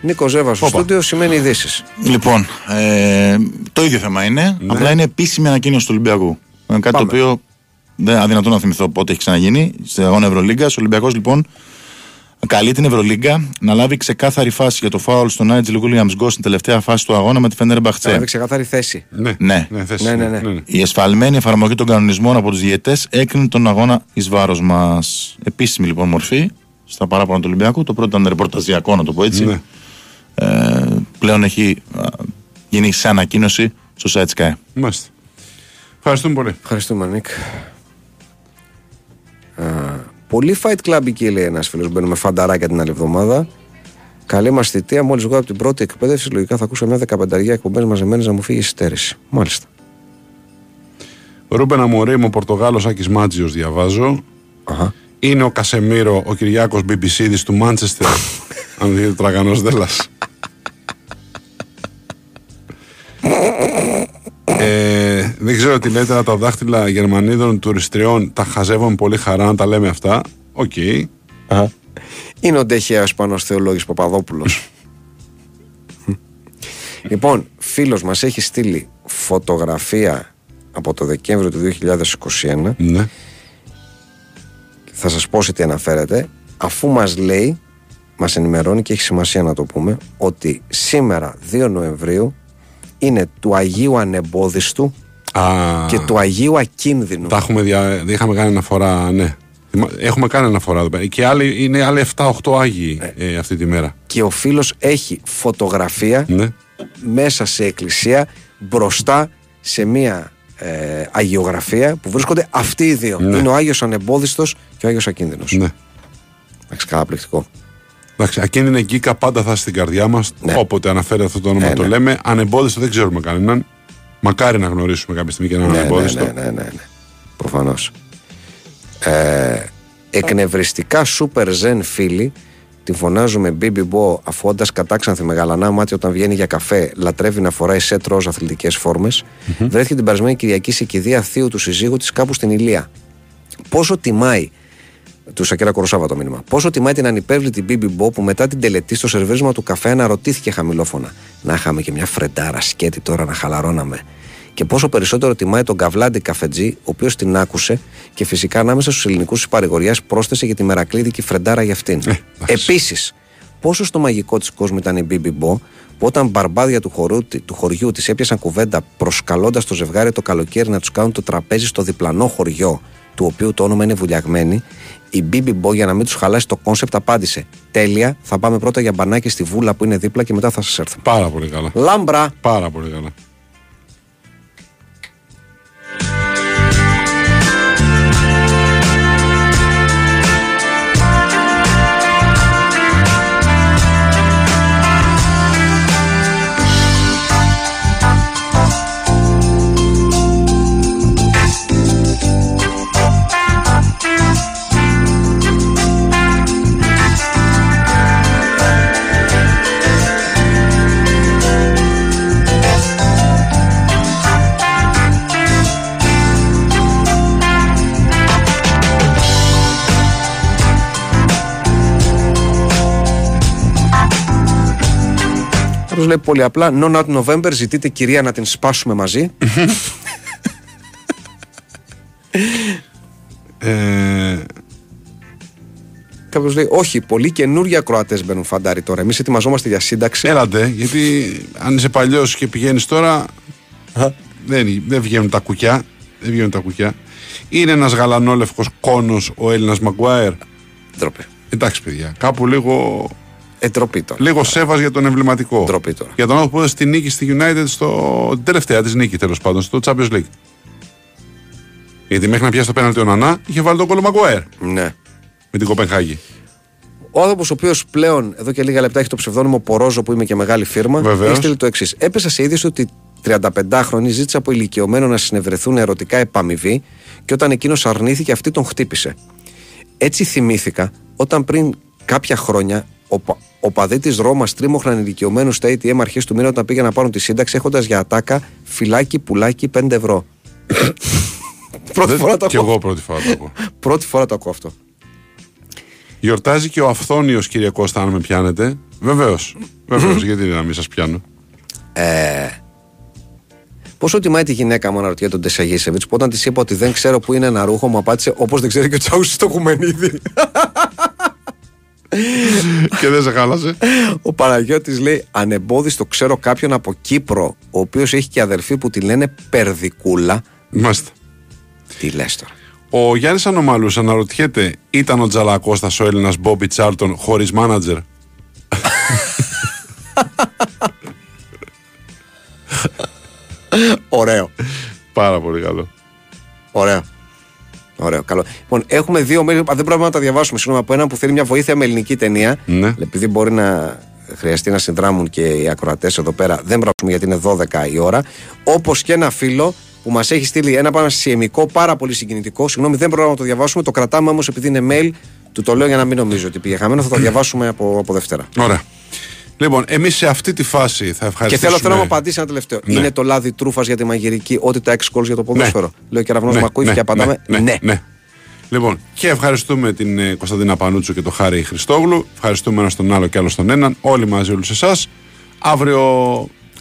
Νίκο Ζέβα στο στούντιο σημαίνει ειδήσεις. Λοιπόν, ε, το ίδιο θέμα είναι, ναι. Απλά είναι επίσημη ανακοίνωση του Ολυμπιακού. Είναι κάτι Πάμε. το οποίο δεν αδυνατόν να θυμηθώ πότε έχει ξαναγίνει. Στην αγώνα Ευρωλίγκας, ο Ολυμπιακός λοιπόν καλεί την Ευρωλίγκα να λάβει ξεκάθαρη φάση για το φάουλ στον Νάιτζελ Γουίλιαμς Γκος στην τελευταία φάση του αγώνα με τη Φενέρμπαχτσε. Να λάβει ξεκάθαρη θέση. Ναι. Ναι. Ναι, θέση. Ναι, ναι, ναι. Ναι. Η εσφαλμένη εφαρμογή των κανονισμών από τους διαιτητές έκρινε τον αγώνα εις βάρος μας. Επίσημη λοιπόν μορφή στα παράπονα του Ολυμπιακού. Το πρώτο ήταν ρεπορταζιακό, να το πω έτσι. Ναι. Ε, πλέον έχει γίνει σαν ανακοίνωση στο site Sky. Μάλιστα. Ευχαριστούμε πολύ. Ευχαριστούμε, Νίκ. Πολύ Fight Club εκεί, λέει ένας φίλος. Μπαίνουμε φανταράκια την άλλη εβδομάδα. Καλή μας θητεία. Μόλις βγω από την πρώτη εκπαίδευση, λογικά θα ακούσω μια δεκαπενταριά εκπομπές μαζεμένες να μου φύγει η στέρηση. Μάλιστα. Ρούμπεν Αμορί, ο Πορτογάλος Άκης Μάτζιος, διαβάζω. Αχα. Είναι ο Κασεμίρο, ο Κυριάκος Μπιμπισίδης του Μάντσεστερ. Αν δείτε, τραγανός Δέλλας. Ε, δεν ξέρω τι λέτε, αλλά τα δάχτυλα Γερμανίδων τουριστριών τα χαζεύουν πολύ χαρά να τα λέμε αυτά. Οκ. Okay. Είναι ο Ντεχέας Πάνος Θεολόγης Παπαδόπουλος. Λοιπόν, φίλος μας έχει στείλει φωτογραφία από το Δεκέμβριο του είκοσι είκοσι ένα. Ναι. Θα σας πω σε τι αναφέρεται. Αφού μας λέει, μας ενημερώνει και έχει σημασία να το πούμε, ότι σήμερα δύο Νοεμβρίου είναι του Αγίου Ανεμπόδιστου Α, και του Αγίου Ακίνδυνου. Τα έχουμε δια, είχαμε κάνει αναφορά, ναι. Έχουμε κάνει αναφορά εδώ πέρα. Και άλλοι, είναι άλλοι εφτά οκτώ Άγιοι ε. Ε, αυτή τη μέρα. Και ο φίλος έχει φωτογραφία, ναι, μέσα σε εκκλησία, μπροστά σε μία ε, αγιογραφία που βρίσκονται αυτοί οι δύο. Ναι. Είναι ο Άγιος Ανεμπόδιστος και ο Άγιος Ακίνδυνος. Ναι. Εντάξει, καταπληκτικό. Εντάξει, Ακίνδυνη Γκίκα πάντα θα στην καρδιά μας. Ναι. Όποτε αναφέρει αυτό το όνομα, ναι, το ναι. λέμε. Ανεμπόδιστο δεν ξέρουμε κανέναν. Μακάρι να γνωρίσουμε κάποια στιγμή και έναν ναι, ανεμπόδιστο. Ναι, ναι, ναι, ναι, ναι. Προφανώς. Ε, εκνευριστικά super zen φίλοι. Τη φωνάζουμε Μπίμπι Μπό, αφού όντα κατάξανθη με γαλανά μάτια όταν βγαίνει για καφέ, λατρεύει να φοράει σετ ροζ αθλητικές φόρμες. Mm-hmm. Βρέθηκε την περασμένη Κυριακή σε κηδεία θείου του συζύγου της κάπου στην Ηλία. Πόσο τιμάει. Του Σακέρα Κοροσάβα το μήνυμα. Πόσο τιμάει την ανυπέρβλητη Μπίμπι Μπό που μετά την τελετή στο σερβίρισμα του καφέ αναρωτήθηκε χαμηλόφωνα. Να είχαμε και μια φρεντάρα σκέτη τώρα να χαλαρώναμε. Και πόσο περισσότερο τιμάει τον καβλάντη καφετζή, ο οποίος την άκουσε και φυσικά ανάμεσα στους ελληνικούς της παρηγοριάς πρόσθεσε για τη μερακλίδικη φρεντάρα για αυτήν. Ε, Επίσης, πόσο στο μαγικό της κόσμου ήταν η Μπίμπι Μπό που όταν μπαρμπάδια του, χωρού, του χωριού της έπιασαν κουβέντα προσκαλώντας το ζευγάρι το καλοκαίρι να τους κάνουν το τραπέζι στο διπλανό χωριό, του οποίου το όνομα είναι Βουλιαγμένη. Η Μπίμπι Μπό, για να μην τους χαλάσει το κόνσεπτ, απάντησε: τέλεια, θα πάμε πρώτα για μπανάκι στη βούλα που είναι δίπλα και μετά θα σας έρθω. Πάρα πολύ καλά. Λάμπρα! Πάρα πολύ καλά. Λέει πολύ απλά No Not November, ζητείτε κυρία να την σπάσουμε μαζί. ε... Κάποιος λέει όχι, πολλοί καινούργια Κροατές μπαίνουν φαντάρι τώρα. Εμείς ετοιμαζόμαστε για σύνταξη. Έλατε, γιατί αν είσαι παλιός και πηγαίνεις τώρα δεν, δεν βγαίνουν τα κουκιά. Δεν βγαίνουν τα κουκιά. Είναι ένας γαλανόλευκος κόνος ο Έλληνας Μαγκουάιρ. Ντροπή. Εντάξει παιδιά, κάπου λίγο... Ε, Λίγο σέβας για τον εμβληματικό. Τροπή τώρα. Για τον άλλο που έδωσε τη νίκη στη United, στο... την τελευταία της νίκη τέλος πάντων, στο Champions League. Γιατί μέχρι να πιάσει το πέναλτι ο Νανά είχε βάλει τον κόλλο Μαγκουάιρ. Ναι. Με την Κοπενχάγη. Ο άνθρωπος ο οποίος πλέον εδώ και λίγα λεπτά έχει το ψευδόνυμο Πορόζο, που είμαι και μεγάλη φίρμα, έχει στείλει το εξής. Έπεσα σε είδηση ότι τριανταπεντάχρονη ζήτησε από ηλικιωμένο να συνευρεθούν ερωτικά επαμοιβή και όταν εκείνος αρνήθηκε, αυτή τον χτύπησε. Έτσι θυμήθηκα όταν πριν κάποια χρόνια οπαδοί της Ρώμας τρίμωχναν ηλικιωμένους στα έι τι εμ αρχές του μήνα όταν πήγαν να πάρουν τη σύνταξη, έχοντας για ατάκα φυλάκι πουλάκι πέντε ευρώ. Πρώτη φορά το ακούω. Και εγώ πρώτη φορά το ακούω. Πρώτη φορά το ακούω αυτό. Γιορτάζει και ο Αυθόνιος Κυριακός, αν με πιάνετε. Βεβαίως. Βεβαίως, γιατί να μην σας πιάνω. Ε, πόσο τιμάει τη γυναίκα μου, αναρωτιέται τον Τεσαγίσεβιτς, που όταν της είπα ότι δεν ξέρω που είναι ένα ρούχο, μου απάντησε όπως δεν ξέρει και ο Τσάουσης στο Χουμενίδη. Και δεν σε χάλασε. Ο Παναγιώτης λέει: ανεμπόδιστο ξέρω κάποιον από Κύπρο, ο οποίος έχει και αδερφή που τη λένε Περδικούλα. Μάστε. Τι λες τώρα. Ο Γιάννης Ανομαλούς αναρωτιέται: ήταν ο Τζαλακώστας ο Έλληνας Μπόμπι Τσάρλτον χωρίς μάνατζερ? Ωραίο. Πάρα πολύ καλό. Ωραίο. Ωραίο, καλό. Λοιπόν, έχουμε δύο μέρη. Δεν πρέπει να τα διαβάσουμε. Συγγνώμη, από έναν που θέλει μια βοήθεια με ελληνική ταινία. Ναι. Επειδή μπορεί να χρειαστεί να συνδράμουν και οι ακροατές εδώ πέρα. Δεν πρέπει, γιατί είναι δώδεκα η ώρα. Όπως και ένα φίλο που μας έχει στείλει ένα πανασημικό πάρα πολύ συγκινητικό. Συγγνώμη, δεν πρέπει να το διαβάσουμε. Το κρατάμε όμως επειδή είναι mail. Του το λέω για να μην νομίζω ότι πήγε χαμένο. Θα το διαβάσουμε από, από Δευτέρα. Ωραία. Λοιπόν, εμείς σε αυτή τη φάση θα ευχαριστήσουμε. Και θέλω, θέλω να μου απαντήσει ένα τελευταίο. Ναι. Είναι το λάδι τρούφας για τη μαγειρική, ό,τι τα έξι κόλ για το ποδόσφαιρο. Ναι. Λέω και Ραυνός ναι. Μακούφη ναι. και απαντάμε. Ναι. Ναι. Ναι. ναι. Λοιπόν, και ευχαριστούμε την Κωνσταντίνα Πανούτσου και τον Χάρη Χριστόγλου. Ευχαριστούμε ένα τον άλλο και άλλο τον έναν. Όλοι μαζί, όλους εσάς. Αύριο.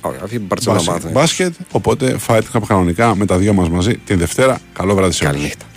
Αύριο μπάσκετ. μπάσκετ. Οπότε fight κανονικά με τα δυο μας μαζί την Δευτέρα. Καλό βράδυ σε όλους.